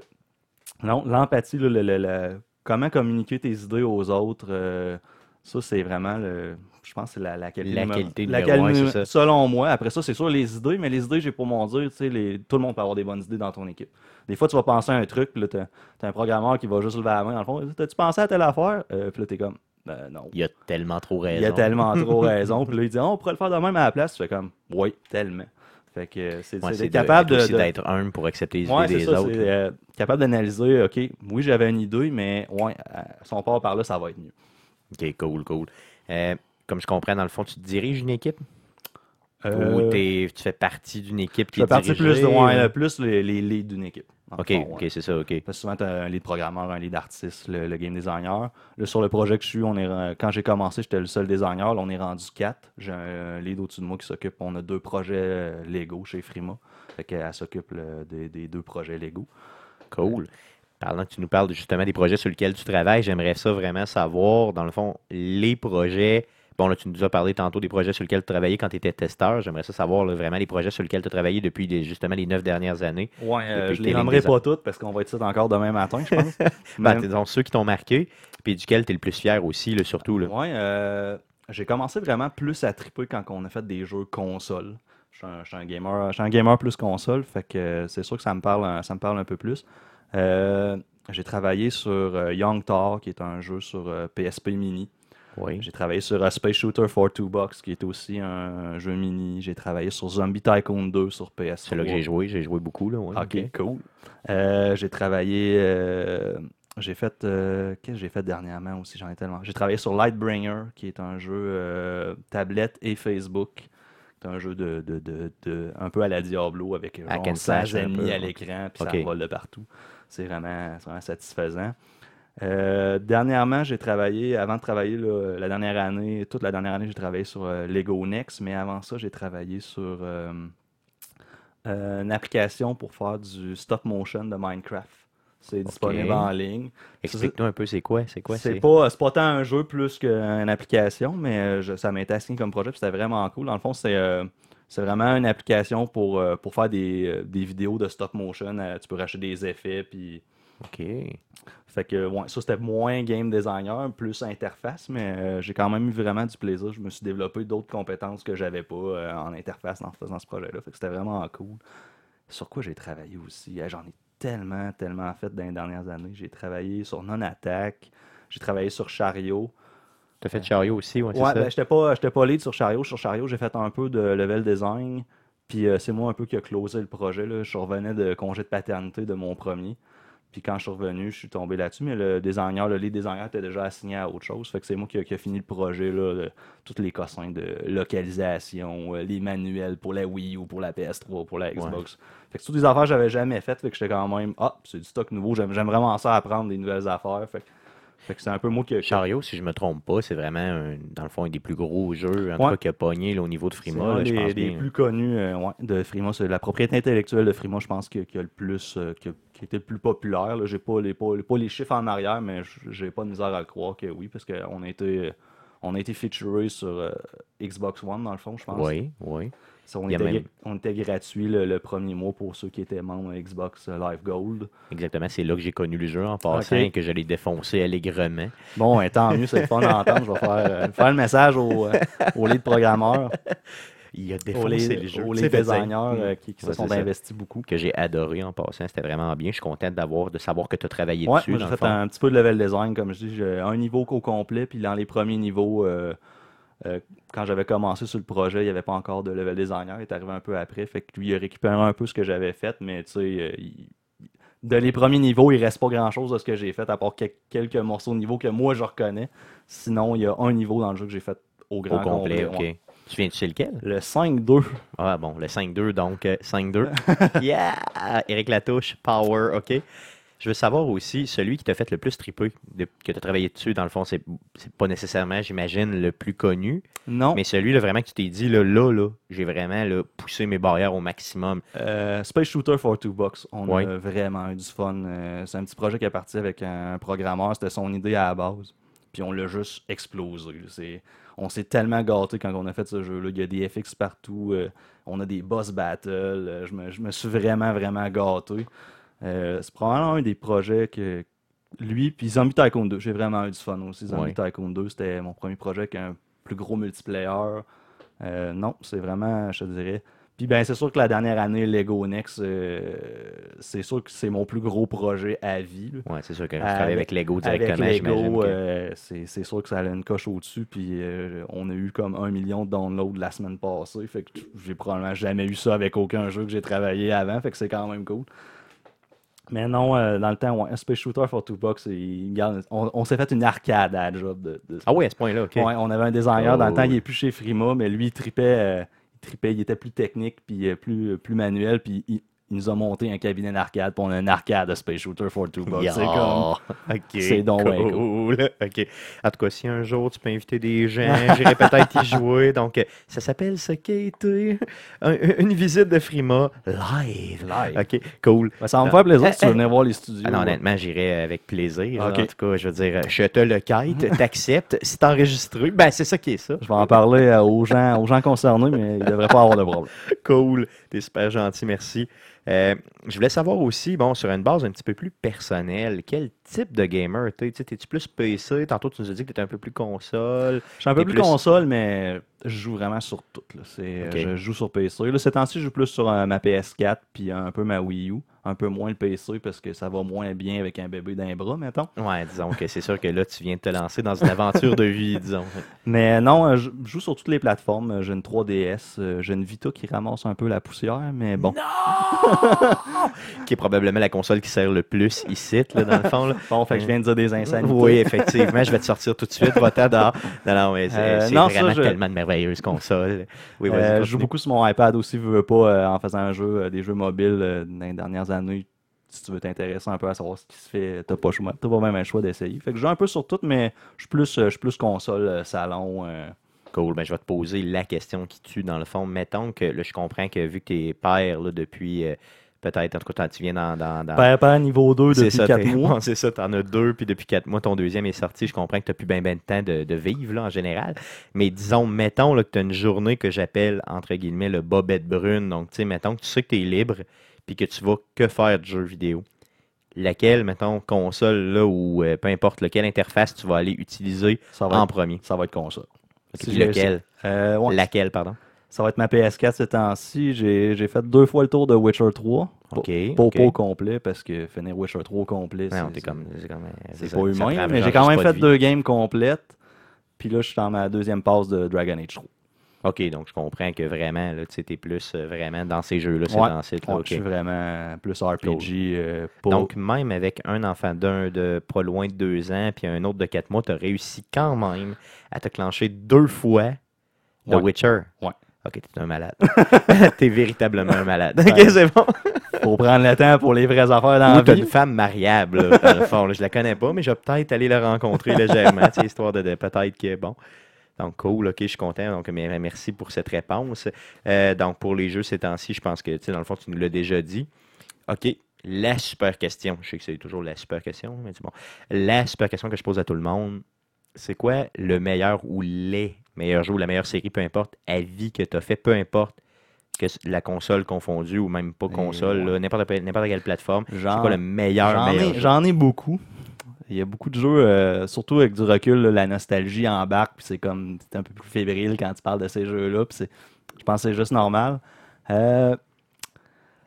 non, l'empathie, là, le, le, le, comment communiquer tes idées aux autres. Euh, Ça, c'est vraiment, le, je pense, que c'est la, la qualité. La qualité, la qualité numéro un, c'est ça. Selon moi. Après ça, c'est sûr, les idées, mais les idées, j'ai pour mon dire, tu sais, les, tout le monde peut avoir des bonnes idées dans ton équipe. Des fois, tu vas penser à un truc, puis là, t'as, t'as un programmeur qui va juste lever la main, dans le fond, t'as-tu pensé à telle affaire? Euh, puis là, t'es comme, ben non. Il y a tellement trop raison. Il y a tellement trop raison. Puis là, il dit, oh, on pourrait le faire de même à la place. Tu fais comme, oui, tellement. Fait que c'est, ouais, c'est, c'est capable de, de, de... d'être humble pour accepter les ouais, idées des ça, autres. C'est, euh, capable d'analyser, OK, oui, j'avais une idée, mais ouais, si on part par là, ça va être mieux. OK, cool, cool. Euh, comme je comprends, dans le fond, tu diriges une équipe? Euh, Ou t'es, tu fais partie d'une équipe qui est dirigée? Je fais partie plus, ouais, plus les, les leads d'une équipe. OK, fond, OK, ouais. C'est ça, OK. Parce que souvent, tu as un lead programmeur, un lead artiste, le, le game designer. Là, sur le projet que je suis, on est, quand j'ai commencé, j'étais le seul designer. Là, on est rendu quatre. J'ai un lead au-dessus de moi qui s'occupe. On a deux projets Lego chez Frima. Fait qu'elle s'occupe le, des, des deux projets Lego. Cool. Euh, Parlant que tu nous parles justement des projets sur lesquels tu travailles, j'aimerais ça vraiment savoir, dans le fond, les projets... Bon, là, tu nous as parlé tantôt des projets sur lesquels tu travaillais quand tu étais testeur. J'aimerais ça savoir là, vraiment les projets sur lesquels tu as travaillé depuis les, justement les neuf dernières années. Oui, euh, je ne les nommerai pas toutes parce qu'on va être ça encore demain matin, je pense. ben, Même... Donc, ceux qui t'ont marqué, puis duquel tu es le plus fier aussi, là, surtout. Oui, euh, j'ai commencé vraiment plus à triper quand on a fait des jeux console. Je suis un, je suis un, gamer, je suis un gamer plus console, fait que c'est sûr que ça me parle un, ça me parle un peu plus. Euh, j'ai travaillé sur euh, Young Thor, qui est un jeu sur euh, P S P Mini. Oui. J'ai travaillé sur euh, Space Shooter for Two Bucks, qui est aussi un, un jeu mini. J'ai travaillé sur Zombie Tycoon deux sur P S P. C'est là que j'ai joué, j'ai joué beaucoup. Là, ouais, ok, okay. Cool. Euh, j'ai travaillé, euh, j'ai fait, euh, qu'est-ce que j'ai fait dernièrement aussi, j'en ai tellement. J'ai travaillé sur Lightbringer, qui est un jeu euh, tablette et Facebook. C'est un jeu de, de, de, de un peu à la Diablo avec genre, seize ennemis à l'écran, puis okay. Ça vole de partout. C'est vraiment, c'est vraiment satisfaisant. Euh, dernièrement, j'ai travaillé, avant de travailler là, la dernière année, toute la dernière année, j'ai travaillé sur euh, Lego Next, mais avant ça, j'ai travaillé sur euh, euh, une application pour faire du stop motion de Minecraft. C'est disponible okay. en ligne. Explique-nous un peu c'est quoi. C'est quoi c'est, c'est... Pas, c'est pas tant un jeu plus qu'une application, mais je, ça m'a été assigné comme projet, puis c'était vraiment cool. Dans le fond, c'est, euh, c'est vraiment une application pour, euh, pour faire des, des vidéos de stop motion. Euh, tu peux racheter des effets, puis... OK. Fait que ouais, ça, c'était moins game designer, plus interface, mais euh, j'ai quand même eu vraiment du plaisir. Je me suis développé d'autres compétences que j'avais pas euh, en interface en faisant ce projet-là. Fait que c'était vraiment cool. Sur quoi j'ai travaillé aussi? J'en ai tellement, tellement fait dans les dernières années. J'ai travaillé sur Non-Attack, j'ai travaillé sur Chariot. T'as fait Chariot aussi, ouais, ouais c'est ça? Ouais, ben, j'étais pas, j'étais pas lead sur Chariot. Sur Chariot, j'ai fait un peu de level design, puis euh, c'est moi un peu qui a closé le projet. Là. Je revenais de congé de paternité de mon premier. Puis quand je suis revenu, je suis tombé là-dessus, mais le designer, le lead designer était déjà assigné à autre chose. Fait que c'est moi qui a, qui a fini le projet, là, de, tous les cossins de localisation, les manuels pour la Wii ou pour la P S trois, pour la Xbox. Ouais. Fait que c'est toutes des affaires que j'avais jamais faites, fait que j'étais quand même, ah, c'est du stock nouveau, j'aime, j'aime vraiment ça apprendre des nouvelles affaires. Fait que, fait que c'est un peu moi qui... Chariot, si je me trompe pas, c'est vraiment, un, dans le fond, un des plus gros jeux, en ouais. tout cas, qui a pogné là, au niveau de Frima. C'est un là, des, des plus connus euh, ouais, de Frima. C'est la propriété intellectuelle de Frima, je pense, qui a le plus... Euh, que, qui était le plus populaire. Là. J'ai pas les, pas, pas les chiffres en arrière, mais j'ai pas de misère à le croire que oui, parce qu'on a été, on a été featuré sur euh, Xbox One, dans le fond, je pense. Oui, oui. Ça, on, était, même... on était gratuit le, le premier mois pour ceux qui étaient membres de Xbox Live Gold. Exactement, c'est là que j'ai connu le jeu en passant okay. et que j'allais défoncer allègrement. Bon, hein, tant mieux, c'est le fun d'entendre. Je vais faire, euh, faire le message au, euh, au lead programmeur. Il a défoncé les jeux. Les designers euh, qui, qui ouais, se sont investis beaucoup. Que j'ai adoré en passant. C'était vraiment bien. Je suis content d'avoir, de savoir que tu as travaillé ouais, dessus. Moi, j'ai dans fait un petit peu de level design, comme je dis. J'ai un niveau au complet. Puis dans les premiers niveaux, euh, euh, quand j'avais commencé sur le projet, il n'y avait pas encore de level designer. Il est arrivé un peu après. Fait que lui, il a récupéré un peu ce que j'avais fait. Mais tu sais, euh, il... de les premiers niveaux, il ne reste pas grand-chose de ce que j'ai fait, à part quelques morceaux de niveau que moi, je reconnais. Sinon, il y a un niveau dans le jeu que j'ai fait au grand au complet. complet ouais. OK. Tu viens de chez lequel? Le cinq deux. Ah bon, le cinq deux, donc cinq deux. Yeah! Éric Latouche, Power, OK. Je veux savoir aussi, celui qui t'a fait le plus triper, de, que tu as travaillé dessus, dans le fond, c'est, c'est pas nécessairement, j'imagine, le plus connu. Non. Mais celui-là, vraiment, que tu t'es dit, là, là, là j'ai vraiment là, poussé mes barrières au maximum. Euh, Space Shooter for Two Bucks, on ouais. a vraiment eu du fun. C'est un petit projet qui est parti avec un programmeur, c'était son idée à la base. Puis on l'a juste explosé. C'est... On s'est tellement gâtés quand on a fait ce jeu-là. Il y a des F X partout. Euh, on a des boss battles. Euh, je, me, je me suis vraiment, vraiment gâté. Euh, c'est probablement un des projets que... Lui, puis Zombie Tycoon deux. J'ai vraiment eu du fun aussi. Zombie ouais. Tycoon deux, c'était mon premier projet avec un plus gros multiplayer. Euh, non, c'est vraiment, je te dirais... Puis ben c'est sûr que la dernière année, Lego Next, euh, c'est sûr que c'est mon plus gros projet à vie. Oui, c'est sûr que je travaille avec, avec Lego directement, avec Lego, j'imagine. Que... Euh, c'est, c'est sûr que ça a une coche au-dessus. Puis euh, on a eu comme un million de downloads la semaine passée. Fait que j'ai probablement jamais eu ça avec aucun jeu que j'ai travaillé avant. Fait que c'est quand même cool. Mais non, euh, dans le temps, ouais, Space Shooter for Two Bucks, on, on s'est fait une arcade à la job. De, de... Ah oui, à ce point-là, OK. Ouais, on avait un designer. Oh. Dans le temps, il n'est plus chez Frima, mais lui, il tripait... Euh, Tripait, il était plus technique, puis plus, plus manuel, puis il, il nous a monté un cabinet d'arcade, puis on a une arcade de Space Shooter for Two Bucks. Yeah. C'est comme... Okay, c'est donc cool. cool. Okay. En tout cas, si un jour tu peux inviter des gens, j'irai peut-être y jouer. Donc, ça s'appelle ce qui a été une visite de Frima live. Live. OK, cool. Ben, ça va me faire plaisir euh, si tu veux euh, venir voir les studios. Alors, honnêtement, j'irai avec plaisir. Okay. En tout cas, je veux dire, je te le quête, t'acceptes. Si t'es enregistré, ben c'est ça qui est ça. Je vais en parler aux gens, aux gens concernés, mais ils devraient pas avoir de problème. Cool. T'es super gentil, merci. Euh, je voulais savoir aussi, bon, sur une base un petit peu plus personnelle, quel type de gamer t'es? T'es-tu plus P C? Tantôt, tu nous as dit que t'étais un peu plus console. Je suis un peu plus, plus console, mais je joue vraiment sur tout. Là. C'est, okay. Je joue sur P C. Là, ces temps-ci, je joue plus sur euh, ma P S quatre puis un peu ma Wii U. Un peu moins le P C parce que ça va moins bien avec un bébé d'un bras, mettons. Ouais, disons que c'est sûr que là, tu viens de te lancer dans une aventure de vie, disons. Mais non, je joue sur toutes les plateformes. J'ai une trois D S, j'ai une Vita qui ramasse un peu la poussière, mais bon. Non! Qui est probablement la console qui sert le plus ici, là, dans le fond. Là. Bon, fait que je viens de dire des insanités. Oui, effectivement, je vais te sortir tout de suite, va-t'en dehors. Non, non, mais c'est, euh, c'est non, vraiment ça, je... tellement de merveilleuses consoles. Oui, vas-y, euh, je joue beaucoup sur mon iPad aussi, je veux pas, euh, en faisant un jeu, euh, des jeux mobiles euh, dans les dernières années. si tu veux t'intéresser un peu à savoir ce qui se fait, t'as pas, t'as pas même un choix d'essayer. Fait que je joue un peu sur tout, mais je suis plus, je suis plus console, salon. Euh... Cool, ben je vais te poser la question qui tue dans le fond. Mettons que là, je comprends que vu que t'es père là, depuis... Euh... Peut-être, en tout cas, tu viens dans... dans, dans... Papa niveau deux depuis ça, quatre mois. C'est ça, t'en as deux, puis depuis quatre mois, ton deuxième est sorti. Je comprends que t'as plus bien ben de temps de, de vivre, là, en général. Mais disons, mettons là, que t'as une journée que j'appelle, entre guillemets, le bobette brune. Donc, tu sais, mettons que tu sais que t'es libre, puis que tu vas que faire de jeux vidéo. Laquelle, mettons, console, là, ou euh, peu importe, lequel interface tu vas aller utiliser en être, premier. Ça va être console. Okay, si lequel? Euh, ouais. Laquelle, pardon? Ça va être ma P S quatre ce temps-ci. J'ai, j'ai fait deux fois le tour de Witcher trois. Okay, pas, okay. Pas au complet, parce que finir Witcher trois au complet, ouais, c'est, comme, c'est, comme, c'est, c'est pas ça, humain. Ça mais j'ai quand même fait de deux games complètes. Puis là, je suis dans ma deuxième passe de Dragon Age trois. OK, donc je comprends que vraiment, tu es plus euh, vraiment dans ces jeux-là, ouais, ces ouais, dans là okay. Je suis vraiment plus R P G. Cool. Euh, pour... Donc, même avec un enfant d'un de pas loin de deux ans, puis un autre de quatre mois, tu as réussi quand même à te clencher deux fois de ouais. Witcher. Ouais. Ok, t'es un malade. T'es véritablement un malade. Ok, ouais. C'est bon. Faut prendre le temps pour les vraies affaires dans la vie. T'as une femme mariable, là, dans le fond. Là. Je la connais pas, mais je vais peut-être aller la rencontrer légèrement, tu sais, histoire de, de peut-être que, bon... Donc, cool, OK, je suis content. Donc, merci pour cette réponse. Euh, donc, pour les jeux ces temps-ci, je pense que, tu sais, dans le fond, tu nous l'as déjà dit. OK, la super question. Je sais que c'est toujours la super question, mais bon. La super question que je pose à tout le monde, c'est quoi le meilleur ou les... meilleur jeu ou la meilleure série, peu importe, avis que tu as fait, peu importe que la console confondue ou même pas console, là, n'importe, n'importe quelle plateforme, genre, c'est quoi le meilleur, j'en meilleur ai, jeu? J'en ai beaucoup. Il y a beaucoup de jeux, euh, surtout avec du recul, là, la nostalgie embarque, puis c'est comme c'est un peu plus fébrile quand tu parles de ces jeux-là, puis c'est, je pense que c'est juste normal. Euh,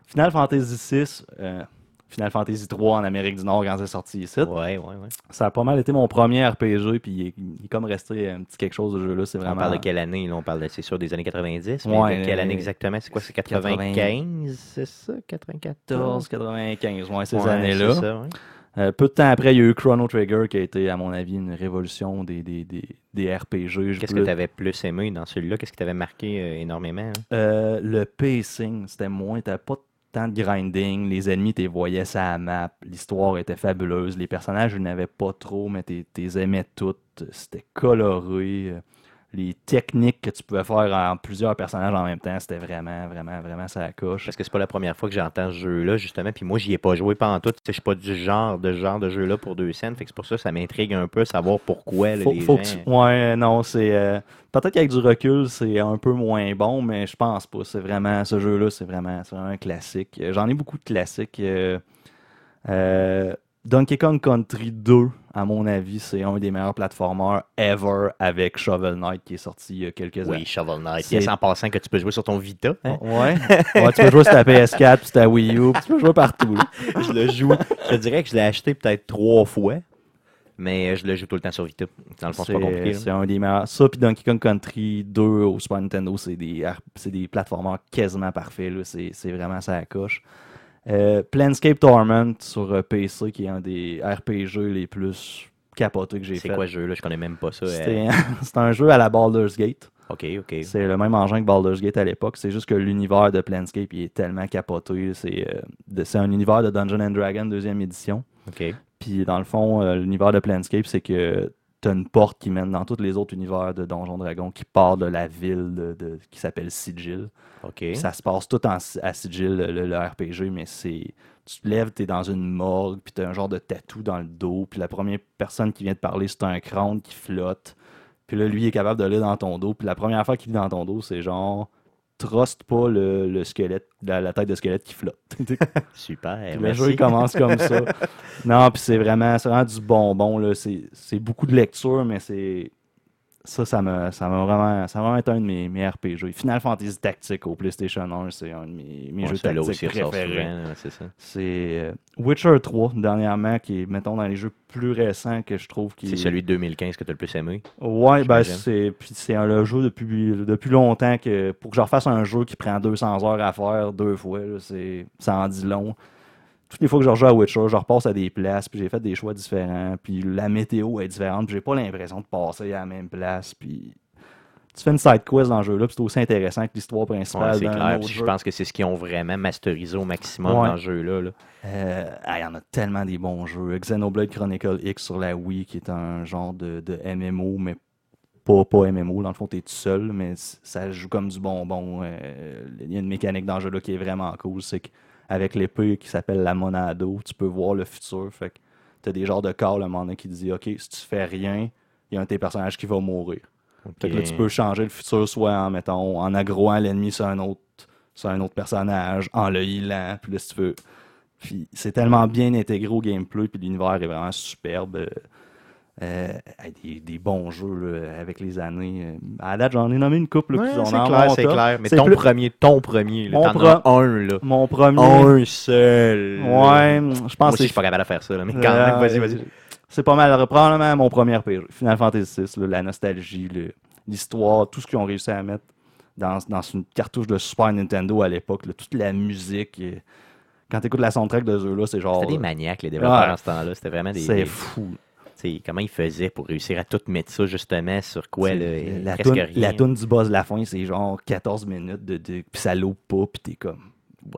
Final Fantasy six, euh, Final Fantasy trois en Amérique du Nord quand c'est sorti ici. Ouais, ouais, ouais. Ça a pas mal été mon premier R P G, puis il est, il est comme resté un petit quelque chose de jeu-là. C'est vraiment... On parle de quelle année? Là, on parle de, c'est sûr, des années quatre-vingt-dix. Mais ouais, de quelle année exactement? C'est quoi? C'est quatre-vingt-quinze, c'est ça? quatre-vingt-quatorze, quatre-vingt-quinze, ouais, ces ouais, années-là. C'est ça, ouais. Euh, peu de temps après, il y a eu Chrono Trigger qui a été, à mon avis, une révolution des, des, des, des R P G. Qu'est-ce que tu avais plus aimé dans celui-là? Qu'est-ce qui t'avait marqué euh, énormément? Hein? Euh, le pacing, c'était moins... T'avais pas tant de grinding, les ennemis t'es voyais sur la map, l'histoire était fabuleuse, les personnages ils n'avaient pas trop, mais t'es, t'es aimais toutes, c'était coloré, les techniques que tu pouvais faire en plusieurs personnages en même temps, c'était vraiment, vraiment, vraiment ça la coche. Parce que c'est pas la première fois que j'entends ce jeu-là, justement, puis moi j'y ai pas joué pantoute, je suis pas du genre de genre de jeu-là pour deux scènes, fait que c'est pour ça que ça m'intrigue un peu, savoir pourquoi là, faut, les faut gens... Que tu... Ouais, non, c'est... Euh... Peut-être qu'avec du recul, c'est un peu moins bon, mais je pense pas. C'est vraiment, ce jeu-là, c'est vraiment, c'est vraiment un classique. J'en ai beaucoup de classiques. Euh, euh, Donkey Kong Country deux, à mon avis, c'est un des meilleurs platformers ever avec Shovel Knight qui est sorti il y a quelques années. Oui, Shovel Knight. C'est en passant que tu peux jouer sur ton Vita. Hein? Ouais. Ouais, tu peux jouer sur ta P S quatre, puis sur ta Wii U, puis tu peux jouer partout. Je le joue. Je te dirais que je l'ai acheté peut-être trois fois. Mais je le joue tout le temps sur Vita. Dans le fond, c'est, c'est pas compliqué. C'est un des meilleurs. Ça, puis Donkey Kong Country deux au Super Nintendo, c'est des, c'est des plateformeurs quasiment parfaits. Là. C'est, c'est vraiment ça la coche. Euh, Planescape Torment sur P C, qui est un des R P G les plus capotés que j'ai c'est fait. C'est quoi ce jeu-là? Je connais même pas ça. C'était, euh... c'est un jeu à la Baldur's Gate. OK, OK. C'est le même engin que Baldur's Gate à l'époque. C'est juste que l'univers de Planescape il est tellement capoté. C'est, euh, de, c'est un univers de Dungeons and Dragons deuxième édition. OK. Puis, dans le fond, euh, l'univers de Planescape, c'est que t'as une porte qui mène dans tous les autres univers de Donjons Dragons qui part de la ville de, de, qui s'appelle Sigil. OK. Ça se passe tout en, à Sigil, le, le R P G, mais c'est... Tu te lèves, t'es dans une morgue, puis t'as un genre de tatou dans le dos, puis la première personne qui vient te parler, c'est un crâne qui flotte. Puis là, lui, il est capable de lire dans ton dos. Puis la première fois qu'il lit dans ton dos, c'est genre... Truste pas le, le squelette, la, la tête de squelette qui flotte. Super. Le merci. Jeu il commence comme ça. Non, puis c'est vraiment, c'est vraiment du bonbon. Là. C'est, c'est beaucoup de lecture, mais c'est. Ça, ça m'a, ça m'a vraiment. Ça m'a vraiment été un de mes, mes R P G. Final Fantasy Tactics au PlayStation un, c'est un de mes, mes ouais, jeux tactiques préférés. Souvent, c'est ça. C'est euh, Witcher trois, dernièrement, qui est, mettons, dans les jeux plus récents que je trouve. Qui... C'est celui de deux mille quinze que tu as le plus aimé. Ouais, ben c'est, puis c'est un, le jeu depuis, depuis longtemps que pour que je refasse un jeu qui prend deux cents heures à faire deux fois, là, c'est, ça en dit long. Toutes les fois que je rejoue à Witcher, je repasse à des places, puis j'ai fait des choix différents, puis la météo est différente, puis j'ai pas l'impression de passer à la même place, puis tu fais une side quest dans le jeu-là, puis c'est aussi intéressant que l'histoire principale. Ouais, c'est clair, puis je pense que c'est ce qu'ils ont vraiment masterisé au maximum ouais. dans le jeu-là. Là. Euh, ah, il y en a tellement des bons jeux. Xenoblade Chronicle X sur la Wii, qui est un genre de, de M M O, mais pas, pas M M O. Dans le fond, t'es tout seul, mais ça joue comme du bonbon. Euh, il y a une mécanique dans le jeu-là qui est vraiment cool. C'est qu'avec l'épée qui s'appelle la Monado, tu peux voir le futur. Fait que t'as des genres de corps, le moment qui te dit « Ok, si tu fais rien, il y a un de tes personnages qui va mourir. » Okay. Fait que là, tu peux changer le futur soit en, mettons, en aggroant l'ennemi sur un autre sur un autre personnage, en le healant, puis là, si tu veux. Puis c'est tellement bien intégré au gameplay, puis l'univers est vraiment superbe. Euh, des, des bons jeux là, avec les années. À la date, j'en ai nommé une couple. Ouais, c'est en clair, c'est top. Clair. Mais c'est ton, plus... premier, ton premier, là, t'en pre... as un. Là. Mon premier. Un seul. Ouais, je pense Moi aussi, que... je suis pas capable de faire ça, là, mais quand euh... même, vas-y, vas-y. C'est pas mal, probablement mon premier R P G. Final Fantasy six, là, la nostalgie, le, l'histoire, tout ce qu'ils ont réussi à mettre dans, dans une cartouche de Super Nintendo à l'époque, là, toute la musique. Et... Quand t'écoutes la soundtrack de ce jeu-là, c'est genre... C'était des maniaques, les développeurs ouais, en ce temps-là. C'était vraiment des... C'est des... fou. T'sais, comment ils faisaient pour réussir à tout mettre ça, justement, sur quoi, là, la presque toune, rien. La toune du boss de la fin, c'est genre quatorze minutes, de, de, puis ça loupe pas, puis t'es comme...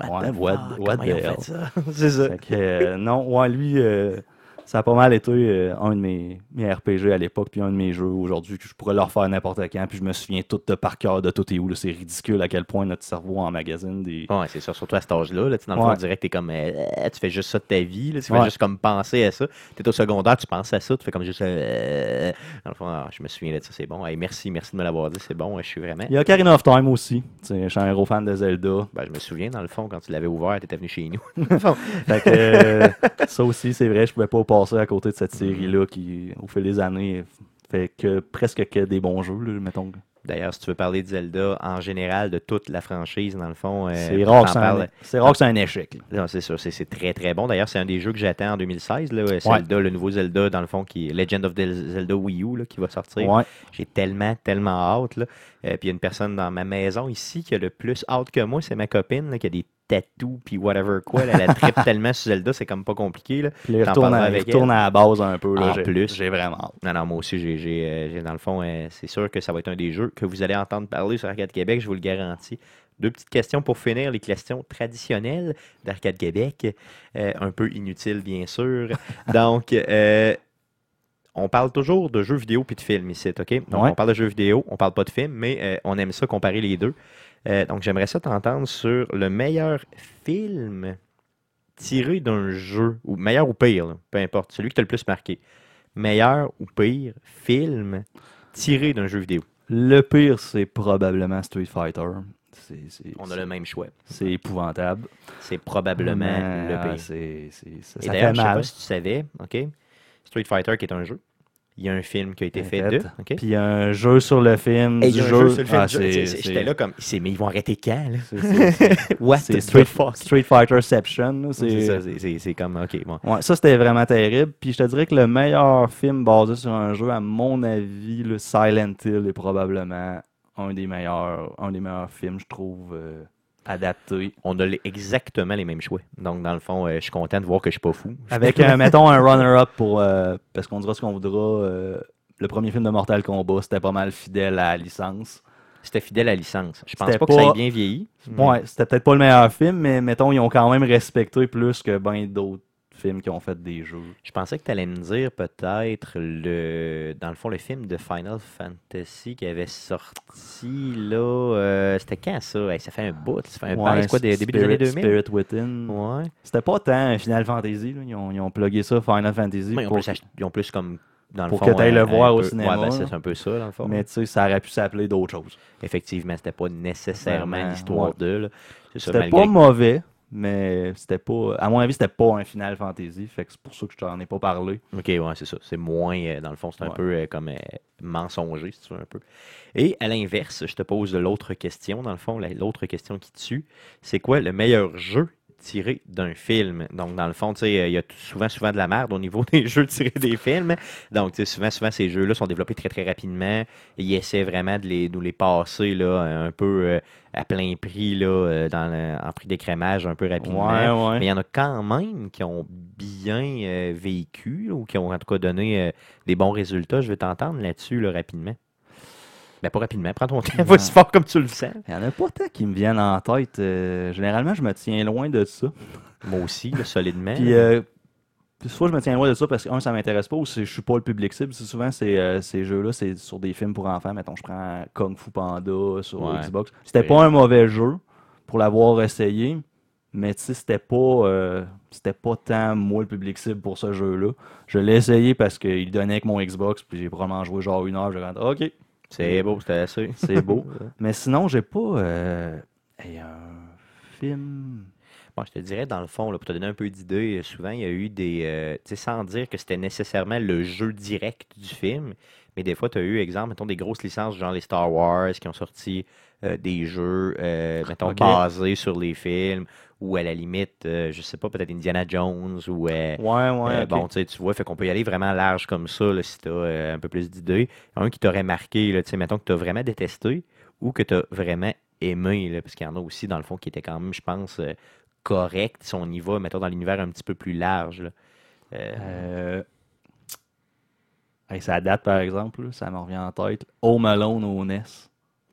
What ouais, the what, fuck, what the ils ont fait ça? C'est ça. Fait que, euh, non, ouais, lui... Euh, ça a pas mal été euh, un de mes, mes R P G à l'époque, puis un de mes jeux aujourd'hui que je pourrais leur faire n'importe quand, puis je me souviens tout de par cœur de tout et où. Là, c'est ridicule à quel point notre cerveau emmagasine des... Ouais, c'est sûr, surtout à cet âge-là. Là, dans le ouais. fond, direct, t'es comme, euh, tu fais juste ça de ta vie, là, tu fais ouais. juste comme penser à ça. T'es au secondaire, tu penses à ça, tu fais comme juste... Euh, dans le fond, alors, je me souviens de ça, c'est bon. Hey, merci, merci de me l'avoir dit, c'est bon, je suis vraiment... Il y a Ocarina of Time aussi. Je suis un gros fan de Zelda. Ben, je me souviens, dans le fond, quand tu l'avais ouvert, t'étais venu chez nous. Fait que, euh, ça aussi, c'est vrai, je pouvais pas passer à côté de cette série-là qui, au fil des années, fait que presque que des bons jeux, là, mettons. D'ailleurs, si tu veux parler de Zelda, en général, de toute la franchise, dans le fond... C'est euh, rare que c'est parle... un... un échec. Là. Non, c'est sûr, c'est, c'est très très bon. D'ailleurs, c'est un des jeux que j'attends en deux mille seize, là, ouais. Zelda, le nouveau Zelda, dans le fond, qui est Legend of Zelda Wii U, là, qui va sortir. Ouais. J'ai tellement, tellement hâte. Là. Euh, puis il y a une personne dans ma maison ici qui a le plus hâte que moi, c'est ma copine, là, qui a des tatou, puis whatever quoi, là, la trip tellement sur Zelda, c'est comme pas compliqué. Là. Puis il retourne, à, avec retourne à la base un peu. Là, en j'ai, plus. J'ai vraiment hâte. Non, non, moi aussi, j'ai, j'ai, euh, j'ai dans le fond, euh, c'est sûr que ça va être un des jeux que vous allez entendre parler sur Arcade Québec, je vous le garantis. Deux petites questions pour finir, les questions traditionnelles d'Arcade Québec, euh, un peu inutiles, bien sûr. Donc, euh, on parle toujours de jeux vidéo puis de films ici, OK? Donc, ouais. On parle de jeux vidéo, on parle pas de films, mais euh, on aime ça comparer les deux. Euh, donc, j'aimerais ça t'entendre sur le meilleur film tiré d'un jeu, ou meilleur ou pire, là, peu importe, celui qui t'a le plus marqué. Meilleur ou pire film tiré d'un jeu vidéo. Le pire, c'est probablement Street Fighter. C'est, c'est, on a c'est, le même choix. C'est épouvantable. C'est probablement Mais, le pire. C'est, c'est, ça, Et ça d'ailleurs, je ne sais pas si tu savais, OK? Street Fighter qui est un jeu. Il y a un film qui a été en fait, fait de, okay. Puis il y a un jeu sur le film. Et il y a un jeu, jeu sur le film. Ah, jeu. C'est, c'est, j'étais là comme, c'est, mais ils vont arrêter quand? Là? C'est, c'est, c'est, What c'est Street, Street Fighterception. C'est, c'est ça, c'est, c'est, c'est comme, ok, bon. Ouais, ça, c'était vraiment terrible. Puis je te dirais que le meilleur film basé sur un jeu, à mon avis, le Silent Hill est probablement un des meilleurs, un des meilleurs films, je trouve... Euh... adapté. On a les, exactement les mêmes choix. Donc, dans le fond, euh, je suis content de voir que je suis pas fou. Avec, euh, mettons, un runner-up pour... Euh, parce qu'on dira ce qu'on voudra. Euh, le premier film de Mortal Kombat, c'était pas mal fidèle à la licence. C'était fidèle à la licence. Je pense pas, pas que ça ait bien vieilli. Ouais, mmh. C'était peut-être pas le meilleur film, mais, mettons, ils ont quand même respecté plus que bien d'autres films qui ont fait des jeux. Je pensais que tu allais me dire peut-être le dans le fond le film de Final Fantasy qui avait sorti là euh, c'était quand ça? Hey, ça fait un bout, ça fait un ouais, quoi des, début Spirit, des années deux mille. Spirit Within. Ouais. C'était pas tant Final Fantasy, là. Ils ont ils ont plugué ça Final Fantasy ouais, ils, ont plus, ils ont plus comme dans le pour fond, que tu ailles le voir au peu, cinéma. Ouais, ben, c'est un peu ça, dans le fond. Mais tu sais, ça aurait pu s'appeler d'autres choses. Effectivement, c'était pas nécessairement ben, l'histoire ouais. de là. C'est c'était ça, pas que... mauvais. Mais c'était pas, à mon avis, c'était pas un Final Fantasy, fait que c'est pour ça que je t'en ai pas parlé. Ok, ouais, c'est ça. C'est moins, euh, dans le fond, c'est un ouais. peu euh, comme euh, mensonger, si tu veux, un peu. Et à l'inverse, je te pose l'autre question, dans le fond, l'autre question qui tue, c'est quoi le meilleur jeu tiré d'un film? Donc, dans le fond, tu sais, il y a souvent, souvent de la merde au niveau des jeux tirés des films. Donc, tu sais, souvent, souvent, ces jeux-là sont développés très, très rapidement. Et ils essaient vraiment de, les, de nous les passer, là, un peu... Euh, à plein prix, là, dans le, en prix d'écrémage un peu rapidement. Ouais, ouais. Mais il y en a quand même qui ont bien euh, vécu ou qui ont en tout cas donné euh, des bons résultats. Je vais t'entendre là-dessus là, rapidement. Mais pas rapidement, prends ton temps, va si fort comme tu le sens. Il n'y en a pas tant qui me viennent en tête. Euh, généralement, je me tiens loin de ça. Moi aussi, là, solidement. Puis, euh, soit je me tiens loin de ça parce que, un, ça ne m'intéresse pas, ou je ne suis pas le public cible. C'est souvent, c'est, euh, ces jeux-là, c'est sur des films pour enfants. Mettons, je prends Kung Fu Panda sur ouais, Xbox. C'était pas un mauvais jeu pour l'avoir essayé, mais tu sais, c'était pas, euh, c'était pas tant moi le public cible pour ce jeu-là. Je l'ai essayé parce qu'il donnait avec mon Xbox, puis j'ai probablement joué genre une heure. Je rentre, OK. C'est beau, c'était assez. C'est beau. Mais sinon, j'ai pas. Euh, hey, un film. Bon, je te dirais, dans le fond, là, pour te donner un peu d'idée, souvent, il y a eu des... Euh, tu sais, sans dire que c'était nécessairement le jeu direct du film, mais des fois, tu as eu, exemple, mettons, des grosses licences, genre les Star Wars, qui ont sorti euh, des jeux, euh, mettons, okay, basés sur les films, ou à la limite, euh, je sais pas, peut-être Indiana Jones, ou... Euh, ouais, ouais, euh, okay. Bon, tu sais, tu vois, fait qu'on peut y aller vraiment large comme ça, là, si tu as euh, un peu plus d'idées. Un qui t'aurait marqué, tu sais, mettons, que tu as vraiment détesté, ou que tu as vraiment aimé, là, parce qu'il y en a aussi, dans le fond, qui étaient quand même, je pense... Euh, correct si on y va, mettons, dans l'univers un petit peu plus large. Là. Euh... Euh... Hey, ça date, par exemple, là, ça me revient en tête. Home Alone au N E S.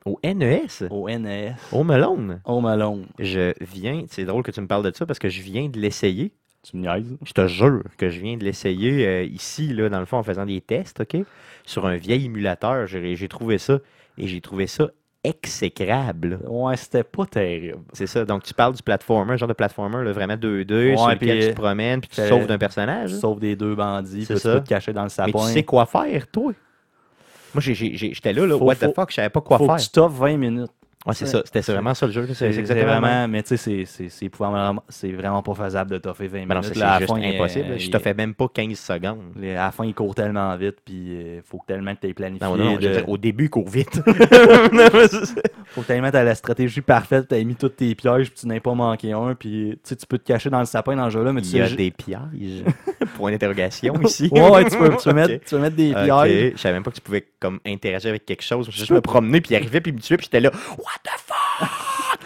Au N E S? Au N E S. Home Alone? Home Alone. Je viens, c'est drôle que tu me parles de ça parce que je viens de l'essayer. Tu me niaises? Je te jure que je viens de l'essayer euh, ici, là, dans le fond, en faisant des tests, OK? Sur un vieil émulateur, j'ai, j'ai trouvé ça et j'ai trouvé ça exécrable. Ouais, c'était pas terrible. C'est ça, donc tu parles du platformer, genre de platformer, là, vraiment deux deux, ouais, sur lequel puis, tu te promènes, puis tu te sauves d'un personnage. Tu sauves des deux bandits, c'est puis ça. Tu peux te cacher dans le sapin. Mais tu sais quoi faire, toi? Moi, j'ai, j'ai, j'étais là, là faut, what faut, the fuck, je savais pas quoi faut faire. Faut que tu t'offres vingt minutes. Ouais, c'est ouais, ça, c'était c'est vraiment ça le jeu. C'est, c'est exactement, c'est vraiment, mais tu sais, c'est, c'est, c'est, c'est vraiment pas faisable de t'offrir vingt mais minutes. Non, ça, c'est là, juste à la fin, impossible. Euh, je te fais même pas quinze secondes. Les, à la fin, il court tellement vite, puis il faut tellement que tu aies planifié. Non, non, de... dire, au début, il court vite. Faut tellement que tu aies la stratégie parfaite, tu as mis tous tes pièges, puis tu n'as pas manqué un, puis tu peux te cacher dans le sapin dans le jeu-là. Mais il tu y a sais, des pièges. Pour une interrogation ici. Ouais, ouais, tu peux, tu peux, mettre, okay. tu peux mettre des pièges. Okay. Je savais même pas que tu pouvais comme, interagir avec quelque chose. Je me promenais, puis il arrivait, puis il me tuait, puis j'étais là. What the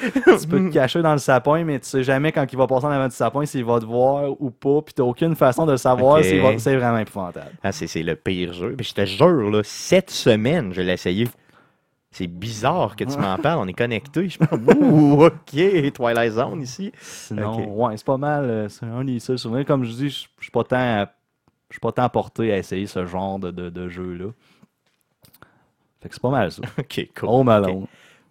fuck? Tu peux te cacher dans le sapin, mais tu sais jamais quand il va passer en avant du sapin s'il va te voir ou pas, puis t'as aucune façon de le savoir. Okay. S'il va... C'est vraiment épouvantable. Ah, c'est, c'est le pire jeu. Mais je te jure, là, cette semaine, je l'ai essayé. C'est bizarre que tu m'en parles, on est connectés. Je pense, ouh, ok, Twilight Zone ici. Sinon, okay. Ouais, c'est pas mal. C'est un des seuls souvenirs. Comme je dis, je suis pas tant je suis pas tant porté à essayer ce genre de, de, de jeu-là. Fait que c'est pas mal ça. Ok, cool. Oh, malon. Okay.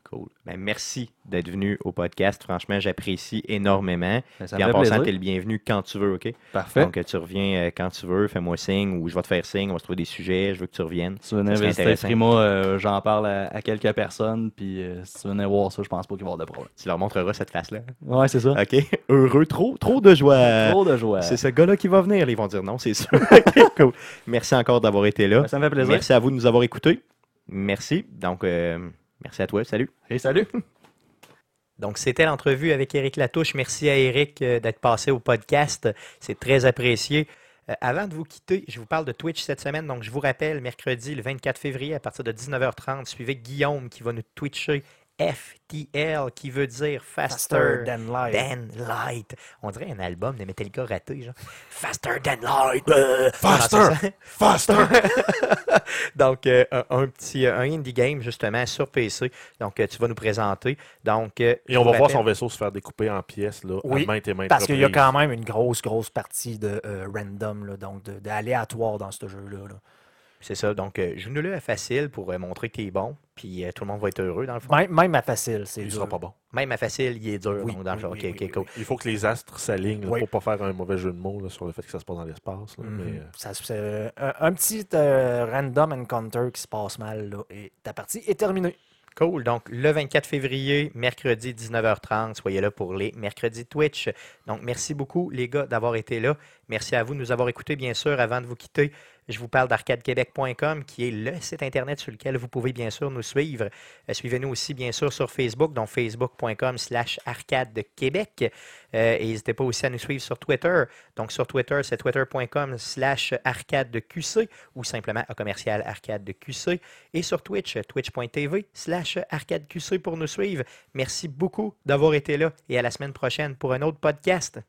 Cool. Ben, merci d'être venu au podcast. Franchement, j'apprécie énormément. Ben, ça me fait plaisir. Puis en passant, t'es le bienvenu quand tu veux, OK? Parfait. Donc, tu reviens quand tu veux, fais-moi signe ou je vais te faire signe, on va se trouver des sujets, je veux que tu reviennes. Si tu venais visiter, moi, euh, j'en parle à, à quelques personnes, puis euh, si tu venais voir ça, je pense pas qu'il va y avoir de problème. Tu leur montreras cette face-là. Ouais, c'est ça. OK. Heureux, trop, trop de joie. Trop de joie. C'est ce gars-là qui va venir. Ils vont dire non, c'est sûr. Okay, cool. Merci encore d'avoir été là. Ben, ça me fait plaisir. Merci à vous de nous avoir écoutés. Merci. Donc, euh... Merci à toi, salut. Et salut. Donc, c'était l'entrevue avec Éric Latouche. Merci à Éric d'être passé au podcast. C'est très apprécié. Euh, avant de vous quitter, je vous parle de Twitch cette semaine. Donc, je vous rappelle, mercredi, le vingt-quatre février, à partir de dix-neuf heures trente, suivez Guillaume qui va nous twitcher F T L, qui veut dire Faster, Faster than, light. than Light. On dirait un album de Metallica raté, genre. Faster Than Light. Faster. Faster. Donc, euh, un petit un indie game, justement, sur P C. Donc, euh, tu vas nous présenter. Donc, euh, et on va rappelle... voir son vaisseau se faire découper en pièces, là, oui, à maintes et maintes parce qu'il y a quand même une grosse, grosse partie de euh, random, là, donc de, d'aléatoire dans ce jeu-là, là. C'est ça. Donc, euh, joue-nous-le à facile pour euh, montrer que tu es bon. Puis euh, tout le monde va être heureux, dans le fond. Même, même à facile, c'est il dur. Sera pas bon. Même à facile, il est dur. Oui, donc, dans oui, le oui, okay, oui, okay, cool. Il faut que les astres s'alignent oui. pour ne pas faire un mauvais jeu de mots là, sur le fait que ça se passe dans l'espace. Là, mm-hmm. mais, euh... ça, c'est, euh, un, un petit euh, random encounter qui se passe mal. Là, et ta partie est terminée. Cool. Donc, le vingt-quatre février, mercredi, dix-neuf heures trente. Soyez là pour les mercredis Twitch. Donc, merci beaucoup, les gars, d'avoir été là. Merci à vous de nous avoir écoutés, bien sûr. Avant de vous quitter, je vous parle d'arcade québec point com, qui est le site Internet sur lequel vous pouvez, bien sûr, nous suivre. Euh, suivez-nous aussi, bien sûr, sur Facebook, donc facebook.com slash arcadequebec. Euh, et n'hésitez pas aussi à nous suivre sur Twitter. Donc, sur Twitter, c'est twitter.com slash arcadeqc ou simplement à commercial arcadeqc. Et sur Twitch, twitch.tv slash arcadeqc pour nous suivre. Merci beaucoup d'avoir été là et à la semaine prochaine pour un autre podcast.